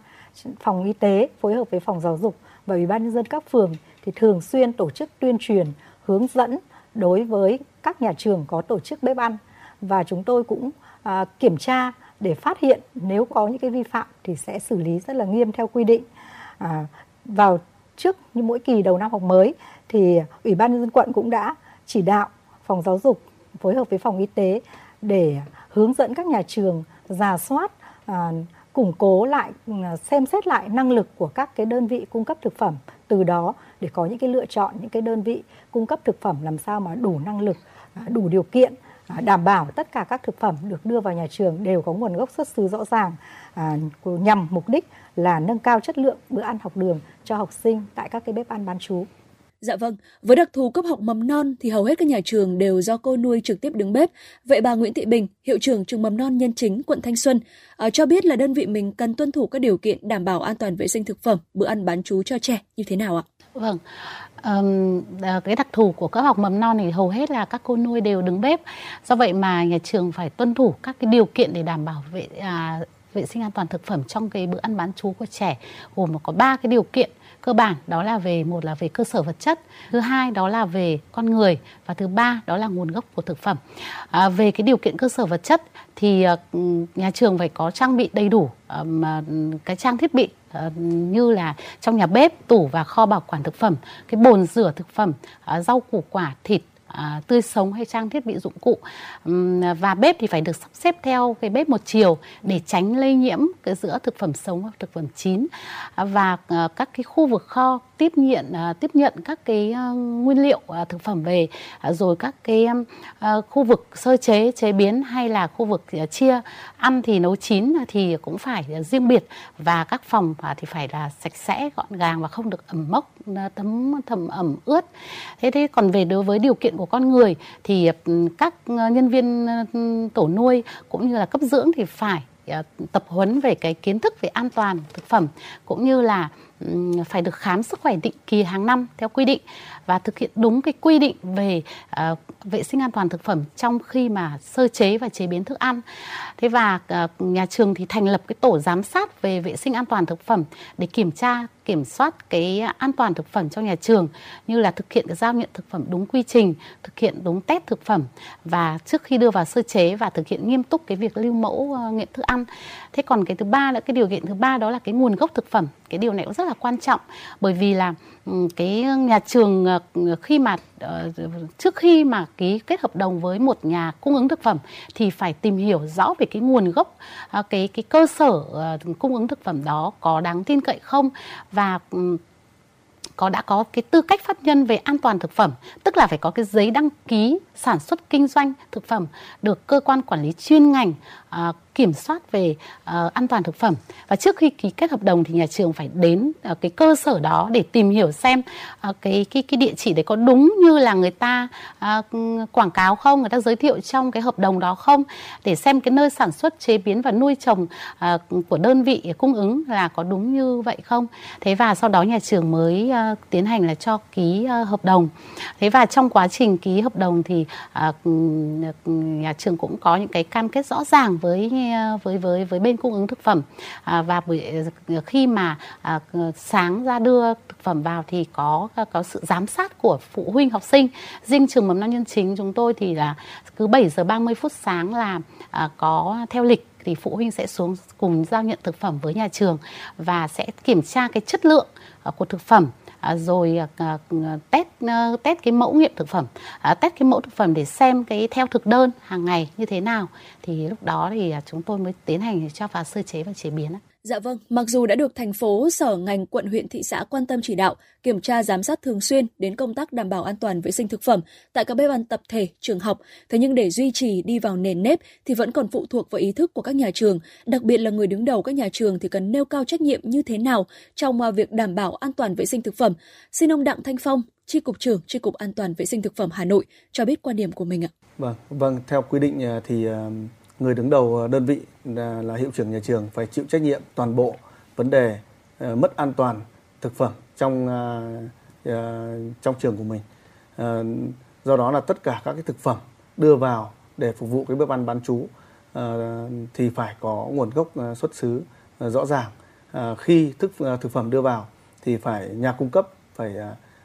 phòng y tế phối hợp với phòng giáo dục và Ủy ban nhân dân các phường thì thường xuyên tổ chức tuyên truyền, hướng dẫn đối với các nhà trường có tổ chức bếp ăn. Và chúng tôi cũng kiểm tra để phát hiện nếu có những cái vi phạm thì sẽ xử lý rất là nghiêm theo quy định. Vào trước như mỗi kỳ đầu năm học mới thì Ủy ban nhân dân quận cũng đã chỉ đạo phòng giáo dục phối hợp với phòng y tế để hướng dẫn các nhà trường rà soát, củng cố lại, xem xét lại năng lực của các cái đơn vị cung cấp thực phẩm, từ đó để có những cái lựa chọn những cái đơn vị cung cấp thực phẩm làm sao mà đủ năng lực, đủ điều kiện, đảm bảo tất cả các thực phẩm được đưa vào nhà trường đều có nguồn gốc xuất xứ rõ ràng, nhằm mục đích là nâng cao chất lượng bữa ăn học đường cho học sinh tại các cái bếp ăn bán trú. Dạ vâng, với đặc thù cấp học mầm non thì hầu hết các nhà trường đều do cô nuôi trực tiếp đứng bếp. Vậy bà Nguyễn Thị Bình, hiệu trưởng trường mầm non Nhân Chính, quận Thanh Xuân, cho biết là đơn vị mình cần tuân thủ các điều kiện đảm bảo an toàn vệ sinh thực phẩm, bữa ăn bán trú cho trẻ như thế nào ạ? Vâng, cái đặc thù của cấp học mầm non thì hầu hết là các cô nuôi đều đứng bếp. Do vậy mà nhà trường phải tuân thủ các cái điều kiện để đảm bảo vệ sinh an toàn thực phẩm trong cái bữa ăn bán trú của trẻ, gồm có 3 cái điều kiện cơ bản, đó là một là về cơ sở vật chất, thứ hai đó là về con người, và thứ ba đó là nguồn gốc của thực phẩm. Về cái điều kiện cơ sở vật chất thì nhà trường phải có trang bị đầy đủ cái trang thiết bị như là trong nhà bếp, tủ và kho bảo quản thực phẩm, cái bồn rửa thực phẩm, rau củ quả, thịt tươi sống hay trang thiết bị dụng cụ. Và bếp thì phải được sắp xếp theo cái bếp một chiều để tránh lây nhiễm cái giữa thực phẩm sống hoặc thực phẩm chín. Và các cái khu vực kho tiếp nhận các cái nguyên liệu thực phẩm về, rồi các cái khu vực sơ chế, chế biến hay là khu vực chia ăn thì nấu chín thì cũng phải riêng biệt, và các phòng thì phải là sạch sẽ, gọn gàng và không được ẩm mốc, thấm ẩm ướt. Thế còn đối với điều kiện của con người thì các nhân viên tổ nuôi cũng như là cấp dưỡng thì phải tập huấn về cái kiến thức về an toàn thực phẩm, cũng như là phải được khám sức khỏe định kỳ hàng năm theo quy định, và thực hiện đúng cái quy định về vệ sinh an toàn thực phẩm trong khi mà sơ chế và chế biến thức ăn. Thế và nhà trường thì thành lập cái tổ giám sát về vệ sinh an toàn thực phẩm để kiểm tra, kiểm soát cái an toàn thực phẩm trong nhà trường, như là thực hiện cái giao nhận thực phẩm đúng quy trình, thực hiện đúng test thực phẩm và trước khi đưa vào sơ chế, và thực hiện nghiêm túc cái việc lưu mẫu nghiệm thức ăn. Thế còn cái thứ ba là cái điều kiện thứ ba đó là cái nguồn gốc thực phẩm. Cái điều này cũng rất là quan trọng, bởi vì là cái nhà trường trước khi mà ký kết hợp đồng với một nhà cung ứng thực phẩm thì phải tìm hiểu rõ về cái nguồn gốc, cái cơ sở cung ứng thực phẩm đó có đáng tin cậy không, và đã có cái tư cách pháp nhân về an toàn thực phẩm, tức là phải có cái giấy đăng ký sản xuất kinh doanh thực phẩm được cơ quan quản lý chuyên ngành kiểm soát về an toàn thực phẩm. Và trước khi ký kết hợp đồng thì nhà trường phải đến cái cơ sở đó để tìm hiểu xem cái địa chỉ đấy có đúng như là người ta quảng cáo không, người ta giới thiệu trong cái hợp đồng đó không, để xem cái nơi sản xuất, chế biến và nuôi trồng của đơn vị cung ứng là có đúng như vậy không. Thế và sau đó nhà trường mới tiến hành là cho ký hợp đồng. Thế và trong quá trình ký hợp đồng thì nhà trường cũng có những cái cam kết rõ ràng với bên cung ứng thực phẩm, và khi mà sáng ra đưa thực phẩm vào thì có sự giám sát của phụ huynh học sinh. Riêng trường mầm non Nhân Chính chúng tôi thì là cứ 7:30 sáng là có theo lịch thì phụ huynh sẽ xuống cùng giao nhận thực phẩm với nhà trường, và sẽ kiểm tra cái chất lượng của thực phẩm, rồi test cái mẫu nghiệm thực phẩm, test cái mẫu thực phẩm để xem cái theo thực đơn hàng ngày như thế nào, thì lúc đó thì chúng tôi mới tiến hành cho vào sơ chế và chế biến. Dạ vâng, mặc dù đã được thành phố, sở, ngành, quận, huyện, thị xã quan tâm chỉ đạo, kiểm tra giám sát thường xuyên đến công tác đảm bảo an toàn vệ sinh thực phẩm tại các bếp ăn tập thể, trường học, thế nhưng để duy trì đi vào nền nếp thì vẫn còn phụ thuộc vào ý thức của các nhà trường, đặc biệt là người đứng đầu các nhà trường thì cần nêu cao trách nhiệm như thế nào trong việc đảm bảo an toàn vệ sinh thực phẩm. Xin ông Đặng Thanh Phong, Chi cục trưởng Chi cục An toàn vệ sinh thực phẩm Hà Nội cho biết quan điểm của mình ạ. Vâng, theo quy định thì người đứng đầu đơn vị là hiệu trưởng nhà trường phải chịu trách nhiệm toàn bộ vấn đề mất an toàn thực phẩm trong trường của mình. Do đó là tất cả các cái thực phẩm đưa vào để phục vụ cái bếp ăn bán trú thì phải có nguồn gốc xuất xứ rõ ràng. Khi thực phẩm đưa vào thì phải nhà cung cấp phải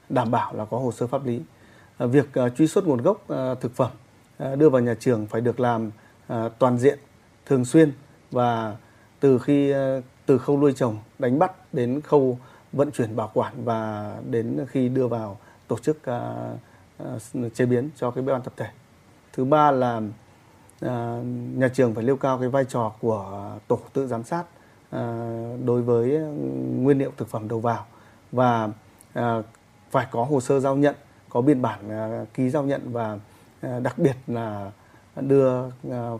đảm bảo là có hồ sơ pháp lý. Việc truy xuất nguồn gốc thực phẩm đưa vào nhà trường phải được làm toàn diện, thường xuyên và từ khâu nuôi trồng, đánh bắt đến khâu vận chuyển bảo quản và đến khi đưa vào tổ chức chế biến cho cái bếp ăn tập thể. Thứ ba là nhà trường phải nêu cao cái vai trò của tổ tự giám sát đối với nguyên liệu thực phẩm đầu vào và phải có hồ sơ giao nhận, có biên bản ký giao nhận và đặc biệt là đưa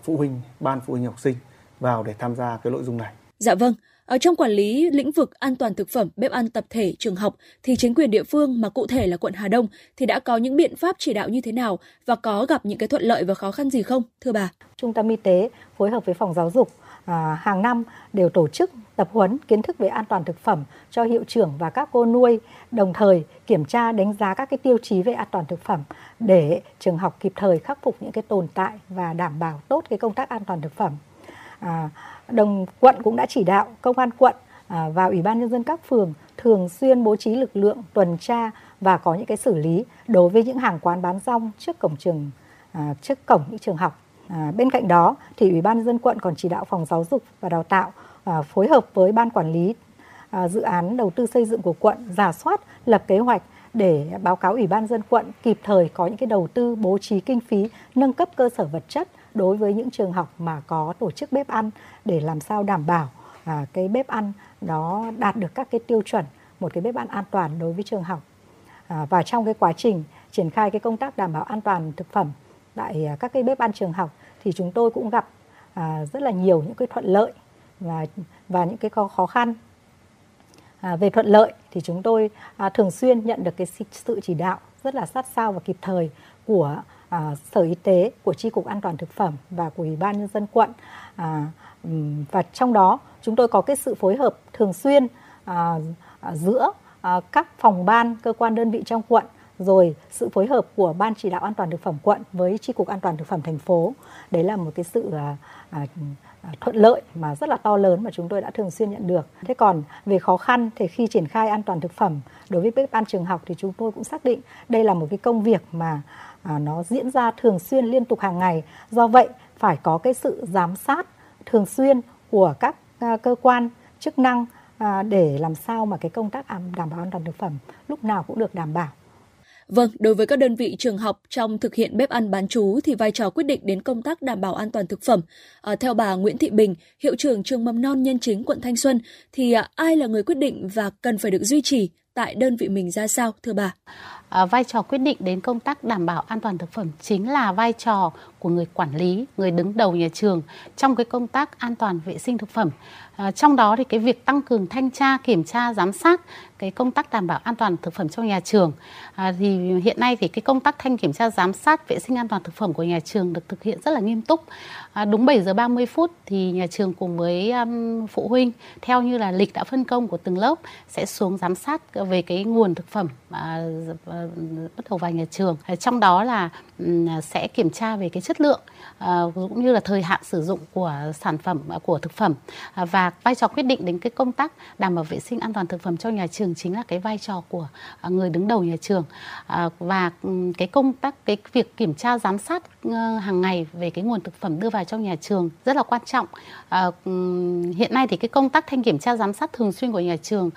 phụ huynh, ban phụ huynh học sinh vào để tham gia cái nội dung này. Dạ vâng, ở trong quản lý lĩnh vực an toàn thực phẩm, bếp ăn tập thể, trường học thì chính quyền địa phương mà cụ thể là quận Hà Đông thì đã có những biện pháp chỉ đạo như thế nào và có gặp những cái thuận lợi và khó khăn gì không, thưa bà? Trung tâm y tế phối hợp với phòng giáo dục hàng năm đều tổ chức tập huấn kiến thức về an toàn thực phẩm cho hiệu trưởng và các cô nuôi, đồng thời kiểm tra đánh giá các cái tiêu chí về an toàn thực phẩm để trường học kịp thời khắc phục những cái tồn tại và đảm bảo tốt cái công tác an toàn thực phẩm. Quận cũng đã chỉ đạo công an quận và ủy ban nhân dân các phường thường xuyên bố trí lực lượng tuần tra và có những cái xử lý đối với những hàng quán bán rong trước cổng những trường học. Bên cạnh đó thì ủy ban nhân dân quận còn chỉ đạo phòng giáo dục và đào tạo phối hợp với ban quản lý dự án đầu tư xây dựng của quận rà soát, lập kế hoạch để báo cáo ủy ban nhân dân quận kịp thời có những cái đầu tư bố trí kinh phí nâng cấp cơ sở vật chất đối với những trường học mà có tổ chức bếp ăn để làm sao đảm bảo cái bếp ăn đó đạt được các cái tiêu chuẩn một cái bếp ăn an toàn đối với trường học. Và trong cái quá trình triển khai cái công tác đảm bảo an toàn thực phẩm tại các cái bếp ăn trường học thì chúng tôi cũng gặp rất là nhiều những cái thuận lợi và những cái khó khăn. Về thuận lợi thì chúng tôi thường xuyên nhận được cái sự chỉ đạo rất là sát sao và kịp thời của Sở Y tế, của Chi cục An toàn thực phẩm và của Ủy ban nhân dân quận. Và trong đó chúng tôi có cái sự phối hợp thường xuyên giữa các phòng ban, cơ quan đơn vị trong quận, rồi sự phối hợp của Ban chỉ đạo an toàn thực phẩm quận với Chi cục An toàn thực phẩm thành phố. Đấy là một cái sự thuận lợi mà rất là to lớn mà chúng tôi đã thường xuyên nhận được. Thế còn về khó khăn thì khi triển khai an toàn thực phẩm đối với bếp ăn trường học thì chúng tôi cũng xác định đây là một cái công việc mà nó diễn ra thường xuyên liên tục hàng ngày. Do vậy phải có cái sự giám sát thường xuyên của các cơ quan chức năng để làm sao mà cái công tác đảm bảo an toàn thực phẩm lúc nào cũng được đảm bảo. Vâng, đối với các đơn vị trường học trong thực hiện bếp ăn bán trú thì vai trò quyết định đến công tác đảm bảo an toàn thực phẩm. Theo bà Nguyễn Thị Bình, hiệu trưởng trường mầm non Nhân Chính quận Thanh Xuân thì ai là người quyết định và cần phải được duy trì tại đơn vị mình ra sao, thưa bà? Vai trò quyết định đến công tác đảm bảo an toàn thực phẩm chính là vai trò của người quản lý, người đứng đầu nhà trường trong cái công tác an toàn vệ sinh thực phẩm. Trong đó thì cái việc tăng cường thanh tra, kiểm tra, giám sát cái công tác đảm bảo an toàn thực phẩm trong nhà trường thì hiện nay thì cái công tác kiểm tra, giám sát vệ sinh an toàn thực phẩm của nhà trường được thực hiện rất là nghiêm túc. Đúng 7:30 thì nhà trường cùng với phụ huynh theo như là lịch đã phân công của từng lớp sẽ xuống giám sát về cái nguồn thực phẩm bắt đầu vào nhà trường. Trong đó là sẽ kiểm tra về cái chất lượng cũng như là thời hạn sử dụng của sản phẩm, của thực phẩm. Và vai trò quyết định đến cái công tác đảm bảo vệ sinh an toàn thực phẩm cho nhà trường chính là cái vai trò của người đứng đầu nhà trường. Và cái công tác, cái việc kiểm tra giám sát hàng ngày về cái nguồn thực phẩm đưa vào trong nhà trường rất là quan trọng. Hiện nay thì cái công tác kiểm tra giám sát thường xuyên của nhà trường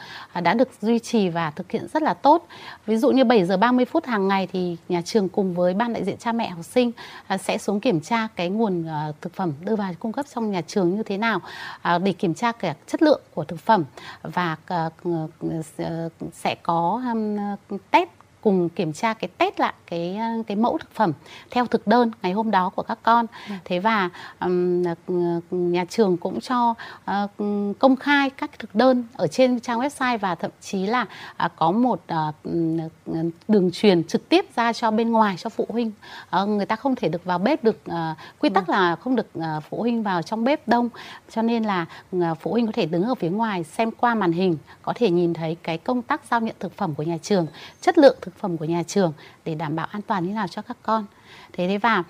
đã được duy trì và thực hiện rất là tốt. Ví dụ như 7:30 hàng ngày thì nhà trường cùng với ban đại diện cha mẹ học sinh sẽ xuống kiểm tra cái nguồn thực phẩm đưa vào cung cấp trong nhà trường như thế nào, để kiểm tra cả chất lượng của thực phẩm, và sẽ có test cùng kiểm tra cái test lại cái mẫu thực phẩm theo thực đơn ngày hôm đó của các con. Thế và nhà trường cũng cho công khai các thực đơn ở trên trang website, và thậm chí là có một đường truyền trực tiếp ra cho bên ngoài cho phụ huynh. Người ta không thể được vào bếp được, quy tắc là không được phụ huynh vào trong bếp đông, cho nên là phụ huynh có thể đứng ở phía ngoài xem qua màn hình, có thể nhìn thấy cái công tác giao nhận thực phẩm của nhà trường, chất lượng thực phẩm của nhà trường để đảm bảo an toàn như nào cho các con. Thế và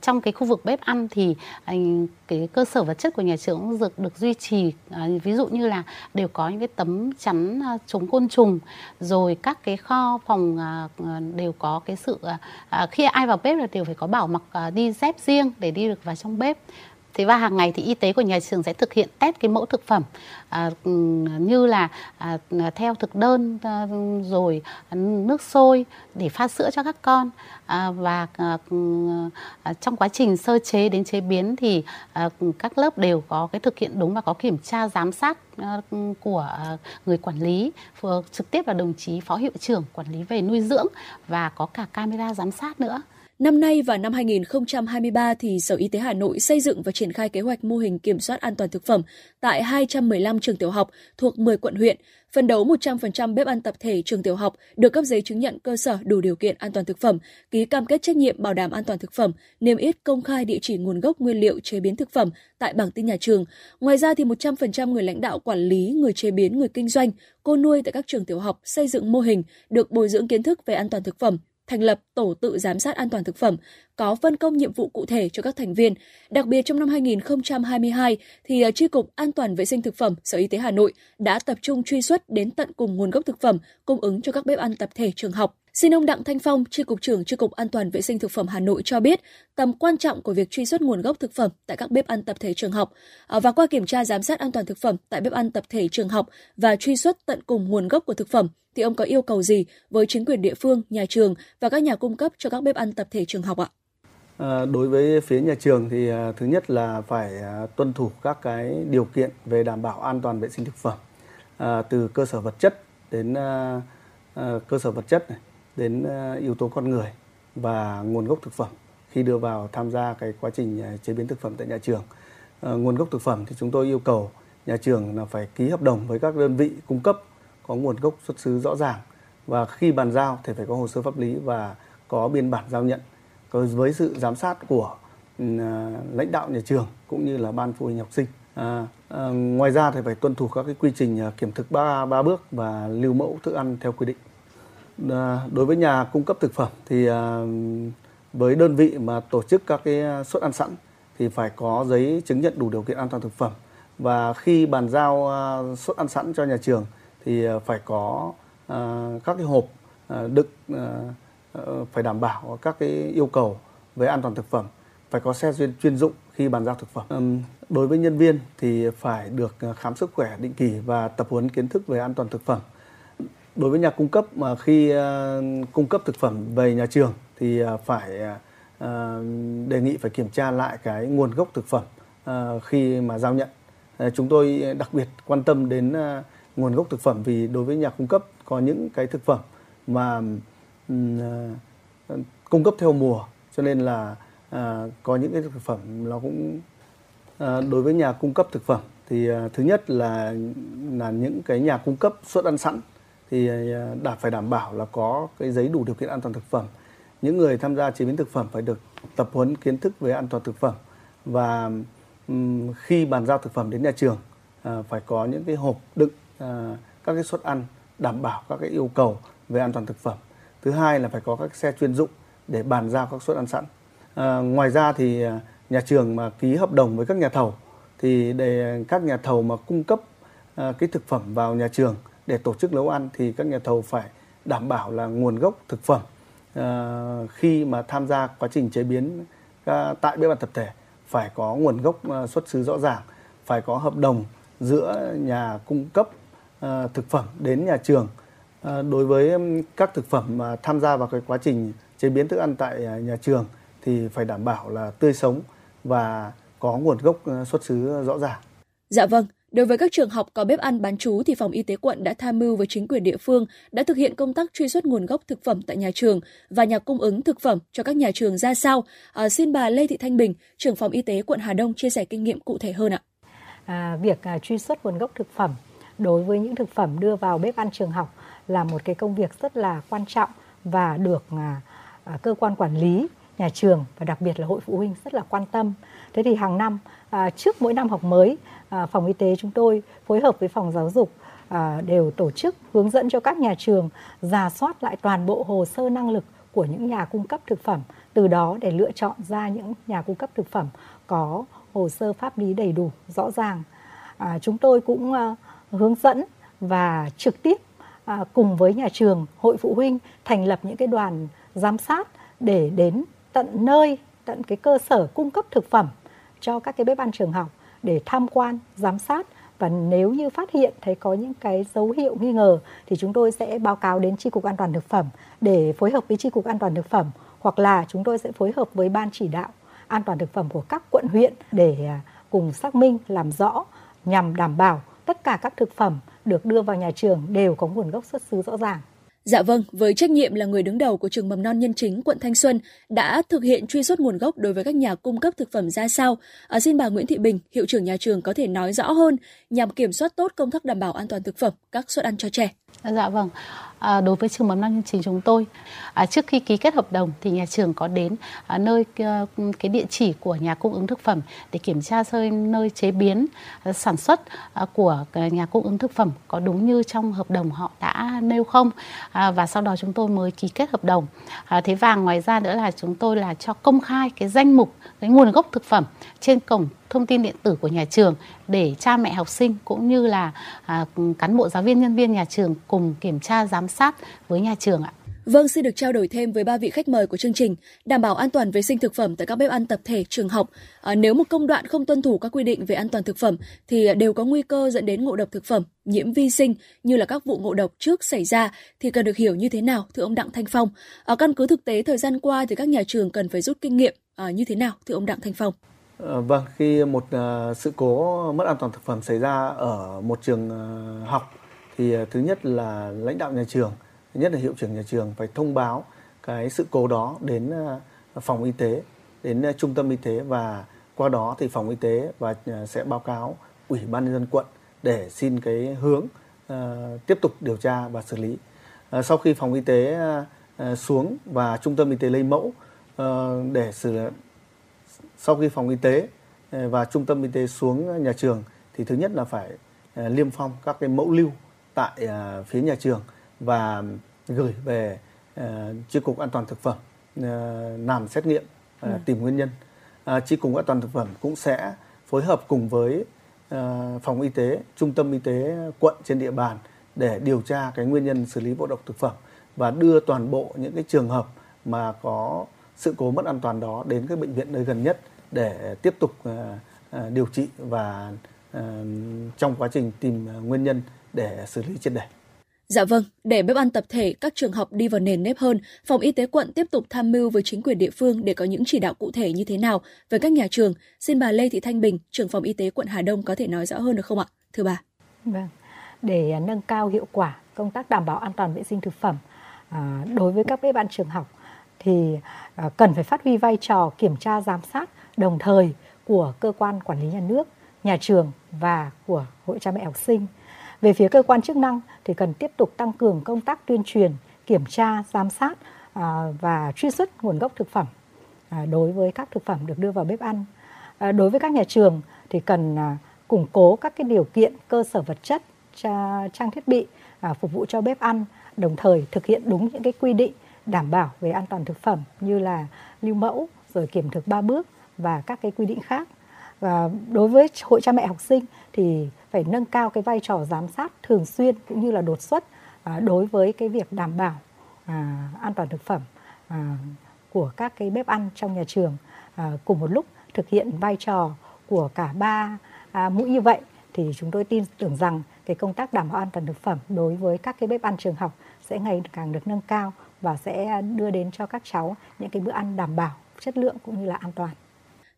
trong cái khu vực bếp ăn thì cái cơ sở vật chất của nhà trường cũng được duy trì, ví dụ như là đều có những cái tấm chắn chống côn trùng, rồi các cái kho phòng đều có cái sự khi ai vào bếp là đều phải có bảo mặc đi dép riêng để đi được vào trong bếp. Thế và hàng ngày thì y tế của nhà trường sẽ thực hiện test cái mẫu thực phẩm như là theo thực đơn, rồi nước sôi để pha sữa cho các con, và trong quá trình sơ chế đến chế biến thì các lớp đều có cái thực hiện đúng và có kiểm tra giám sát của người quản lý, trực tiếp là đồng chí phó hiệu trưởng quản lý về nuôi dưỡng, và có cả camera giám sát nữa. Năm nay và năm 2023 thì Sở Y tế Hà Nội xây dựng và triển khai kế hoạch mô hình kiểm soát an toàn thực phẩm tại 215 trường tiểu học thuộc 10 quận huyện, phấn đấu 100% bếp ăn tập thể trường tiểu học được cấp giấy chứng nhận cơ sở đủ điều kiện an toàn thực phẩm, ký cam kết trách nhiệm bảo đảm an toàn thực phẩm, niêm yết công khai địa chỉ nguồn gốc nguyên liệu chế biến thực phẩm tại bảng tin nhà trường. Ngoài ra thì 100% người lãnh đạo quản lý, người chế biến, người kinh doanh, cô nuôi tại các trường tiểu học xây dựng mô hình được bồi dưỡng kiến thức về an toàn thực phẩm, thành lập tổ tự giám sát an toàn thực phẩm, có phân công nhiệm vụ cụ thể cho các thành viên. Đặc biệt trong năm 2022 thì Chi cục An toàn vệ sinh thực phẩm Sở Y tế Hà Nội đã tập trung truy xuất đến tận cùng nguồn gốc thực phẩm cung ứng cho các bếp ăn tập thể trường học. Xin ông Đặng Thanh Phong, Chi cục trưởng Chi cục An toàn vệ sinh thực phẩm Hà Nội cho biết tầm quan trọng của việc truy xuất nguồn gốc thực phẩm tại các bếp ăn tập thể trường học, và qua kiểm tra giám sát an toàn thực phẩm tại bếp ăn tập thể trường học và truy xuất tận cùng nguồn gốc của thực phẩm thì ông có yêu cầu gì với chính quyền địa phương, nhà trường và các nhà cung cấp cho các bếp ăn tập thể trường học ạ? Đối với phía nhà trường thì thứ nhất là phải tuân thủ các cái điều kiện về đảm bảo an toàn vệ sinh thực phẩm, từ cơ sở vật chất đến cơ sở vật chất này, đến yếu tố con người và nguồn gốc thực phẩm khi đưa vào tham gia cái quá trình chế biến thực phẩm tại nhà trường. Nguồn gốc thực phẩm thì chúng tôi yêu cầu nhà trường là phải ký hợp đồng với các đơn vị cung cấp có nguồn gốc xuất xứ rõ ràng, và khi bàn giao thì phải có hồ sơ pháp lý và có biên bản giao nhận, với sự giám sát của lãnh đạo nhà trường cũng như là ban phụ huynh học sinh. Ngoài ra thì phải tuân thủ các cái quy trình kiểm thực 3 bước và lưu mẫu thức ăn theo quy định. Đối với nhà cung cấp thực phẩm thì với đơn vị mà tổ chức các cái suất ăn sẵn thì phải có giấy chứng nhận đủ điều kiện an toàn thực phẩm, và khi bàn giao suất ăn sẵn cho nhà trường thì phải có các cái hộp đựng, phải đảm bảo các cái yêu cầu về an toàn thực phẩm, phải có xe chuyên dụng khi bàn giao thực phẩm. Đối với nhân viên thì phải được khám sức khỏe định kỳ và tập huấn kiến thức về an toàn thực phẩm. Đối với nhà cung cấp mà khi cung cấp thực phẩm về nhà trường thì phải đề nghị phải kiểm tra lại cái nguồn gốc thực phẩm khi mà giao nhận. Chúng tôi đặc biệt quan tâm đến nguồn gốc thực phẩm, vì đối với nhà cung cấp có những cái thực phẩm mà cung cấp theo mùa, cho nên là có những cái thực phẩm nó cũng đối với nhà cung cấp thực phẩm thì thứ nhất là những cái nhà cung cấp suất ăn sẵn thì phải đảm bảo là có cái giấy đủ điều kiện an toàn thực phẩm. Những người tham gia chế biến thực phẩm phải được tập huấn kiến thức về an toàn thực phẩm, và khi bàn giao thực phẩm đến nhà trường phải có những cái hộp đựng các cái suất ăn đảm bảo các cái yêu cầu về an toàn thực phẩm. Thứ hai là phải có các xe chuyên dụng để bàn giao các suất ăn sẵn. Ngoài ra thì nhà trường mà ký hợp đồng với các nhà thầu thì để các nhà thầu mà cung cấp cái thực phẩm vào nhà trường để tổ chức nấu ăn thì các nhà thầu phải đảm bảo là nguồn gốc thực phẩm khi mà tham gia quá trình chế biến tại bếp ăn tập thể phải có nguồn gốc xuất xứ rõ ràng, phải có hợp đồng giữa nhà cung cấp thực phẩm đến nhà trường. Đối với các thực phẩm mà tham gia vào cái quá trình chế biến thức ăn tại nhà trường thì phải đảm bảo là tươi sống và có nguồn gốc xuất xứ rõ ràng. Dạ vâng. Đối với các trường học có bếp ăn bán trú thì phòng y tế quận đã tham mưu với chính quyền địa phương đã thực hiện công tác truy xuất nguồn gốc thực phẩm tại nhà trường và nhà cung ứng thực phẩm cho các nhà trường ra sao. Xin bà Lê Thị Thanh Bình, trưởng phòng y tế quận Hà Đông chia sẻ kinh nghiệm cụ thể hơn ạ. Truy xuất nguồn gốc thực phẩm đối với những thực phẩm đưa vào bếp ăn trường học là một cái công việc rất là quan trọng và được cơ quan quản lý, nhà trường và đặc biệt là hội phụ huynh rất là quan tâm. Thế thì hàng năm, trước mỗi năm học mới, phòng y tế chúng tôi phối hợp với phòng giáo dục đều tổ chức hướng dẫn cho các nhà trường rà soát lại toàn bộ hồ sơ năng lực của những nhà cung cấp thực phẩm, từ đó để lựa chọn ra những nhà cung cấp thực phẩm có hồ sơ pháp lý đầy đủ, rõ ràng. Chúng tôi cũng hướng dẫn và trực tiếp cùng với nhà trường, hội phụ huynh thành lập những cái đoàn giám sát để đến tận nơi, tận cái cơ sở cung cấp thực phẩm cho các cái bếp ăn trường học để tham quan, giám sát, và nếu như phát hiện thấy có những cái dấu hiệu nghi ngờ thì chúng tôi sẽ báo cáo đến Chi cục An toàn thực phẩm để phối hợp với Chi cục An toàn thực phẩm, hoặc là chúng tôi sẽ phối hợp với Ban chỉ đạo an toàn thực phẩm của các quận huyện để cùng xác minh, làm rõ nhằm đảm bảo tất cả các thực phẩm được đưa vào nhà trường đều có nguồn gốc xuất xứ rõ ràng. Dạ vâng, với trách nhiệm là người đứng đầu của trường mầm non Nhân Chính, quận Thanh Xuân đã thực hiện truy xuất nguồn gốc đối với các nhà cung cấp thực phẩm ra sao. Xin bà Nguyễn Thị Bình, hiệu trưởng nhà trường có thể nói rõ hơn nhằm kiểm soát tốt công tác đảm bảo an toàn thực phẩm, các suất ăn cho trẻ. Dạ vâng, đối với trường mầm non Nhân Chính chúng tôi, trước khi ký kết hợp đồng thì nhà trường có đến nơi cái địa chỉ của nhà cung ứng thực phẩm để kiểm tra nơi chế biến, sản xuất của nhà cung ứng thực phẩm có đúng như trong hợp đồng họ đã nêu không, và sau đó chúng tôi mới ký kết hợp đồng. Thế và ngoài ra nữa là chúng tôi là cho công khai cái danh mục, cái nguồn gốc thực phẩm trên cổng thông tin điện tử của nhà trường để cha mẹ học sinh cũng như là cán bộ giáo viên, nhân viên nhà trường cùng kiểm tra, giám sát với nhà trường ạ. Vâng, xin được trao đổi thêm với ba vị khách mời của chương trình đảm bảo an toàn vệ sinh thực phẩm tại các bếp ăn tập thể trường học. Nếu một công đoạn không tuân thủ các quy định về an toàn thực phẩm thì đều có nguy cơ dẫn đến ngộ độc thực phẩm, nhiễm vi sinh như là các vụ ngộ độc trước xảy ra thì cần được hiểu như thế nào, thưa ông Đặng Thanh Phong? Căn cứ thực tế thời gian qua thì các nhà trường cần phải rút kinh nghiệm như thế nào, thưa ông Đặng Thanh Phong? Vâng, khi một sự cố mất an toàn thực phẩm xảy ra ở một trường học thì thứ nhất là lãnh đạo nhà trường, thứ nhất là hiệu trưởng nhà trường phải thông báo cái sự cố đó đến phòng y tế, đến trung tâm y tế, và qua đó thì phòng y tế và sẽ báo cáo Ủy ban nhân dân quận để xin cái hướng tiếp tục điều tra và xử lý. Sau khi phòng y tế xuống và trung tâm y tế lấy mẫu để sau khi phòng y tế và trung tâm y tế xuống nhà trường thì thứ nhất là phải niêm phong các cái mẫu lưu tại phía nhà trường và gửi về Chi cục An toàn thực phẩm làm xét nghiệm tìm nguyên nhân. Chi cục An toàn thực phẩm cũng sẽ phối hợp cùng với phòng y tế, trung tâm y tế quận trên địa bàn để điều tra cái nguyên nhân xử lý ngộ độc thực phẩm và đưa toàn bộ những cái trường hợp mà có sự cố mất an toàn đó đến các bệnh viện nơi gần nhất để tiếp tục điều trị và trong quá trình tìm nguyên nhân để xử lý triệt để. Dạ vâng, để bếp ăn tập thể, các trường học đi vào nền nếp hơn, phòng y tế quận tiếp tục tham mưu với chính quyền địa phương để có những chỉ đạo cụ thể như thế nào với các nhà trường. Xin bà Lê Thị Thanh Bình, trưởng phòng y tế quận Hà Đông có thể nói rõ hơn được không ạ? Thưa bà. Vâng, để nâng cao hiệu quả công tác đảm bảo an toàn vệ sinh thực phẩm đối với các bếp ăn trường học thì cần phải phát huy vai trò kiểm tra, giám sát đồng thời của cơ quan quản lý nhà nước, nhà trường và của hội cha mẹ học sinh. Về phía cơ quan chức năng thì cần tiếp tục tăng cường công tác tuyên truyền, kiểm tra, giám sát và truy xuất nguồn gốc thực phẩm đối với các thực phẩm được đưa vào bếp ăn. Đối với các nhà trường thì cần củng cố các cái điều kiện cơ sở vật chất, trang thiết bị phục vụ cho bếp ăn, đồng thời thực hiện đúng những cái quy định đảm bảo về an toàn thực phẩm như là lưu mẫu, rồi kiểm thực 3 bước và các cái quy định khác. Và đối với hội cha mẹ học sinh thì phải nâng cao cái vai trò giám sát thường xuyên cũng như là đột xuất đối với cái việc đảm bảo an toàn thực phẩm của các cái bếp ăn trong nhà trường. Cùng một lúc thực hiện vai trò của cả ba mũi như vậy thì chúng tôi tin tưởng rằng cái công tác đảm bảo an toàn thực phẩm đối với các cái bếp ăn trường học sẽ ngày càng được nâng cao và sẽ đưa đến cho các cháu những cái bữa ăn đảm bảo chất lượng cũng như là an toàn.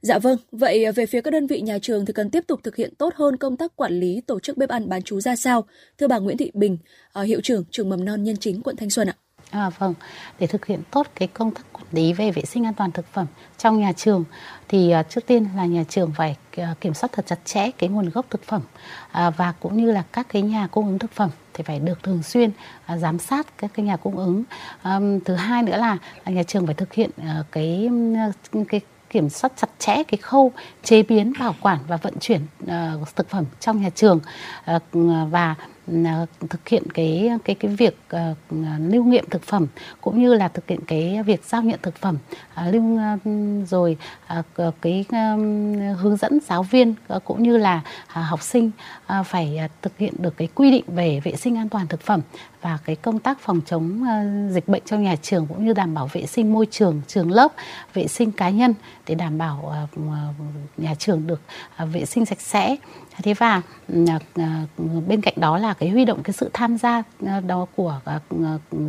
Dạ vâng, vậy về phía các đơn vị nhà trường thì cần tiếp tục thực hiện tốt hơn công tác quản lý tổ chức bếp ăn bán trú ra sao? Thưa bà Nguyễn Thị Bình, hiệu trưởng trường Mầm non Nhân Chính, quận Thanh Xuân ạ. Vâng, để thực hiện tốt cái công tác quản lý về vệ sinh an toàn thực phẩm trong nhà trường thì trước tiên là nhà trường phải kiểm soát thật chặt chẽ cái nguồn gốc thực phẩm và cũng như là các cái nhà cung ứng thực phẩm thì phải được thường xuyên giám sát các cái nhà cung ứng. Thứ hai nữa là nhà trường phải thực hiện cái kiểm soát chặt chẽ cái khâu chế biến, bảo quản và vận chuyển thực phẩm trong nhà trường và thực hiện cái việc lưu nghiệm thực phẩm cũng như là thực hiện cái việc giao nhận thực phẩm, hướng dẫn giáo viên cũng như là học sinh phải thực hiện được cái quy định về vệ sinh an toàn thực phẩm và cái công tác phòng chống dịch bệnh trong nhà trường cũng như đảm bảo vệ sinh môi trường, trường lớp, vệ sinh cá nhân để đảm bảo nhà trường được vệ sinh sạch sẽ. Thế và bên cạnh đó là cái huy động cái sự tham gia đó của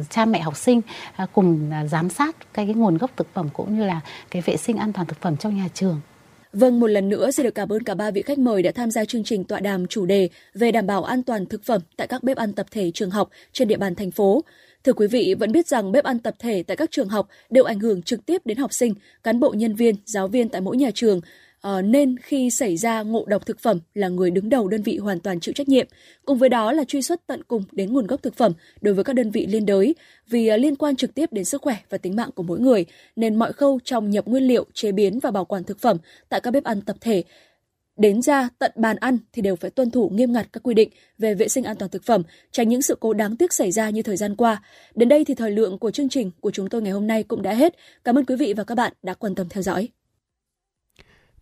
cha mẹ học sinh cùng giám sát cái nguồn gốc thực phẩm cũng như là cái vệ sinh an toàn thực phẩm trong nhà trường. Vâng, một lần nữa xin được cảm ơn cả ba vị khách mời đã tham gia chương trình tọa đàm chủ đề về đảm bảo an toàn thực phẩm tại các bếp ăn tập thể trường học trên địa bàn thành phố. Thưa quý vị, vẫn biết rằng bếp ăn tập thể tại các trường học đều ảnh hưởng trực tiếp đến học sinh, cán bộ nhân viên, giáo viên tại mỗi nhà trường. Nên khi xảy ra ngộ độc thực phẩm là người đứng đầu đơn vị hoàn toàn chịu trách nhiệm. Cùng với đó là truy xuất tận cùng đến nguồn gốc thực phẩm đối với các đơn vị liên đới vì liên quan trực tiếp đến sức khỏe và tính mạng của mỗi người. Nên mọi khâu trong nhập nguyên liệu, chế biến và bảo quản thực phẩm tại các bếp ăn tập thể đến ra tận bàn ăn thì đều phải tuân thủ nghiêm ngặt các quy định về vệ sinh an toàn thực phẩm, tránh những sự cố đáng tiếc xảy ra như thời gian qua. Đến đây thì thời lượng của chương trình của chúng tôi ngày hôm nay cũng đã hết. Cảm ơn quý vị và các bạn đã quan tâm theo dõi.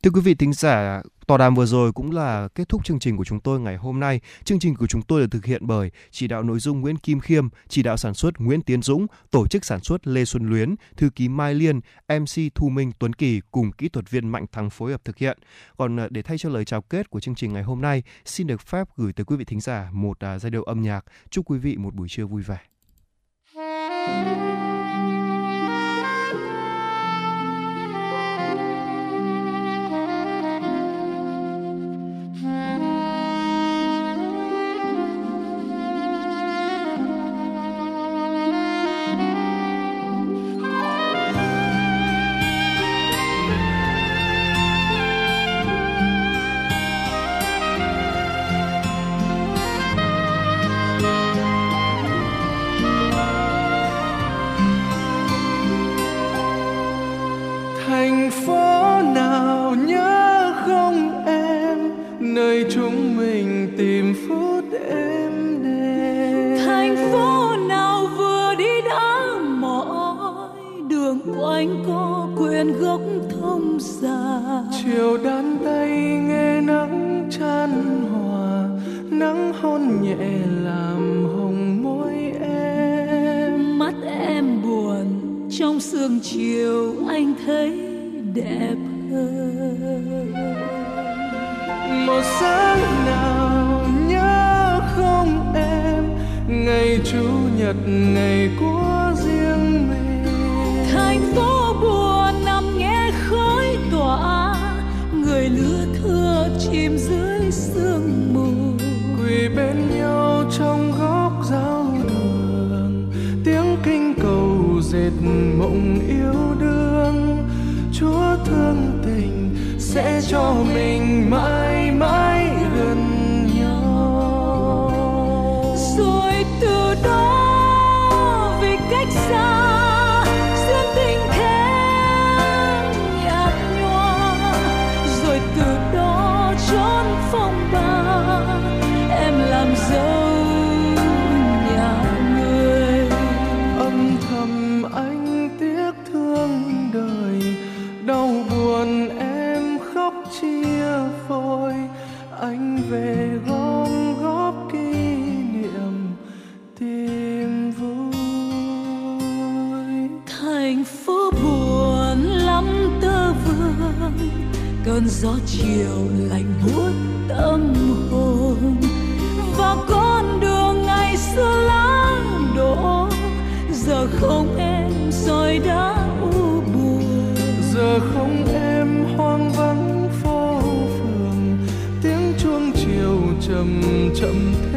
Thưa quý vị thính giả, tọa đàm vừa rồi cũng là kết thúc chương trình của chúng tôi ngày hôm nay. Chương trình của chúng tôi được thực hiện bởi chỉ đạo nội dung Nguyễn Kim Khiêm, chỉ đạo sản xuất Nguyễn Tiến Dũng, tổ chức sản xuất Lê Xuân Luyến, thư ký Mai Liên, MC Thu Minh, Tuấn Kỳ cùng kỹ thuật viên Mạnh Thắng phối hợp thực hiện. Còn để thay cho lời chào kết của chương trình ngày hôm nay, xin được phép gửi tới quý vị thính giả một giai điệu âm nhạc. Chúc quý vị một buổi trưa vui vẻ. Chiều đan tay nghe nắng chan hòa, nắng hôn nhẹ làm hồng môi em. Mắt em buồn, trong sương chiều anh thấy đẹp hơn. Một sáng nào nhớ không em, ngày Chủ nhật ngày của riêng mình. Thành phố buồn nằm nghe khói tỏa, người lứa thưa chìm dưới sương mù. Quỳ bên nhau trong góc giao đường, tiếng kinh cầu dệt mộng yêu đương. Chúa thương tình sẽ cho mình mãi mãi gần nhau. Rồi từ đó vì cách xa, anh về gom góp kỷ niệm tìm vui. Thành phố buồn lắm tơ vương, cơn gió chiều lạnh buốt tâm hồn. Và con đường ngày xưa lắng đổ, giờ không em rồi đã u buồn. Giờ không em hoang vắng. chậm chậm